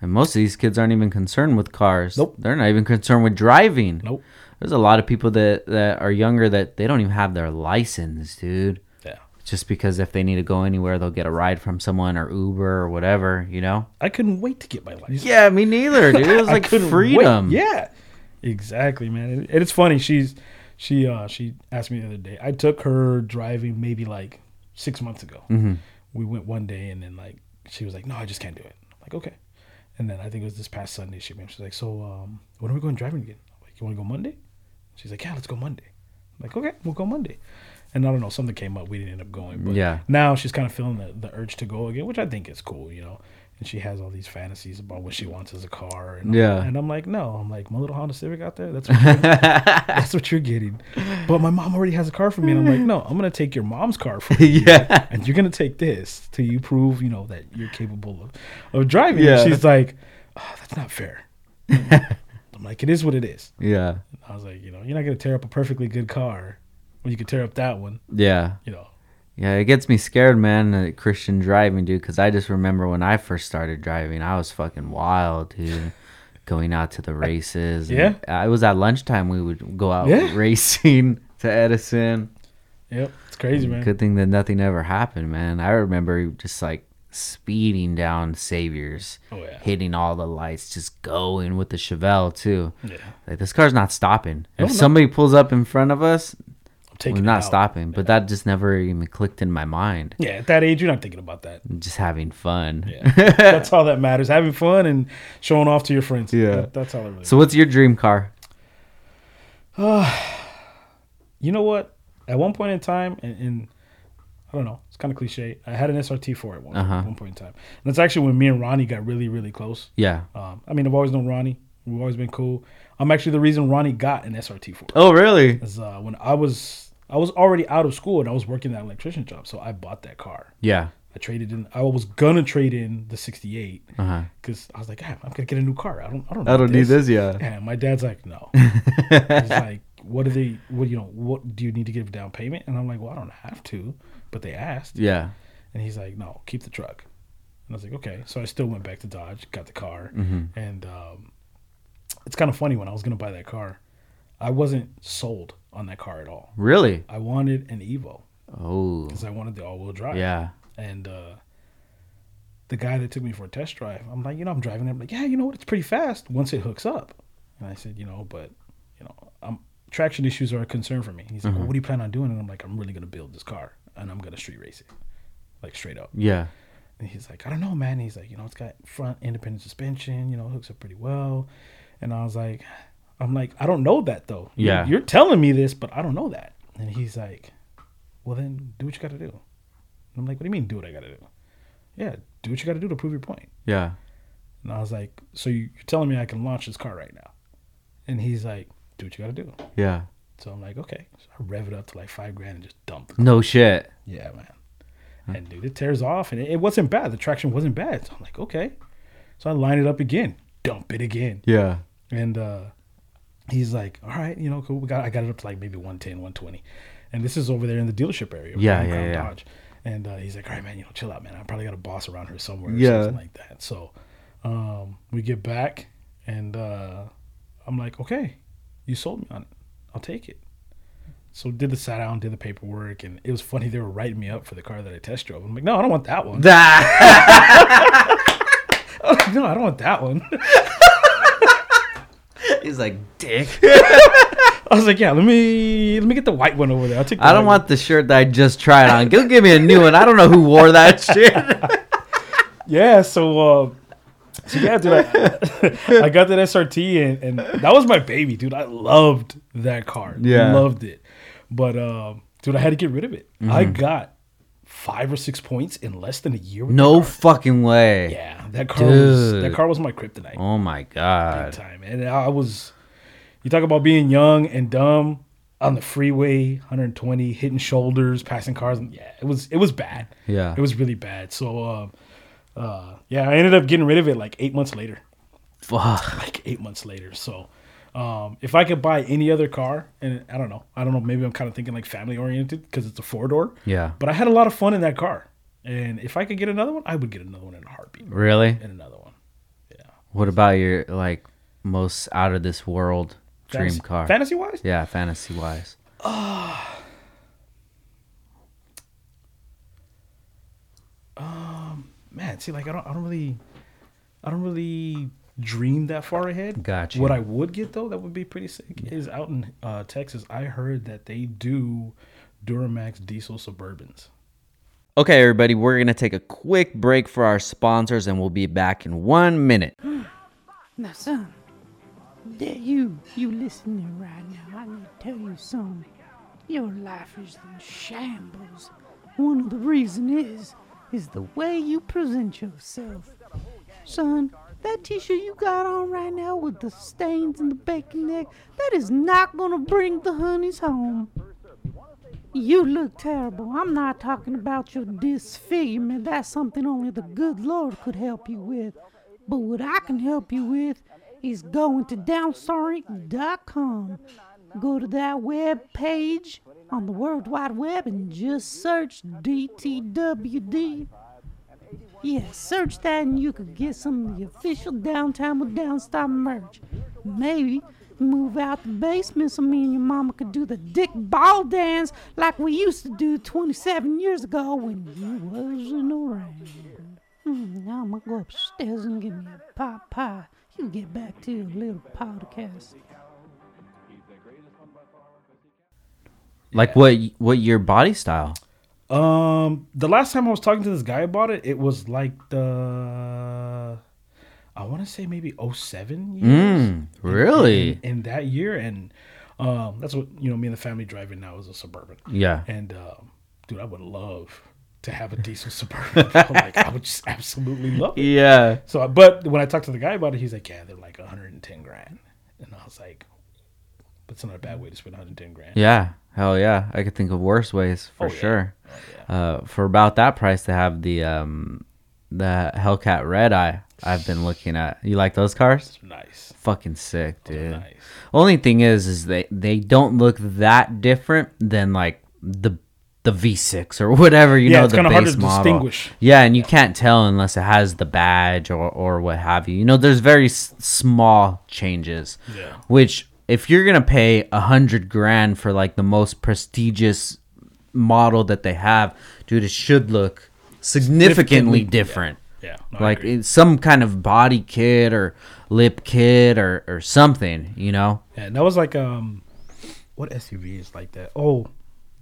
and most of these kids aren't even concerned with cars. Nope. They're not even concerned with driving. Nope. There's a lot of people that, that are younger that they don't even have their license, dude. Yeah. Just because if they need to go anywhere, they'll get a ride from someone or Uber or whatever, you know? I couldn't wait to get my license. Yeah, me neither, dude. It was like freedom. Wait. Yeah. Exactly, man. And it's funny. She's she uh, she asked me the other day. I took her driving maybe like six months ago. Mm-hmm. We went one day, and then, like, she was like, no, I just can't do it. I'm like, okay. And then I think it was this past Sunday, she was like, so um, when are we going driving again? I'm like, you want to go Monday? She's like, yeah, let's go Monday. I'm like, okay, we'll go Monday. And I don't know, something came up. We didn't end up going. But yeah. now she's kind of feeling the, the urge to go again, which I think is cool, you know. And she has all these fantasies about what she wants as a car. And yeah. I'm, and I'm like, no. I'm like, my little Honda Civic out there, that's what you're, that's what you're getting. But my mom already has a car for me. And I'm like, no, I'm going to take your mom's car for you. Yeah. And you're going to take this till you prove, you know, that you're capable of, of driving. Yeah. And she's like, oh, that's not fair. I'm like, it is what it is. Yeah. And I was like, you know, you're not going to tear up a perfectly good car when you can tear up that one. Yeah. You know. Yeah, it gets me scared, man, uh, Christian driving, dude, because I just remember when I first started driving, I was fucking wild, dude, going out to the races. Yeah. It was at lunchtime we would go out yeah. racing to Edison. Yep, it's crazy, and man. Good thing that nothing ever happened, man. I remember just, like, speeding down Saviors, oh, yeah. hitting all the lights, just going with the Chevelle, too. Yeah. Like, this car's not stopping. No, if no. somebody pulls up in front of us... We're not out. stopping, but yeah. that just never even clicked in my mind. Yeah, at that age, you're not thinking about that. Just having fun. Yeah, that's all that matters. Having fun and showing off to your friends. Yeah, that, that's all it really matters. So, what's your dream car? Uh, you know what? At one point in time, and, and I don't know, it's kind of cliche. I had an S R T four at one, uh-huh. one point in time, and that's actually when me and Ronnie got really, really close. Yeah. Um, I mean, I've always known Ronnie. We've always been cool. I'm actually the reason Ronnie got an S R T four. Oh, really? Because uh, when I was. I was already out of school and I was working that electrician job, so I bought that car. Yeah, I traded in. I was gonna trade in the sixty-eight because uh-huh. I was like, ah, I'm gonna get a new car. I don't. I don't. I don't need this. Yeah. And my dad's like, no. He's like, what do they? What you know? What do you need to give a down payment? And I'm like, well, I don't have to, but they asked. Yeah. And he's like, no, keep the truck. And I was like, okay. So I still went back to Dodge, got the car, mm-hmm. and um, it's kind of funny when I was gonna buy that car, I wasn't sold on that car at all. Really? I wanted an Evo. Oh. Because I wanted the all-wheel drive. Yeah. And uh, the guy that took me for a test drive, I'm like, you know, I'm driving it. I'm like, yeah, you know what? It's pretty fast once it hooks up. And I said, you know, but, you know, I'm, traction issues are a concern for me. He's like, mm-hmm. well, what do you plan on doing? And I'm like, I'm really going to build this car, and I'm going to street race it, like straight up. Yeah. And he's like, I don't know, man. And he's like, you know, it's got front independent suspension. You know, it hooks up pretty well. And I was like... I'm like, I don't know that, though. Yeah. You're telling me this, but I don't know that. And he's like, well, then do what you got to do. And I'm like, what do you mean do what I got to do? Yeah, do what you got to do to prove your point. Yeah. And I was like, so you're telling me I can launch this car right now? And he's like, do what you got to do. Yeah. So I'm like, okay. So I rev it up to like five grand and just dump the car. No shit. Yeah, man. Huh. And dude, it tears off. And it, it wasn't bad. The traction wasn't bad. So I'm like, okay. So I line it up again. Dump it again. Yeah. And, uh. He's like, all right, you know, cool. We got, I got it up to like maybe one ten, one twenty. And this is over there in the dealership area. Right? Yeah, yeah, yeah. Dodge. And uh, he's like, all right, man, you know, chill out, man. I probably got a boss around here somewhere or yeah. something like that. So um, we get back and uh, I'm like, okay, you sold me on it. I'll take it. So did the sat down, did the paperwork. And it was funny. They were writing me up for the car that I test drove. I'm like, no, I don't want that one. I was like, no, I don't want that one. He's like, dick. I was like, yeah, let me let me get the white one over there. I'll take the I don't want one. The shirt that I just tried on. Go give me a new one. I don't know who wore that shit. Yeah, so, uh, so yeah, dude, I, I got that S R T, and, and that was my baby, dude. I loved that car. Yeah. Loved it. But, uh, dude, I had to get rid of it. Mm-hmm. I got five or six points in less than a year. With no fucking way. Yeah, that car Dude. was that car was my kryptonite. Oh my god, big time. And I was, you talk about being young and dumb on the freeway, one twenty, hitting shoulders, passing cars. Yeah, it was it was bad. Yeah, it was really bad. So, um, uh, yeah, I ended up getting rid of it like eight months later. Fuck, like eight months later. So. Um, if I could buy any other car, and I don't know, I don't know, maybe I'm kind of thinking like family oriented because it's a four door. Yeah. But I had a lot of fun in that car, and if I could get another one, I would get another one in a heartbeat. Really? And another one. Yeah. What about your like most out of this world dream fantasy, car? Fantasy wise? Yeah, fantasy wise. Uh, um, man, see, like I don't, I don't really, I don't really. dream that far ahead. Gotcha. What I would get though, that would be pretty sick, yeah. is out in uh, Texas. I heard that they do Duramax diesel Suburbans. Okay, everybody, we're gonna take a quick break for our sponsors, and we'll be back in one minute. Now, son, that you you listening right now? I need to tell you something. Your life is in shambles. One of the reasons is is the way you present yourself. Son, that t-shirt you got on right now with the stains and the bacon neck, that is not gonna bring the honeys home. You look terrible. I'm not talking about your disfigurement. That's something only the good Lord could help you with. But what I can help you with is going to downstar inc dot com. Go to that web page on the World Wide Web and just search D T W D. Yeah, search that and you could get some of the official Downtime with Downstar merch. Maybe move out the basement so me and your mama could do the dick ball dance like we used to do twenty-seven years ago when you wasn't around. Mm, now I'm gonna go upstairs and get me a pot pie. You get back to your little podcast. Like what? What your body style? Um, the last time I was talking to this guy about it, it was like the, I want to say maybe oh seven years. Mm, really? In, in, in that year, and um, that's what, you know, me and the family driving now is a Suburban. Yeah. And um, dude, I would love to have a decent Suburban. Like, I would just absolutely love it. Yeah. So, but when I talked to the guy about it, he's like, "Yeah, they're like one hundred ten grand," and I was like, "That's not a bad way to spend one hundred ten grand." Yeah. Hell yeah, I could think of worse ways for oh, yeah. sure. Oh, yeah. Uh, for about that price to have the um, the Hellcat Red Eye I've been looking at. You like those cars? That's nice. Fucking sick, dude. Nice. Only thing is, is they, they don't look that different than like the the V six or whatever, you yeah, know, it's the base hard to model. Distinguish. Yeah, and you yeah. can't tell unless it has the badge or, or what have you. You know, there's very s- small changes, yeah. which... If you're gonna pay a hundred grand for like the most prestigious model that they have, dude, it should look significantly, significantly different. Yeah, yeah. No, like it's some kind of body kit or lip kit or, or something, you know. Yeah, and that was like um, what S U V is like that? Oh,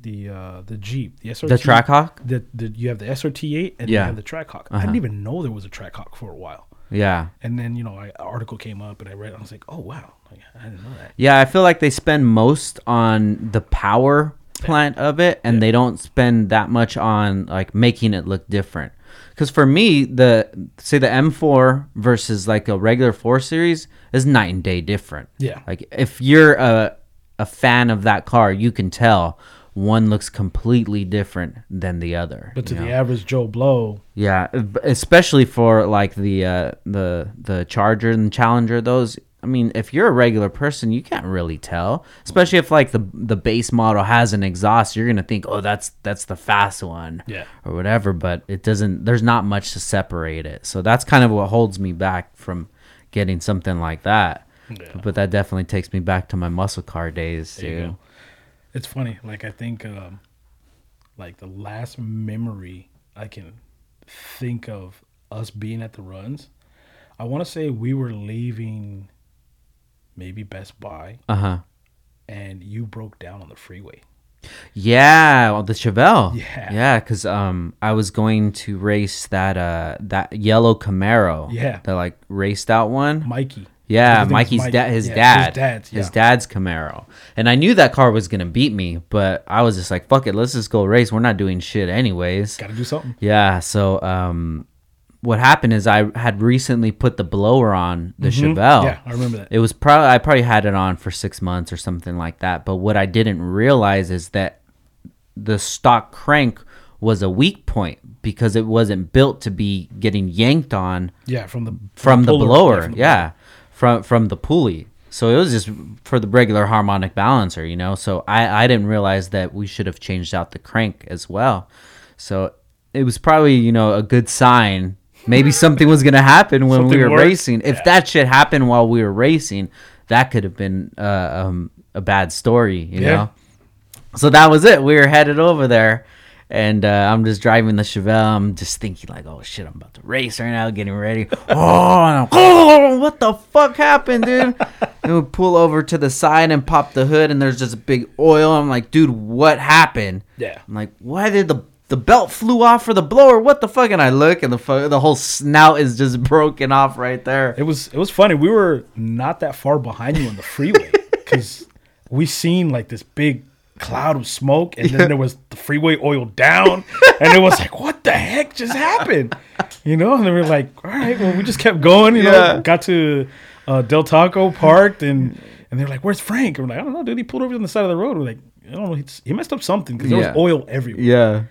the uh, the Jeep, the S R T, the Trackhawk. The, the you have the S R T eight and yeah. you have the Trackhawk. Uh-huh. I didn't even know there was a Trackhawk for a while. Yeah. And then, you know, I, an article came up and I read it. I was like, oh, wow. Like, I didn't know that. Yeah, I feel like they spend most on the power plant yeah. of it, and yeah. they don't spend that much on, like, making it look different. Because for me, the say the M four versus, like, a regular four series is night and day different. Yeah. Like, if you're a, a fan of that car, you can tell one looks completely different than the other. But to the know? average Joe Blow, yeah, especially for like the uh, the the Charger and Challenger, those. I mean, if you're a regular person, you can't really tell. Especially if like the the base model has an exhaust, you're gonna think, oh, that's that's the fast one, yeah, or whatever. But it doesn't. There's not much to separate it. So that's kind of what holds me back from getting something like that. Yeah. But that definitely takes me back to my muscle car days too. It's funny, like I think, um, like the last memory I can think of us being at the runs, I want to say we were leaving, maybe Best Buy, uh huh, and you broke down on the freeway. Yeah, well, the Chevelle. Yeah, yeah, because um, I was going to race that uh that yellow Camaro. Yeah, that like raced out one, Mikey. Yeah, Mikey's Mike, da- his yeah, dad, his dad, yeah. his dad's Camaro, and I knew that car was gonna beat me, but I was just like, "Fuck it, let's just go race. We're not doing shit anyways. Gotta do something." Yeah. So, um, what happened is I had recently put the blower on the mm-hmm. Chevelle. Yeah, I remember that. It was probably I probably had it on for six months or something like that. But what I didn't realize is that the stock crank was a weak point, because it wasn't built to be getting yanked on. Yeah, from the from, from the, the blower. Yeah. From the yeah. Blower. From from the pulley, so it was just for the regular harmonic balancer, you know. So I, I didn't realize that we should have changed out the crank as well. So it was probably, you know, a good sign. Maybe something was gonna happen when something we were worked. racing. If yeah. that shit happened while we were racing, that could have been uh, um, a bad story, you yeah. know. So that was it. We were headed over there. And uh, I'm just driving the Chevelle. I'm just thinking like, oh shit, I'm about to race right now, getting ready. Oh, and I'm, oh what the fuck happened, dude? And we pull over to the side and pop the hood, and there's just a big oil. I'm like, dude, what happened? Yeah. I'm like, why did the the belt flew off for the blower? What the fuck? And I look, and the fu- the whole snout is just broken off right there. It was it was funny. We were not that far behind you on the freeway because we seen like this big cloud of smoke, and then yeah. there was the freeway oil down, and it was like, what the the heck just happened? You know, and then we were like, all right, well, we just kept going, you yeah. know, got to uh, Del Taco, parked, and, and they're like, where's Frank? And we're like, I don't know, dude, he pulled over on the side of the road. We're like, I don't know, he, he messed up something because there yeah. was oil everywhere. Yeah.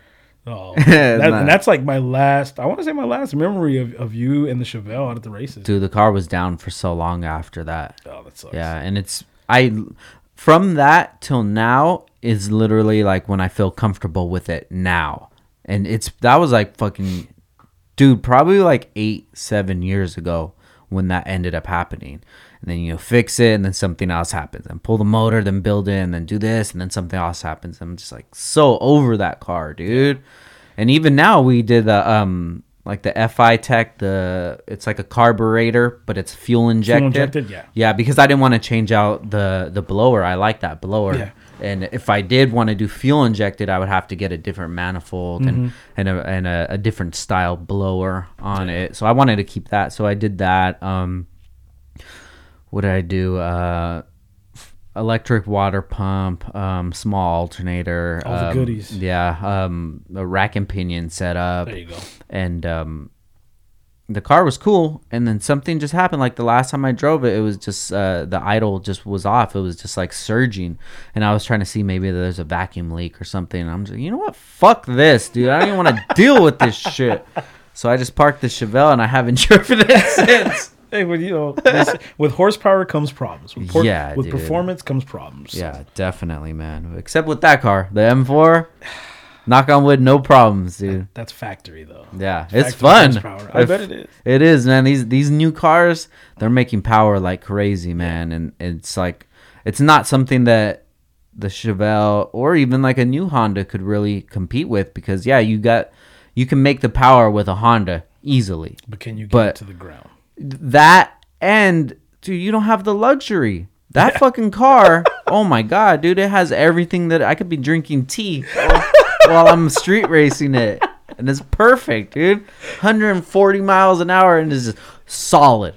Oh, that, nah. And that's like my last, I want to say my last memory of, of you and the Chevelle out at the races. Dude, the car was down for so long after that. Oh, that sucks. Yeah, and it's, I, from that till now is literally like when I feel comfortable with it now. And it's, that was like fucking, dude, probably like eight, seven years ago when that ended up happening. And then you fix it and then something else happens. And pull the motor, then build it, and then do this, and then something else happens. I'm just like so over that car, dude. And even now we did the um like the F I Tech, the it's like a carburetor, but it's fuel injected. Fuel injected, yeah. Yeah, because I didn't want to change out the, the blower. I like that blower. Yeah. And if I did want to do fuel injected, I would have to get a different manifold mm-hmm. and and a and a, a different style blower on yeah. it. So I wanted to keep that. So I did that. Um What did I do? Uh, electric water pump, um, small alternator. All um, the goodies. Yeah. Um, a rack and pinion set up. There you go. And um, the car was cool. And then something just happened. Like the last time I drove it, it was just uh, the idle just was off. It was just like surging. And I was trying to see maybe there's a vacuum leak or something. And I'm just like, you know what? Fuck this, dude. I don't even want to deal with this shit. So I just parked the Chevelle and I haven't driven it since. Hey, well, you know, this, with horsepower comes problems. With, por- yeah, with performance comes problems. Yeah, definitely, man. Except with that car, the M four. Knock on wood, no problems, dude. That, that's factory though. Yeah, factory it's fun. I bet it is. It is, man. These these new cars, they're making power like crazy, man. And it's like, it's not something that the Chevelle or even like a new Honda could really compete with because yeah, you got you can make the power with a Honda easily. But can you get but, it to the ground? That and dude, you don't have the luxury. That yeah. fucking car, oh my god, dude, it has everything that I could be drinking tea while I'm street racing it, and it's perfect, dude. one hundred forty miles an hour and it's just solid.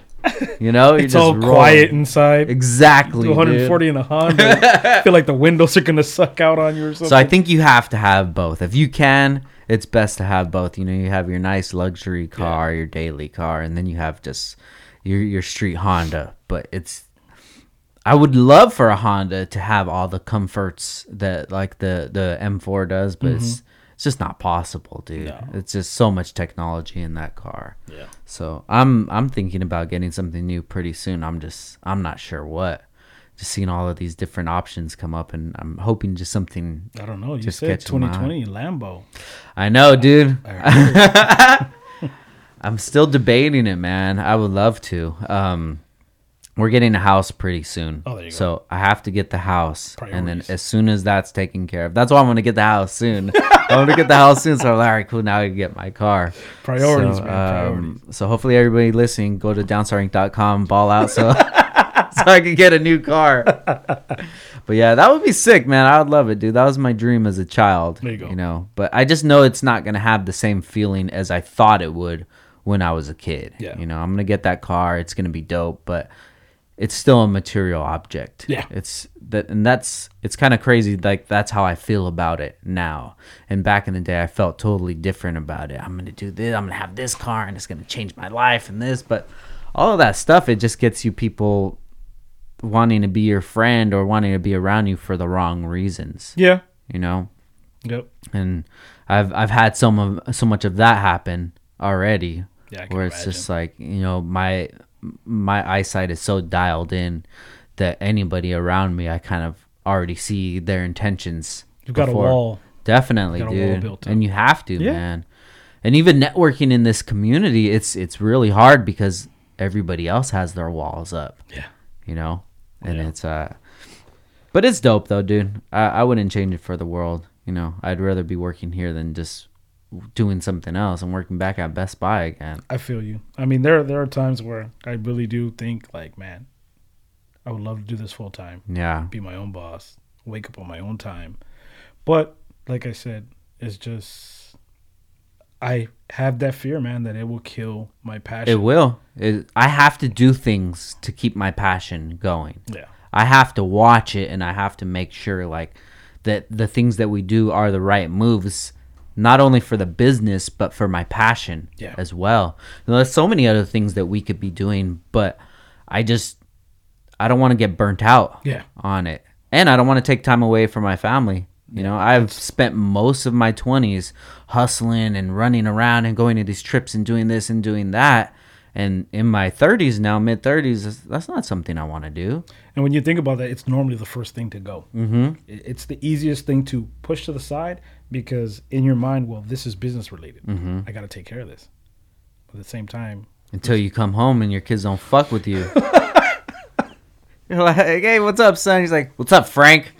You know, it's all rolling. Quiet inside. Exactly. one hundred forty in a Honda. I feel like the windows are gonna suck out on you or something. So I think you have to have both. If you can, it's best to have both. You know, you have your nice luxury car, yeah. your daily car, and then you have just your your street Honda. But it's, I would love for a Honda to have all the comforts that like the the M four does, but mm-hmm. it's it's just not possible, dude. No. It's just so much technology in that car. Yeah. So I'm I'm thinking about getting something new pretty soon. I'm just I'm not sure what. Just seeing all of these different options come up, and I'm hoping just something. I don't know. You said twenty twenty Lambo. I know, dude. I, I I'm still debating it, man. I would love to. Um, we're getting a house pretty soon. Oh, there you go. So I have to get the house. Priorities. And then as soon as that's taken care of, that's why I'm going to get the house soon. I want to get the house soon. So I'm like, all right, cool. Now I can get my car. Priorities, so, man. Priorities. Um, so hopefully everybody listening, go to downstar inc dot com, ball out. So. So I could get a new car. But yeah, that would be sick, man. I would love it, dude. That was my dream as a child. There you go. You know, but I just know it's not going to have the same feeling as I thought it would when I was a kid. Yeah. You know, I'm going to get that car. It's going to be dope, but it's still a material object. Yeah. It's that, and that's, it's kind of crazy. Like, that's how I feel about it now. And back in the day, I felt totally different about it. I'm going to do this. I'm going to have this car and it's going to change my life and this, but all of that stuff, it just gets you people wanting to be your friend or wanting to be around you for the wrong reasons. Yeah. You know? Yep. And I've I've had some of so much of that happen already. Yeah. I can where it's imagine. Just like, you know, my my eyesight is so dialed in that anybody around me I kind of already see their intentions. You've before. Got a wall. Definitely, got a dude. Wall built up. And you have to, yeah. man. And even networking in this community, it's it's really hard because everybody else has their walls up. Yeah. You know? And yeah. it's uh but it's dope though, dude. I, I wouldn't change it for the world. You know, I'd rather be working here than just doing something else and working back at Best Buy again. I feel you. I mean, there there are times where I really do think like, man, I would love to do this full time. Yeah. Be my own boss, wake up on my own time. But like I said, it's just I have that fear, man, that it will kill my passion. It will. It, I have to do things to keep my passion going. Yeah. I have to watch it, and I have to make sure like that the things that we do are the right moves not only for the business, but for my passion yeah. as well. You know, there's so many other things that we could be doing, but I just, I don't want to get burnt out yeah. on it. And I don't want to take time away from my family. You know, I've spent most of my twenties hustling and running around and going to these trips and doing this and doing that. And in my thirties now, mid-thirties, that's not something I want to do. And when you think about that, it's normally the first thing to go. Mm-hmm. It's the easiest thing to push to the side because in your mind, well, this is business-related. Mm-hmm. I got to take care of this. But at the same time... Until you come home and your kids don't fuck with you. You're like, hey, what's up, son? He's like, what's up, Frank?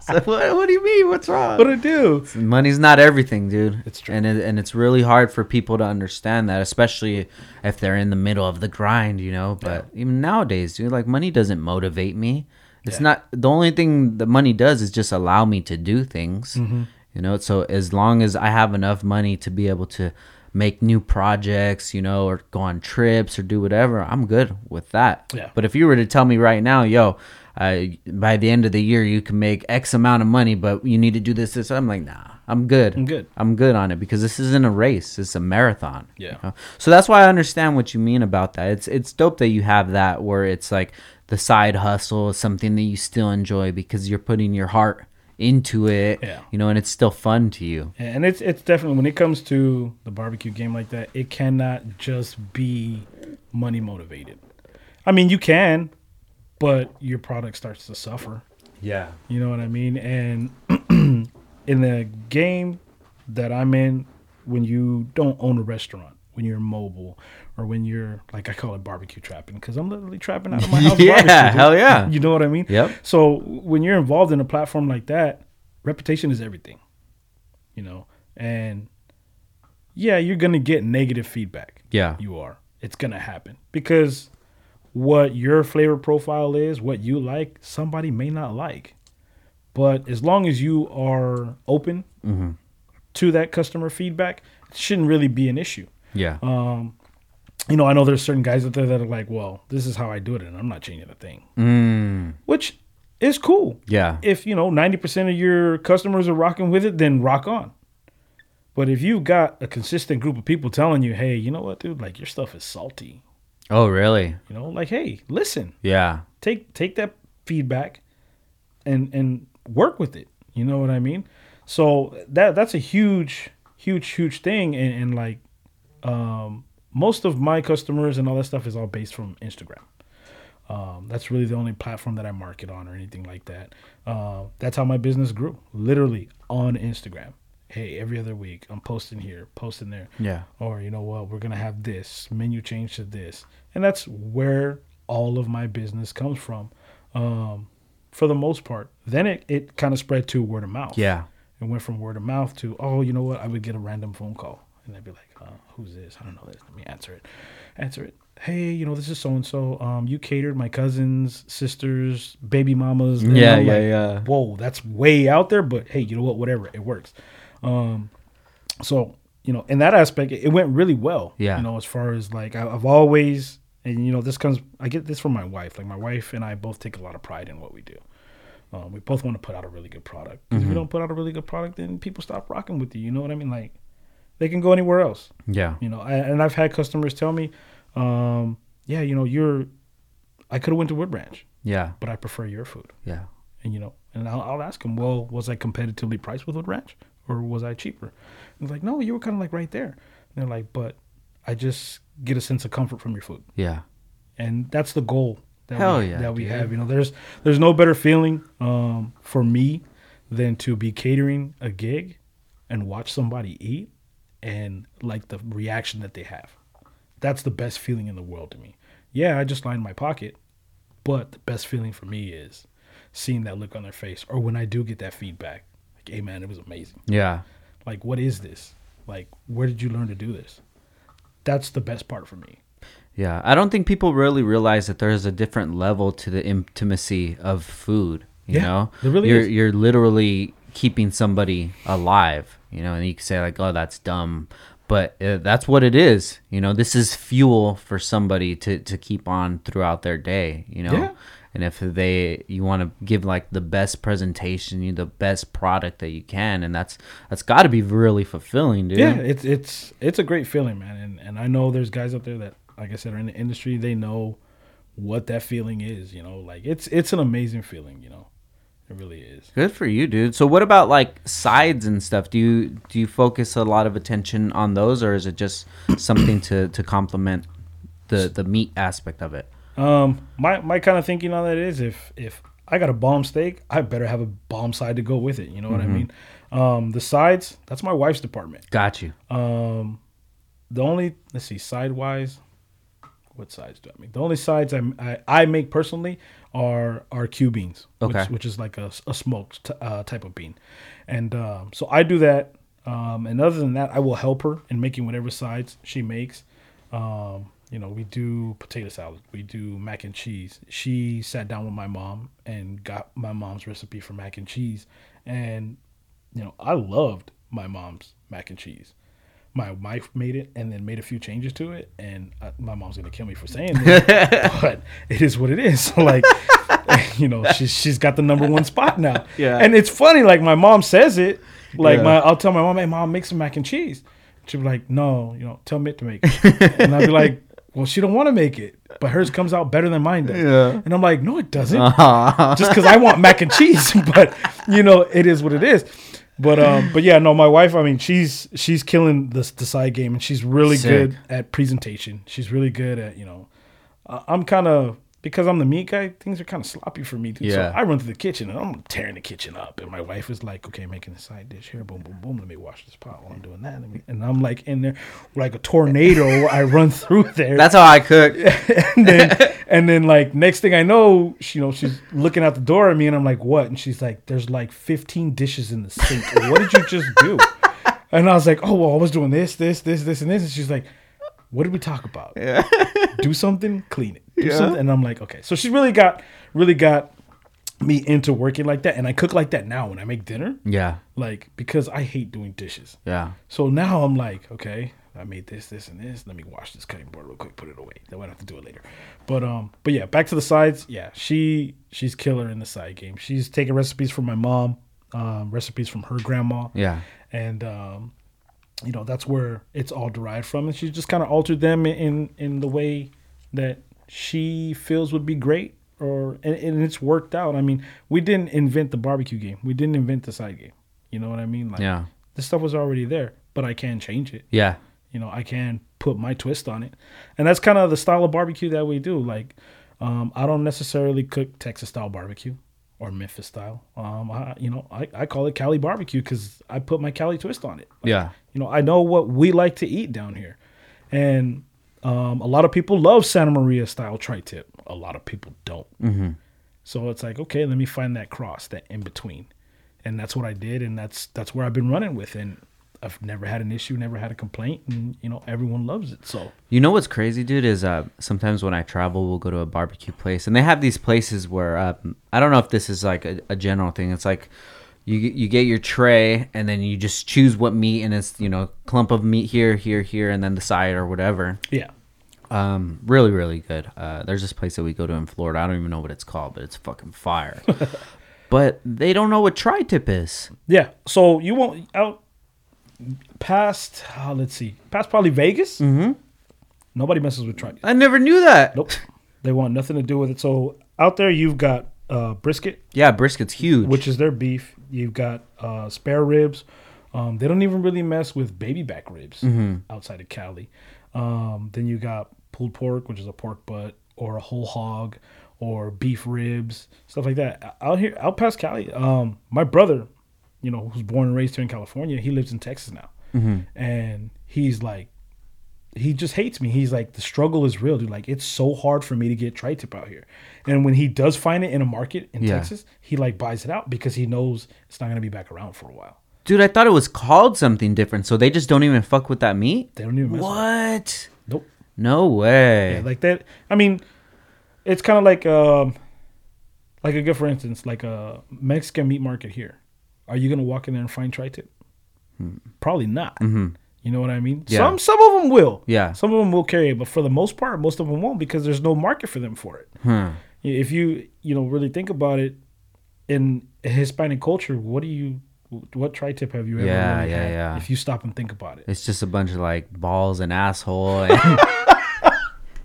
So what, what do you mean? What's wrong? What do I do? Money's not everything, dude. It's true. And, it, and it's really hard for people to understand that, especially if they're in the middle of the grind, you know. But yeah. even nowadays, dude, like money doesn't motivate me. It's yeah. not, the only thing the money does is just allow me to do things, mm-hmm. you know. So as long as I have enough money to be able to make new projects, you know, or go on trips or do whatever, I'm good with that. Yeah. But if you were to tell me right now, yo, Uh, by the end of the year, you can make X amount of money, but you need to do this, this. I'm like, nah, I'm good. I'm good. I'm good on it because this isn't a race. It's a marathon. Yeah. You know? So that's why I understand what you mean about that. It's it's dope that you have that where it's like the side hustle is something that you still enjoy because you're putting your heart into it, yeah. you know, and it's still fun to you. And it's it's definitely, when it comes to the barbecue game like that, it cannot just be money motivated. I mean, you can, but your product starts to suffer. Yeah. You know what I mean? And in the game that I'm in, when you don't own a restaurant, when you're mobile, or when you're, like I call it barbecue trapping, because I'm literally trapping out of my house. Yeah, barbecue, hell yeah. You know what I mean? Yep. So when you're involved in a platform like that, reputation is everything, you know? And yeah, you're going to get negative feedback. Yeah. You are. It's going to happen because... what your flavor profile is, what you like, somebody may not like. But as long as you are open mm-hmm. to that customer feedback, it shouldn't really be an issue. Yeah. Um, you know, I know there's certain guys out there that are like, well, this is how I do it, and I'm not changing a thing. Mm. Which is cool. Yeah. If, you know, ninety percent of your customers are rocking with it, then rock on. But if you've got a consistent group of people telling you, hey, you know what, dude, like your stuff is salty. Oh, really? You know, like, hey, listen. Yeah. Take take that feedback and and work with it. You know what I mean? So that that's a huge, huge, huge thing. And, and like um, most of my customers and all that stuff is all based from Instagram. Um, that's really the only platform that I market on or anything like that. Uh, that's how my business grew, literally on Instagram. Hey, every other week, I'm posting here, posting there. Yeah. Or, you know what, we're going to have this menu change to this. And that's where all of my business comes from, um, for the most part. Then it, it kind of spread to word of mouth. Yeah. It went from word of mouth to, oh, you know what, I would get a random phone call. And they'd be like, uh, who's this? I don't know this. Let me answer it. Answer it. Hey, you know, this is so-and-so. Um, you catered my cousins, sisters, baby mamas. And yeah, yeah, like, yeah. Whoa, that's way out there. But, hey, you know what, whatever, it works. Um, so, you know, in that aspect, it, it went really well, yeah. you know, as far as like, I, I've always, and you know, this comes, I get this from my wife, like my wife and I both take a lot of pride in what we do. Um, we both want to put out a really good product. Mm-hmm. If we don't put out a really good product, then people stop rocking with you. You know what I mean? Like they can go anywhere else. Yeah. You know, I, and I've had customers tell me, um, yeah, you know, you're, I could have went to Wood Ranch. Yeah. But I prefer your food. Yeah. And, you know, and I'll, I'll ask them, well, was I competitively priced with Wood Ranch? Or was I cheaper? And like, no, you were kind of like right there. And they're like, but I just get a sense of comfort from your food. Yeah. And that's the goal that Hell we, yeah, that we have. You know, there's there's no better feeling um, for me than to be catering a gig and watch somebody eat and like the reaction that they have. That's the best feeling in the world to me. Yeah, I just lined my pocket, but the best feeling for me is seeing that look on their face or when I do get that feedback. Hey man, it was amazing. Yeah. Like, what is this? Like, where did you learn to do this? That's the best part for me. Yeah. I don't think people really realize that there's a different level to the intimacy of food. You yeah, know, there really you're, is. You're literally keeping somebody alive, you know, and you can say like, oh, that's dumb, but uh, that's what it is. You know, this is fuel for somebody to, to keep on throughout their day, you know? Yeah. And if they, you want to give like the best presentation, you the best product that you can, and that's that's got to be really fulfilling, dude. Yeah, it's it's it's a great feeling, man. And and I know there's guys out there that, like I said, are in the industry. They know what that feeling is, you know. Like it's it's an amazing feeling, you know. It really is. Good for you, dude. So what about like sides and stuff? Do you do you focus a lot of attention on those, or is it just something to to complement the the meat aspect of it? Um, my, my kind of thinking on that is if, if I got a bomb steak, I better have a bomb side to go with it. You know what mm-hmm. I mean? Um, the sides, that's my wife's department. Got you. Um, the only, let's see, side-wise, what sides do I make? The only sides I, I, I make personally are, are Q beans, okay. which, which is like a, a smoked t- uh, type of bean. And, um, so I do that. Um, and other than that, I will help her in making whatever sides she makes. Um, You know, we do potato salad. We do mac and cheese. She sat down with my mom and got my mom's recipe for mac and cheese. And, you know, I loved my mom's mac and cheese. My wife made it and then made a few changes to it. And I, my mom's going to kill me for saying that. But it is what it is. Like, you know, she's, she's got the number one spot now. Yeah. And it's funny. Like, my mom says it. Like, yeah. my, I'll tell my mom, hey, Mom, make some mac and cheese. She'll be like, no, you know, tell Mitt to make it. And I'll be like, well, she don't want to make it, but hers comes out better than mine does. Yeah. And I'm like, no, it doesn't. Uh-huh. Just because I want mac and cheese, but you know, it is what it is. But um, but yeah, no, my wife. I mean, she's she's killing the the side game, and she's really Sick. good at presentation. She's really good at you know. Uh, I'm kind of because I'm the meat guy. Things are kind of sloppy for me, dude. Yeah. So I run to the kitchen and I'm tearing the kitchen up, and my wife is like, okay, making a side dish here, boom, boom, boom. Let me wash this pot while I'm doing that. And I'm like in there like a tornado. I run through there. That's how I cook. and then and then like next thing I know, she, you know, she's looking out the door at me, and I'm like, what? And she's like, there's like fifteen dishes in the sink. What did you just do? And I was like, oh, well, I was doing this, this, this, this, and this. And she's like, what did we talk about? Yeah. Do something, clean it. Do yeah. something. And I'm like, okay. So she really got really got me into working like that. And I cook like that now when I make dinner. Yeah. Like, because I hate doing dishes. Yeah. So now I'm like, okay, I made this, this, and this. Let me wash this cutting board real quick, put it away. Then I don't have to do it later. But um, but yeah, back to the sides. Yeah, she she's killer in the side game. She's taking recipes from my mom, um, recipes from her grandma. Yeah. And um you know, that's where it's all derived from. And she's just kind of altered them in, in the way that she feels would be great. or and, and it's worked out. I mean, we didn't invent the barbecue game. We didn't invent the side game. You know what I mean? Like, yeah. This stuff was already there, but I can change it. Yeah. You know, I can put my twist on it. And that's kind of the style of barbecue that we do. Like, um, I don't necessarily cook Texas-style barbecue. Or Memphis style, um, I, you know, I, I call it Cali barbecue because I put my Cali twist on it. Like, yeah, you know, I know what we like to eat down here, and um, a lot of people love Santa Maria style tri-tip. A lot of people don't. Mm-hmm. So it's like, okay, let me find that cross, that in between, and that's what I did, and that's that's where I've been running with, and I've never had an issue, never had a complaint, and you know, everyone loves it. So you know what's crazy, dude, is uh, sometimes when I travel, we'll go to a barbecue place, and they have these places where uh, I don't know if this is like a, a general thing. It's like you you get your tray, and then you just choose what meat, and it's you know clump of meat here, here, here, and then the side or whatever. Yeah. Um, really, really good. Uh, there's this place that we go to in Florida. I don't even know what it's called, but it's fucking fire. But they don't know what tri-tip is. Yeah. So you won't out. Past, oh, let's see, past probably Vegas. Mm-hmm. Nobody messes with tri-tip. I never knew that. Nope. They want nothing to do with it. So out there, you've got uh, brisket. Yeah, brisket's huge. Which is their beef. You've got uh, spare ribs. Um, they don't even really mess with baby back ribs mm-hmm. outside of Cali. Um, then you got pulled pork, which is a pork butt, or a whole hog, or beef ribs, stuff like that. Out here, out past Cali, um, my brother, you know, who's born and raised here in California, he lives in Texas now. Mm-hmm. And he's like, he just hates me. He's like, the struggle is real, dude. Like, it's so hard for me to get tri-tip out here. And when he does find it in a market in yeah. Texas, he like buys it out because he knows it's not going to be back around for a while. Dude, I thought it was called something different. So they just don't even fuck with that meat? They don't even mess What? With nope. No way. Yeah, like that. I mean, it's kind of like, um, like a good, for instance, like a Mexican meat market here. Are you going to walk in there and find tri-tip? Hmm. Probably not. Mm-hmm. You know what I mean? Yeah. Some some of them will. Yeah. Some of them will carry it, but for the most part, most of them won't because there's no market for them for it. Hmm. If you, you know, really think about it, in Hispanic culture, what do you, what tri-tip have you ever yeah, really yeah, had? Yeah. If you stop and think about it, it's just a bunch of like balls and asshole and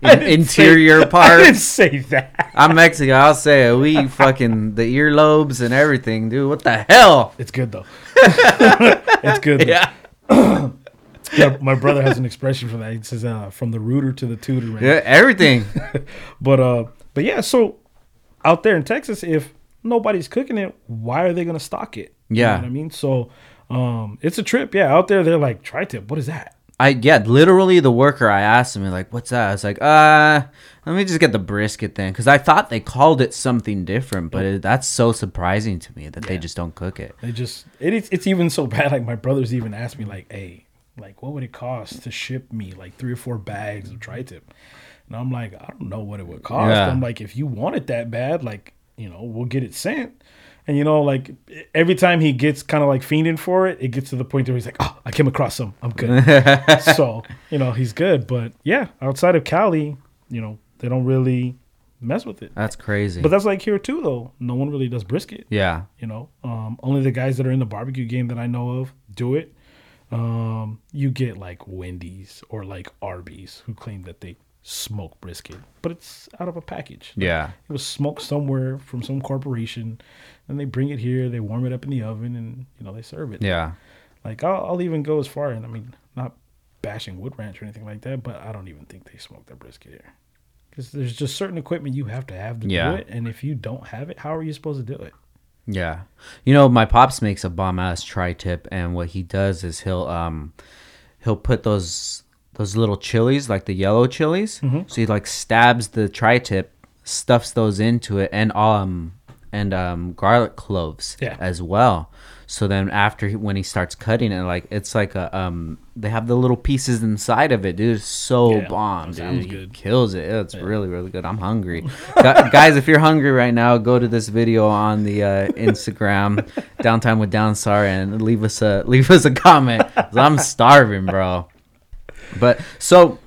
in, interior parts. I didn't say that. I'm Mexican. I'll say it. We fucking the earlobes and everything, dude. What the hell? It's good though. It's good. Yeah. Yeah, my brother has an expression for that. He says, uh, "From the rooter to the tutor." Right? Yeah, everything. But uh, but yeah. So out there in Texas, if nobody's cooking it, why are they gonna stock it? Yeah, you know what I mean, so um, it's a trip. Yeah, out there they're like tri-tip. What is that? I yeah, literally the worker. I asked him like, "What's that?" I was like, "Uh, let me just get the brisket thing," because I thought they called it something different. But it, that's so surprising to me that yeah. they just don't cook it. They just it, it's it's even so bad. Like my brothers even asked me like, "Hey, like what would it cost to ship me like three or four bags of tri-tip?" And I'm like, I don't know what it would cost. Yeah. I'm like, if you want it that bad, like, you know, we'll get it sent. And, you know, like every time he gets kind of like fiending for it, it gets to the point where he's like, oh, I came across some. I'm good. So, you know, he's good. But yeah, outside of Cali, you know, they don't really mess with it. That's crazy. But that's like here too, though. No one really does brisket. Yeah. You know, um, only the guys that are in the barbecue game that I know of do it. Um, you get like Wendy's or like Arby's who claim that they smoke brisket, but it's out of a package. Yeah, it was smoked somewhere from some corporation, and they bring it here. They warm it up in the oven, and you know they serve it. Yeah, like I'll, I'll even go as far, and I mean, not bashing Wood Ranch or anything like that, but I don't even think they smoke their brisket here, because there's just certain equipment you have to have to yeah. do it, and if you don't have it, how are you supposed to do it? Yeah, you know, my pops makes a bomb ass tri-tip, and what he does is he'll um he'll put those. Those little chilies, like the yellow chilies. Mm-hmm. So he like stabs the tri-tip, stuffs those into it, and um and um garlic cloves yeah. as well. So then after he, when he starts cutting it, like it's like a um they have the little pieces inside of it, dude. It's so yeah, bomb, dude. He kills it. It's yeah. really really good. I'm hungry, guys. If you're hungry right now, go to this video on the uh, Instagram, Downtime with Downstar, and leave us a leave us a comment. I'm starving, bro. But so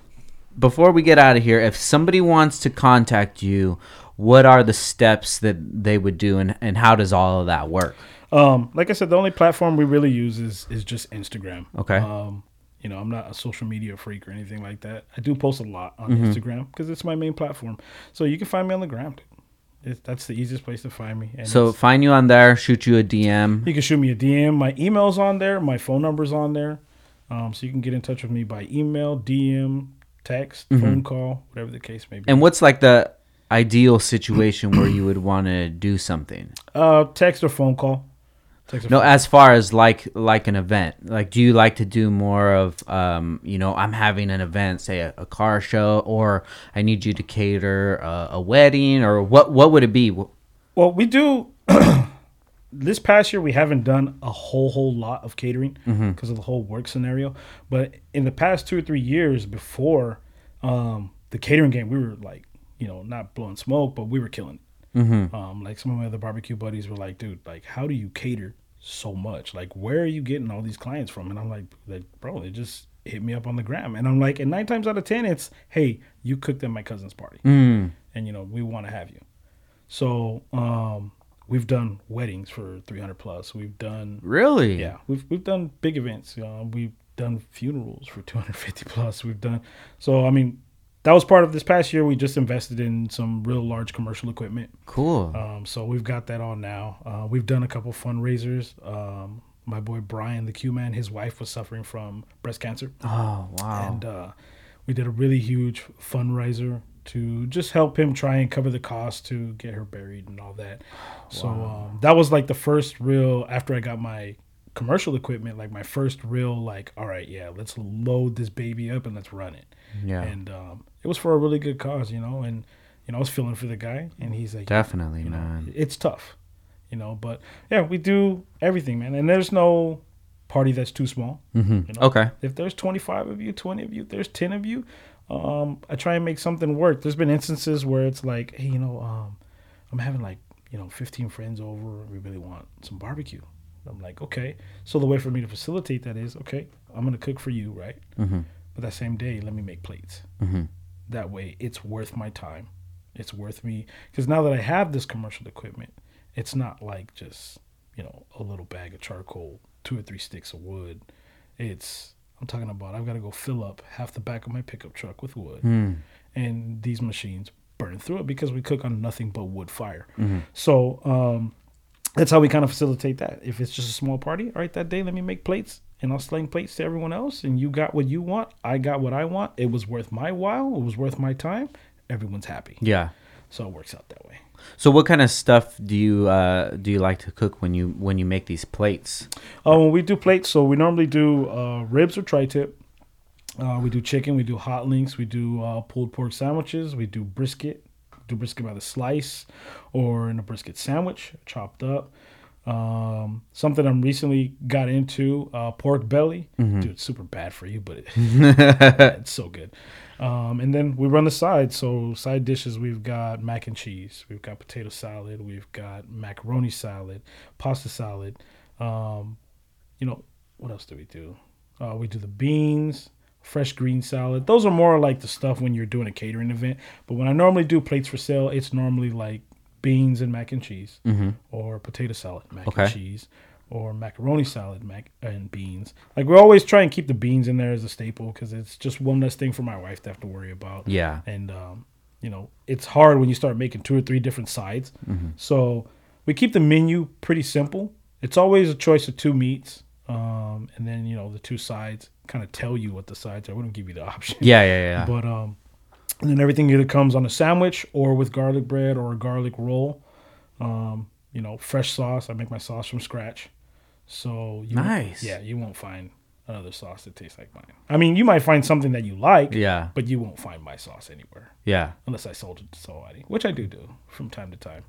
before we get out of here, if somebody wants to contact you, what are the steps that they would do, and, and how does all of that work? Um, like I said, the only platform we really use is, is just Instagram. Okay. Um, you know, I'm not a social media freak or anything like that. I do post a lot on mm-hmm. Instagram because it's my main platform. So you can find me on the ground. It's, that's the easiest place to find me. And so find you on there, shoot you a D M. You can shoot me a D M. My email's on there. My phone number's on there. Um, so you can get in touch with me by email, D M, text, mm-hmm. phone call, whatever the case may be. And what's like the ideal situation where you would want to do something? Uh, text or phone call. Text or no, phone as far call. as like like an event. Like, do you like to do more of, um, you know, I'm having an event, say a, a car show, or I need you to cater a, a wedding, or what? What would it be? Well, we do. This past year, we haven't done a whole, whole lot of catering because mm-hmm. of the whole work scenario. But in the past two or three years before um, the catering game, we were like, you know, not blowing smoke, but we were killing it. Mm-hmm. Um, like some of my other barbecue buddies were like, dude, like, how do you cater so much? Like, where are you getting all these clients from? And I'm like, like bro, they just hit me up on the gram. And I'm like, and nine times out of ten, it's, hey, you cooked at my cousin's party. Mm. And, you know, we want to have you. So, um... we've done weddings for three hundred plus. We've done really, yeah. We've we've done big events. Uh, we've done funerals for two hundred fifty plus. We've done so. I mean, that was part of this past year. We just invested in some real large commercial equipment. Cool. Um, so we've got that on now. Uh, we've done a couple fundraisers. Um, my boy Brian, the Q man, his wife was suffering from breast cancer. Oh wow! And uh, we did a really huge fundraiser to just help him try and cover the cost to get her buried and all that. Wow. So um, that was like the first real, after I got my commercial equipment, like my first real like, all right, yeah, let's load this baby up and let's run it. Yeah. And um, it was for a really good cause, you know, and, you know, I was feeling for the guy and he's like, definitely, you know, man. It's tough, you know, but yeah, we do everything, man. And there's no party that's too small. Mm-hmm. You know? Okay. If there's twenty-five of you, twenty of you, there's ten of you, Um, I try and make something work. There's been instances where it's like, hey, you know, um, I'm having like, you know, fifteen friends over. We really want some barbecue. I'm like, okay. So the way for me to facilitate that is, okay, I'm going to cook for you, right? Mm-hmm. But that same day, let me make plates. Mm-hmm. That way it's worth my time. it's worth me, because now that I have this commercial equipment, it's not like just, you know, a little bag of charcoal, two or three sticks of wood. It's, I'm talking about, I've got to go fill up half the back of my pickup truck with wood. Mm. And these machines burn through it because we cook on nothing but wood fire. Mm-hmm. So um, that's how we kind of facilitate that. If it's just a small party, all right, that day, let me make plates. And I'll sling plates to everyone else. And you got what you want. I got what I want. It was worth my while. It was worth my time. Everyone's happy. Yeah. So it works out that way. So what kind of stuff do you uh, do you like to cook when you when you make these plates? Oh, uh, when we do plates, so we normally do uh, ribs or tri-tip. Uh, we do chicken. We do hot links. We do uh, pulled pork sandwiches. We do brisket. We do brisket by the slice or in a brisket sandwich, chopped up. Um, something I'm recently got into, uh, pork belly. Mm-hmm. Dude, it's super bad for you, but it, it's so good. Um, and then we run the side. So side dishes, we've got mac and cheese. We've got potato salad. We've got macaroni salad, pasta salad. Um, you know, what else do we do? Uh, we do the beans, fresh green salad. Those are more like the stuff when you're doing a catering event. But when I normally do plates for sale, it's normally like beans and mac and cheese, mm-hmm. or potato salad, mac okay. and cheese, or macaroni salad, mac and beans. Like, we always try and keep the beans in there as a staple because it's just one less thing for my wife to have to worry about. Yeah. And, um, you know, it's hard when you start making two or three different sides. Mm-hmm. So we keep the menu pretty simple. It's always a choice of two meats. Um, and then, you know, the two sides kind of tell you what the sides are. I wouldn't give you the option. Yeah, yeah, yeah. But, um, and then everything either comes on a sandwich or with garlic bread or a garlic roll. Um, you know, fresh sauce. I make my sauce from scratch. So you nice. Yeah, you won't find another sauce that tastes like mine. I mean, you might find something that you like, yeah. but you won't find my sauce anywhere. Yeah. Unless I sold it to somebody, which I do do from time to time.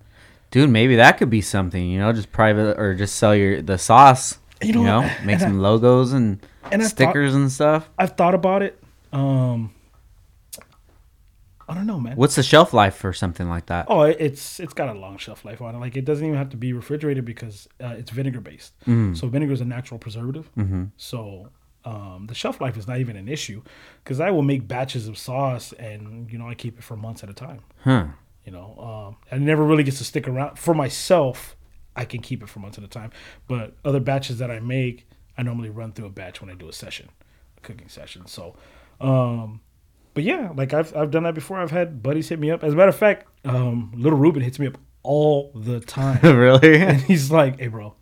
Dude, maybe that could be something, you know, just private or just sell your the sauce, you know, you know make some I, logos and, and stickers thought, and stuff. I've thought about it. Um I don't know, man. What's the shelf life for something like that? Oh, it's it's got a long shelf life on it. Like, it doesn't even have to be refrigerated because uh, it's vinegar based. Mm. So vinegar is a natural preservative. Mm-hmm. So um, the shelf life is not even an issue because I will make batches of sauce and, you know, I keep it for months at a time. Huh. You know, um, it never really gets to stick around. For myself, I can keep it for months at a time. But other batches that I make, I normally run through a batch when I do a session, a cooking session. So, um But yeah, like I've I've done that before. I've had buddies hit me up. As a matter of fact, um, Little Ruben hits me up all the time. Really? And he's like, "Hey, bro,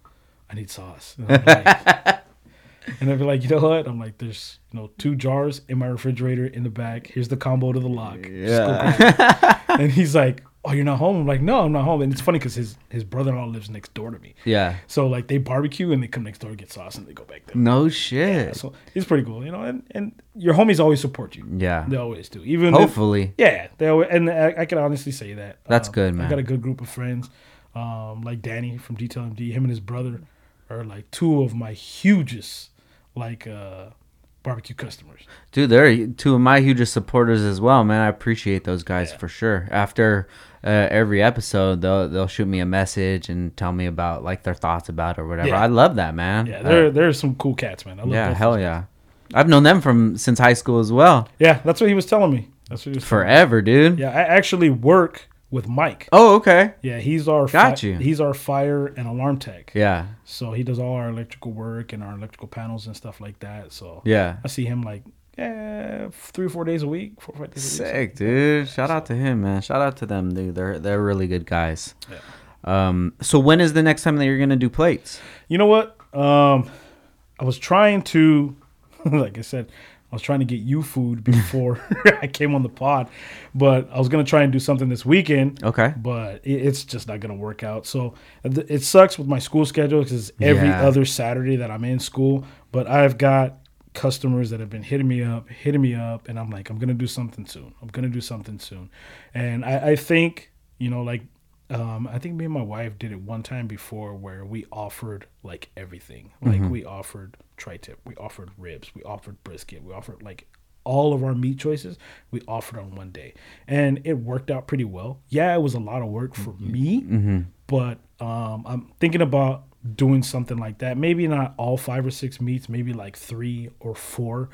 I need sauce." And I'd be like, be like, "You know what?" I'm like, "There's you know two jars in my refrigerator in the back. Here's the combo to the lock." Yeah. And he's like, "Oh, you're not home?" I'm like, "No, I'm not home." And it's funny because his, his brother-in-law lives next door to me. Yeah. So like they barbecue and they come next door and get sauce and they go back there. No shit. Yeah, so it's pretty cool, you know. And, and your homies always support you. Yeah. They always do. Even hopefully. If, yeah. They always, and I, I can honestly say that. That's um, good, man. I got a good group of friends, um, like Danny from D T L M D. Him and his brother are like two of my hugest like uh, barbecue customers. Dude, they're two of my hugest supporters as well, man. I appreciate those guys yeah. for sure. After. Uh, every episode, they'll they'll shoot me a message and tell me about like their thoughts about it or whatever. Yeah. I love that, man. Yeah, they're uh, they're some cool cats, man. I love yeah, hell yeah. Guys. I've known them from since high school as well. Yeah, that's what he was telling me. That's what he was forever, telling me. Dude. Yeah, I actually work with Mike. Oh, okay. Yeah, he's our got fi- you. He's our fire and alarm tech. Yeah. So he does all our electrical work and our electrical panels and stuff like that. So yeah, I see him like. Yeah, three or four days a week. Four or five days a week. Sick, dude. Shout out to him, man. Shout out to them, dude. They're they're really good guys. Yeah. Um, so when is the next time that you're gonna do plates? You know what? Um, I was trying to, like I said, I was trying to get you food before I came on the pod, but I was gonna try and do something this weekend. Okay. But it, it's just not gonna work out. So it sucks with my school schedule because it's every yeah. other Saturday that I'm in school. But I've got customers that have been hitting me up, hitting me up, and I'm like, I'm gonna do something soon. I'm gonna do something soon, and I, I think you know, like, um, I think me and my wife did it one time before where we offered like everything, like mm-hmm. we offered tri-tip, we offered ribs, we offered brisket, we offered like all of our meat choices. We offered on one day, and it worked out pretty well. Yeah, it was a lot of work for mm-hmm. me, mm-hmm. but um, I'm thinking about doing something like that. Maybe not all five or six meats, maybe like three or four,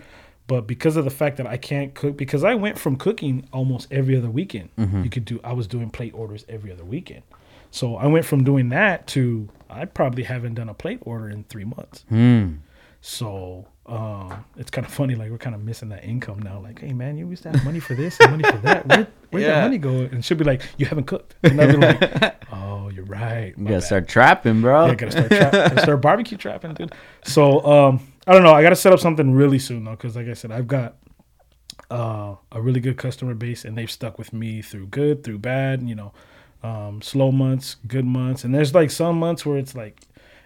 But because of the fact that I can't cook, because I went from cooking almost every other weekend. Mm-hmm. You could do, I was doing plate orders every other weekend. So I went from doing that to, I probably haven't done a plate order in three months. Mm. So um, it's kind of funny, like we're kind of missing that income now. Like, hey man, you used to have money for this and money for that. Where, where'd yeah. that money go? And she'll be like, you haven't cooked. And I'll be like, oh, you're right. You gotta bad. start trapping, bro. Yeah, gotta start trapping. Gotta start barbecue trapping, dude. So, um, I don't know. I got to set up something really soon, though, because like I said, I've got uh, a really good customer base, and they've stuck with me through good, through bad, you know, um, slow months, good months. And there's, like, some months where it's like,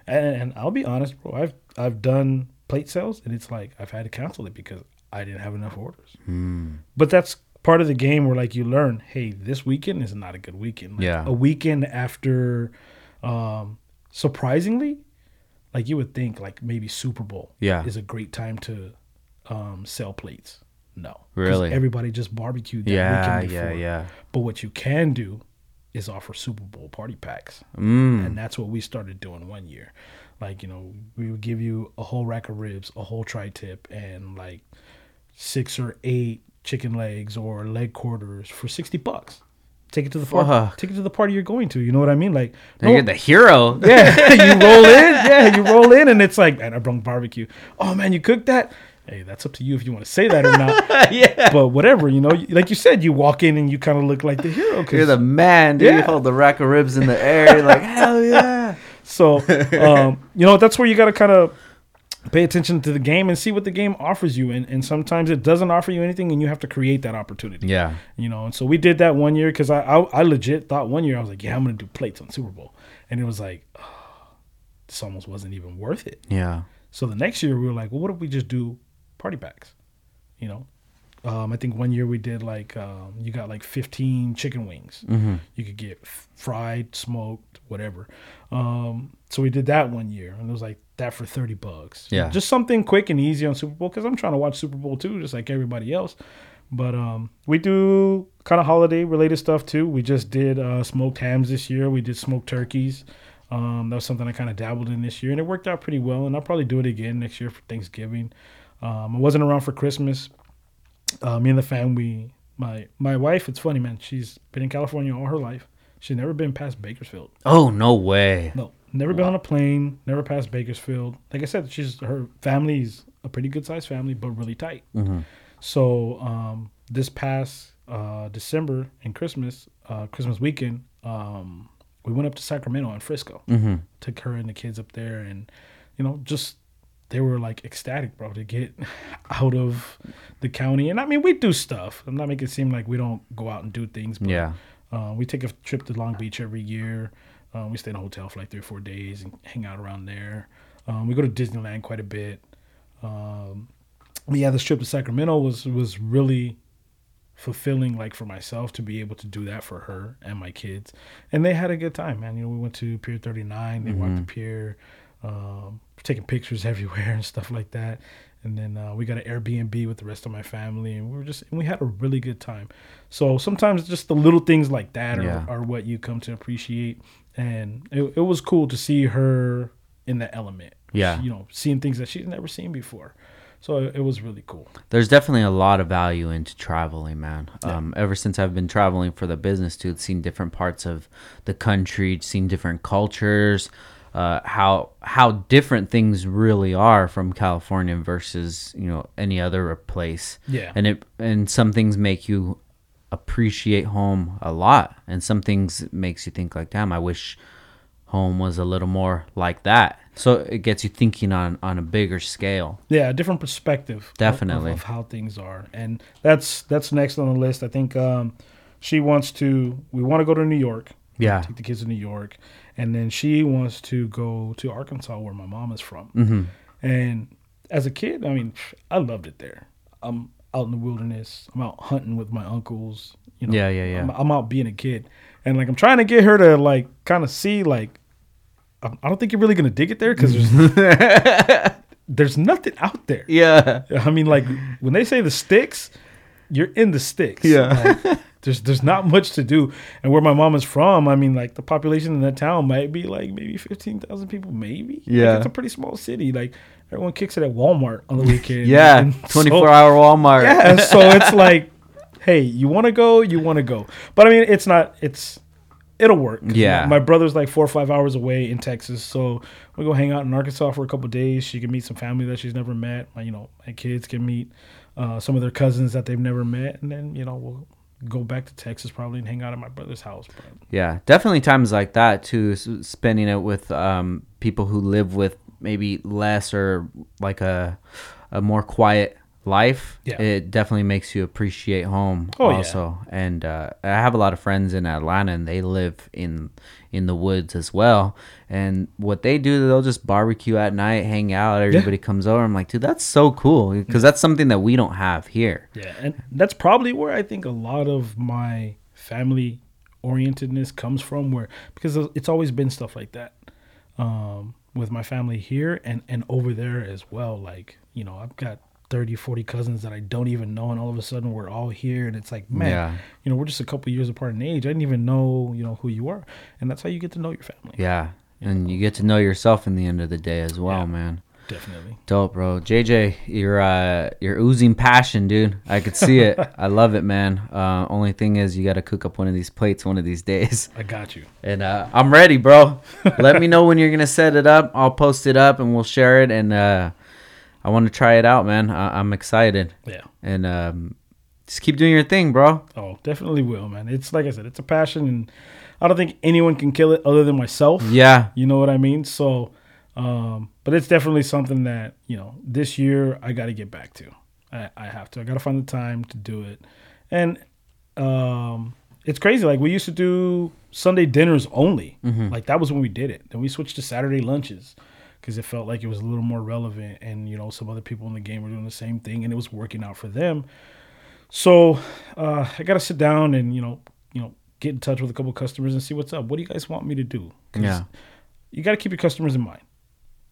and, and I'll be honest, bro, I've I've done plate sales, and it's like I've had to cancel it because I didn't have enough orders. Mm. But that's part of the game where, like, you learn, hey, this weekend is not a good weekend. Like, yeah. A weekend after, um, surprisingly, like you would think, like maybe Super Bowl yeah. is a great time to um, sell plates. No. Really? Everybody just barbecued that yeah, weekend before. Yeah, yeah, But what you can do is offer Super Bowl party packs. Mm. And that's what we started doing one year. Like, you know, we would give you a whole rack of ribs, a whole tri-tip, and like six or eight chicken legs or leg quarters for sixty bucks. Take it to the party. Uh-huh. Take it to the party you're going to. You know what I mean? Like, no, you're the hero. Yeah, you roll in. Yeah, you roll in, and it's like, man, I brought barbecue. Oh man, you cooked that. Hey, that's up to you if you want to say that or not. Yeah. But whatever, you know, like you said, you walk in and you kind of look like the hero. You're the man, dude. Yeah. You hold the rack of ribs in the air. You're like, hell yeah. So, um, you know, that's where you got to kind of pay attention to the game and see what the game offers you. And, and sometimes it doesn't offer you anything, and you have to create that opportunity. Yeah. You know, and so we did that one year because I, I I legit thought one year I was like, yeah, I'm going to do plates on Super Bowl. And it was like, oh, this almost wasn't even worth it. Yeah. So the next year we were like, well, what if we just do party packs? You know, um, I think one year we did like, um, you got like fifteen chicken wings. Mm-hmm. You could get fried, smoked, whatever. Um, so we did that one year, and it was like, that for thirty bucks. Yeah. Just something quick and easy on Super Bowl, because I'm trying to watch Super Bowl too, just like everybody else. But um, we do kind of holiday related stuff too. We just did uh, smoked hams this year. We did smoked turkeys. Um, that was something I kind of dabbled in this year, and it worked out pretty well. And I'll probably do it again next year for Thanksgiving. Um, I wasn't around for Christmas. Uh, me and the fam, we, my, my wife, it's funny, man. She's been in California all her life. She's never been past Bakersfield. Oh, no way. No. Never been wow. on a plane, never passed Bakersfield. Like I said, she's her family's a pretty good-sized family, but really tight. Mm-hmm. So um, this past uh, December and Christmas, uh, Christmas weekend, um, we went up to Sacramento and Frisco. Mm-hmm. Took her and the kids up there, and, you know, just they were, like, ecstatic, bro, to get out of the county. And, I mean, we do stuff. I'm not making it seem like we don't go out and do things. But, yeah. Uh, we take a trip to Long Beach every year. Um, we stay in a hotel for like three or four days and hang out around there. Um, we go to Disneyland quite a bit. Um, but yeah, this trip to Sacramento was was really fulfilling, like for myself to be able to do that for her and my kids. And they had a good time, man. You know, we went to Pier thirty-nine. They mm-hmm. walked the pier, um, taking pictures everywhere and stuff like that. And then uh, we got an Airbnb with the rest of my family, and we were just and we had a really good time. So sometimes just the little things like that are, yeah. are what you come to appreciate. And it, it was cool to see her in the element. Yeah. She, you know, seeing things that she's never seen before. So it, it was really cool. There's definitely a lot of value into traveling, man. Yeah. Um, ever since I've been traveling for the business, too, seen different parts of the country, seen different cultures, uh, how how different things really are from California versus, you know, any other place. Yeah. And it and some things make you appreciate home a lot, and some things makes you think like, damn, I wish home was a little more like that. So it gets you thinking on on a bigger scale. Yeah, a different perspective, definitely, of, of how things are. And that's that's next on the list. I think um she wants to we want to go to New York. Yeah, take the kids to New York. And then she wants to go to Arkansas, where my mom is from. Mm-hmm. And as a kid, I mean, I loved it there. um Out in the wilderness, I'm out hunting with my uncles. You know, yeah, yeah, yeah. I'm, I'm out being a kid, and like I'm trying to get her to like kind of see like I'm, I don't think you're really gonna dig it there because there's there's nothing out there. Yeah, I mean like when they say the sticks, you're in the sticks. Yeah, like, there's there's not much to do. And where my mom is from, I mean like the population in that town might be like maybe fifteen thousand people, maybe. Yeah, like, it's a pretty small city. Like everyone kicks it at Walmart on the weekend. Yeah, twenty-four hour so, Walmart. Yeah, so it's like, hey, you want to go? You want to go. But, I mean, it's not, it's, it'll work. Yeah. My brother's like four or five hours away in Texas, so we'll go hang out in Arkansas for a couple of days. She can meet some family that she's never met. My, you know, my kids can meet uh, some of their cousins that they've never met, and then, you know, we'll go back to Texas probably and hang out at my brother's house. But yeah, definitely times like that too, spending it with um, people who live with maybe less or like a a more quiet life. Yeah. It definitely makes you appreciate home. Oh, also. Yeah. And uh, I have a lot of friends in Atlanta, and they live in in the woods as well. And what they do, they'll just barbecue at night, hang out. Everybody yeah. comes over. I'm like, dude, that's so cool, because that's something that we don't have here. Yeah, and that's probably where I think a lot of my family-orientedness comes from, where because it's always been stuff like that um, with my family here and, and over there as well. Like, you know, I've got thirty, forty cousins that I don't even know, and all of a sudden we're all here, and it's like, man, yeah. you know, we're just a couple years apart in age. I didn't even know, you know, who you are, and that's how you get to know your family. Yeah, you and know? You get to know yourself in the end of the day as well, yeah, man. Definitely. Dope, bro. J J, you're uh, you're oozing passion, dude. I could see it. I love it, man. Uh, only thing is, you got to cook up one of these plates one of these days. I got you. And uh, I'm ready, bro. Let me know when you're gonna set it up. I'll post it up, and we'll share it, and. Uh, I want to try it out, man. I- I'm excited. Yeah. And um, just keep doing your thing, bro. Oh, definitely will, man. It's like I said, it's a passion, and I don't think anyone can kill it other than myself. Yeah. You know what I mean? So, um, but it's definitely something that, you know, this year I got to get back to. I, I have to. I got to find the time to do it. And um, it's crazy. Like, we used to do Sunday dinners only. Mm-hmm. Like, that was when we did it. Then we switched to Saturday lunches, because it felt like it was a little more relevant, and, you know, some other people in the game were doing the same thing, and it was working out for them. So uh, I got to sit down and, you know, you know, get in touch with a couple of customers and see what's up. What do you guys want me to do? Yeah. You got to keep your customers in mind.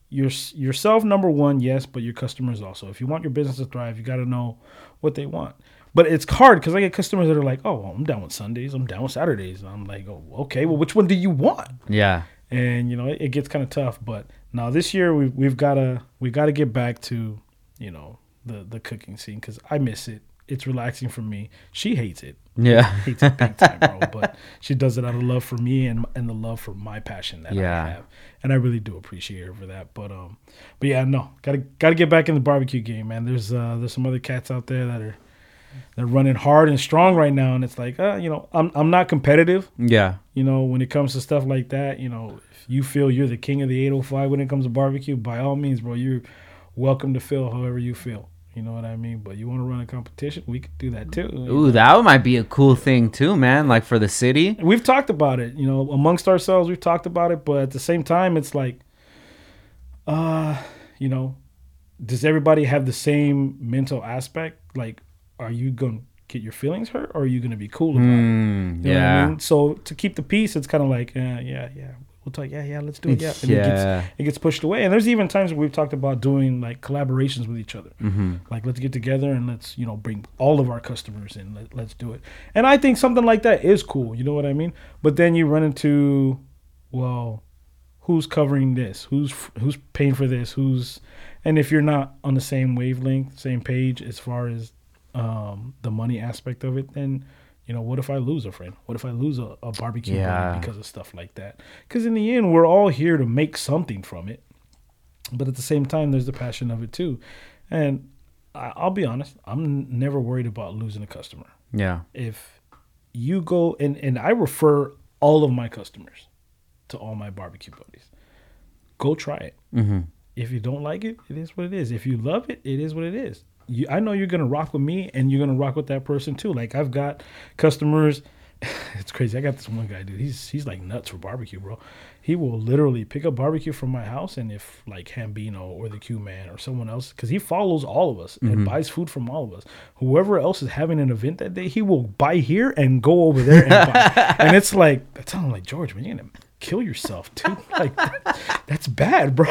Your, yourself, number one, yes, but your customers also. If you want your business to thrive, you got to know what they want. But it's hard, because I get customers that are like, oh, well, I'm down with Sundays, I'm down with Saturdays. And I'm like, oh, okay, well, which one do you want? Yeah. And, you know, it, it gets kind of tough, but now this year we've we've gotta we gotta get back to, you know, the the cooking scene, because I miss it. It's relaxing for me. She hates it. Yeah, hates it big time, bro. But she does it out of love for me and and the love for my passion that yeah. I have, and I really do appreciate her for that. But um, but yeah, no, gotta gotta get back in the barbecue game, man. There's uh there's some other cats out there that are they're running hard and strong right now, and it's like uh you know I'm I'm not competitive. Yeah, you know, when it comes to stuff like that, you know. You feel you're the king of the eight oh five when it comes to barbecue, by all means, bro, you're welcome to feel however you feel. You know what I mean? But you want to run a competition, we could do that too. Ooh, know? That might be a cool thing too, man, like for the city. We've talked about it, you know, amongst ourselves, we've talked about it. But at the same time, it's like, uh, you know, does everybody have the same mental aspect? Like, are you going to get your feelings hurt, or are you going to be cool about mm, it? You yeah. know what I mean? So to keep the peace, it's kind of like, uh, yeah, yeah. We'll talk, yeah, yeah, let's do it, yeah. And yeah. It, gets, it gets pushed away. And there's even times where we've talked about doing, like, collaborations with each other. Mm-hmm. Like, let's get together and let's, you know, bring all of our customers in. Let, let's do it. And I think something like that is cool. You know what I mean? But then you run into, well, who's covering this? Who's who's paying for this? Who's And if you're not on the same wavelength, same page as far as um, the money aspect of it, then you know, what if I lose a friend? What if I lose a, a barbecue yeah. because of stuff like that? Because in the end, we're all here to make something from it. But at the same time, there's the passion of it too. And I, I'll be honest, I'm never worried about losing a customer. Yeah. If you go, and, and I refer all of my customers to all my barbecue buddies. Go try it. Mm-hmm. If you don't like it, it is what it is. If you love it, it is what it is. You, I know you're going to rock with me, and you're going to rock with that person too. Like, I've got customers. It's crazy. I got this one guy, dude. He's he's like nuts for barbecue, bro. He will literally pick up barbecue from my house, and if like Hambino or the Q man or someone else, because he follows all of us mm-hmm. and buys food from all of us. Whoever else is having an event that day, he will buy here and go over there and buy. And it's like, I tell him, like, George, man, you're going to kill yourself, dude. Like, that, that's bad, bro.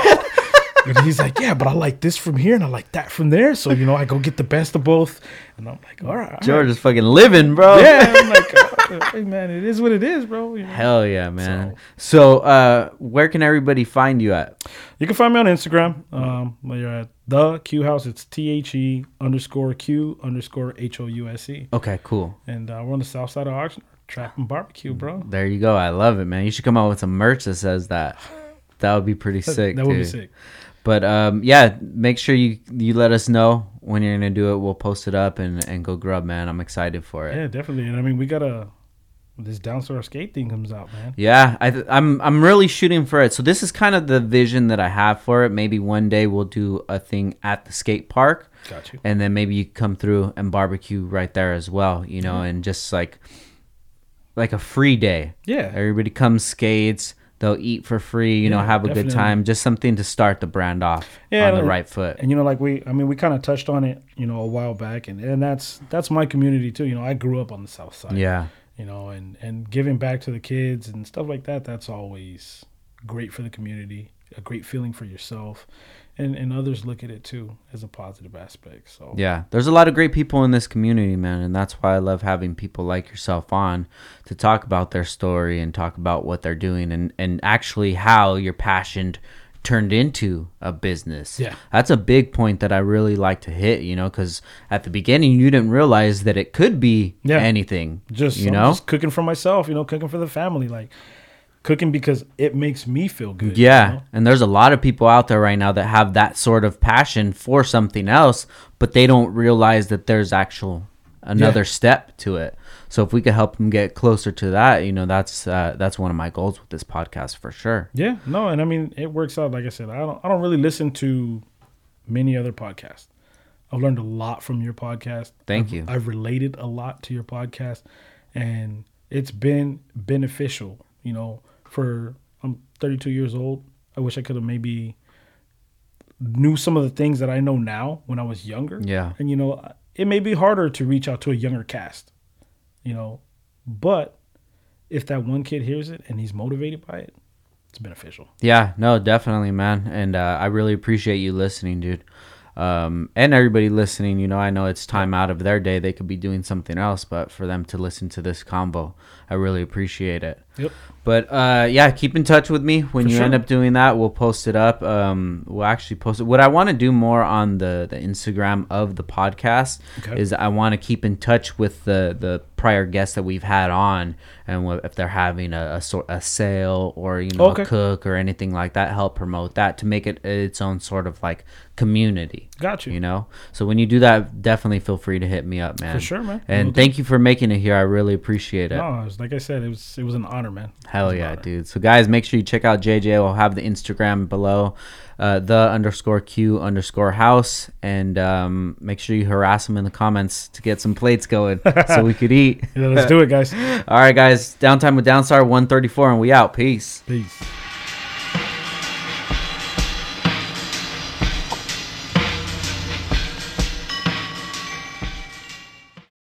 And he's like, yeah, but I like this from here and I like that from there. So, you know, I go get the best of both. And I'm like, all right. All George right. is fucking living, bro. Yeah. I'm like, oh, hey, man, it is what it is, bro. You know? Hell yeah, man. So, so uh, where can everybody find you at? You can find me on Instagram. Um, you're at The Q House. It's T H E underscore Q underscore H O U S E. Okay, cool. And uh, we're on the south side of Oxnard. Trap and barbecue, bro. There you go. I love it, man. You should come out with some merch that says that. That would be pretty sick. That would dude. be sick. But um, yeah, make sure you, you let us know when you're gonna do it. We'll post it up and, and go grub, man. I'm excited for it. Yeah, definitely. And I mean, we gotta this Downstar skate thing comes out, man. Yeah, I th- I'm I'm really shooting for it. So this is kind of the vision that I have for it. Maybe one day we'll do a thing at the skate park. Got you. And then maybe you come through and barbecue right there as well. You know, mm-hmm. and just like like a free day. Yeah, everybody comes skates. They'll eat for free, you yeah, know, have a definitely. good time. Just something to start the brand off yeah, on the right foot. And, you know, like we, I mean, we kind of touched on it, you know, a while back. And, and that's that's my community, too. You know, I grew up on the south side. Yeah. You know, and, and giving back to the kids and stuff like that, that's always great for the community, a great feeling for yourself. And, and others look at it, too, as a positive aspect. So yeah, there's a lot of great people in this community, man. And that's why I love having people like yourself on to talk about their story and talk about what they're doing and, and actually how your passion turned into a business. Yeah, that's a big point that I really like to hit, you know, because at the beginning, you didn't realize that it could be yeah. anything. Just, you know, just cooking for myself, you know, cooking for the family, like. Cooking because it makes me feel good. Yeah, you know? And there's a lot of people out there right now that have that sort of passion for something else, but they don't realize that there's actual another yeah. step to it. So if we could help them get closer to that, you know, that's uh, that's one of my goals with this podcast for sure. Yeah, no, and I mean it works out. Like I said, I don't I don't really listen to many other podcasts. I've learned a lot from your podcast. Thank I've, you. I've related a lot to your podcast, and it's been beneficial. You know, for I'm thirty-two years old. I wish I could have maybe knew some of the things that I know now when I was younger. Yeah. And, you know, it may be harder to reach out to a younger cast, you know, but if that one kid hears it and he's motivated by it, it's beneficial. Yeah, no, definitely, man. And uh, I really appreciate you listening, dude. Um, and everybody listening, you know, I know it's time out of their day. They could be doing something else, but for them to listen to this combo, I really appreciate it. Yep. But, uh, yeah, keep in touch with me when for you sure. end up doing that. We'll post it up. Um, we'll actually post it. What I want to do more on the, the Instagram of the podcast okay. is I want to keep in touch with the, the prior guests that we've had on, and if they're having a, a sort a sale or, you know, okay. a cook or anything like that, help promote that to make it its own sort of like community. Got you. You know, so when you do that, definitely feel free to hit me up, man. For sure, man. And we'll thank do. you for making it here. I really appreciate it. No, it was, like I said, it was it was an honor, man. Hell yeah, dude. So guys, make sure you check out J J. We'll have the Instagram below, uh, the underscore Q underscore house, and um, make sure you harass him in the comments to get some plates going so we could eat. Yeah, let's do it, guys. All right, guys. Downtime with Downstar one thirty-four, and we out. Peace. Peace.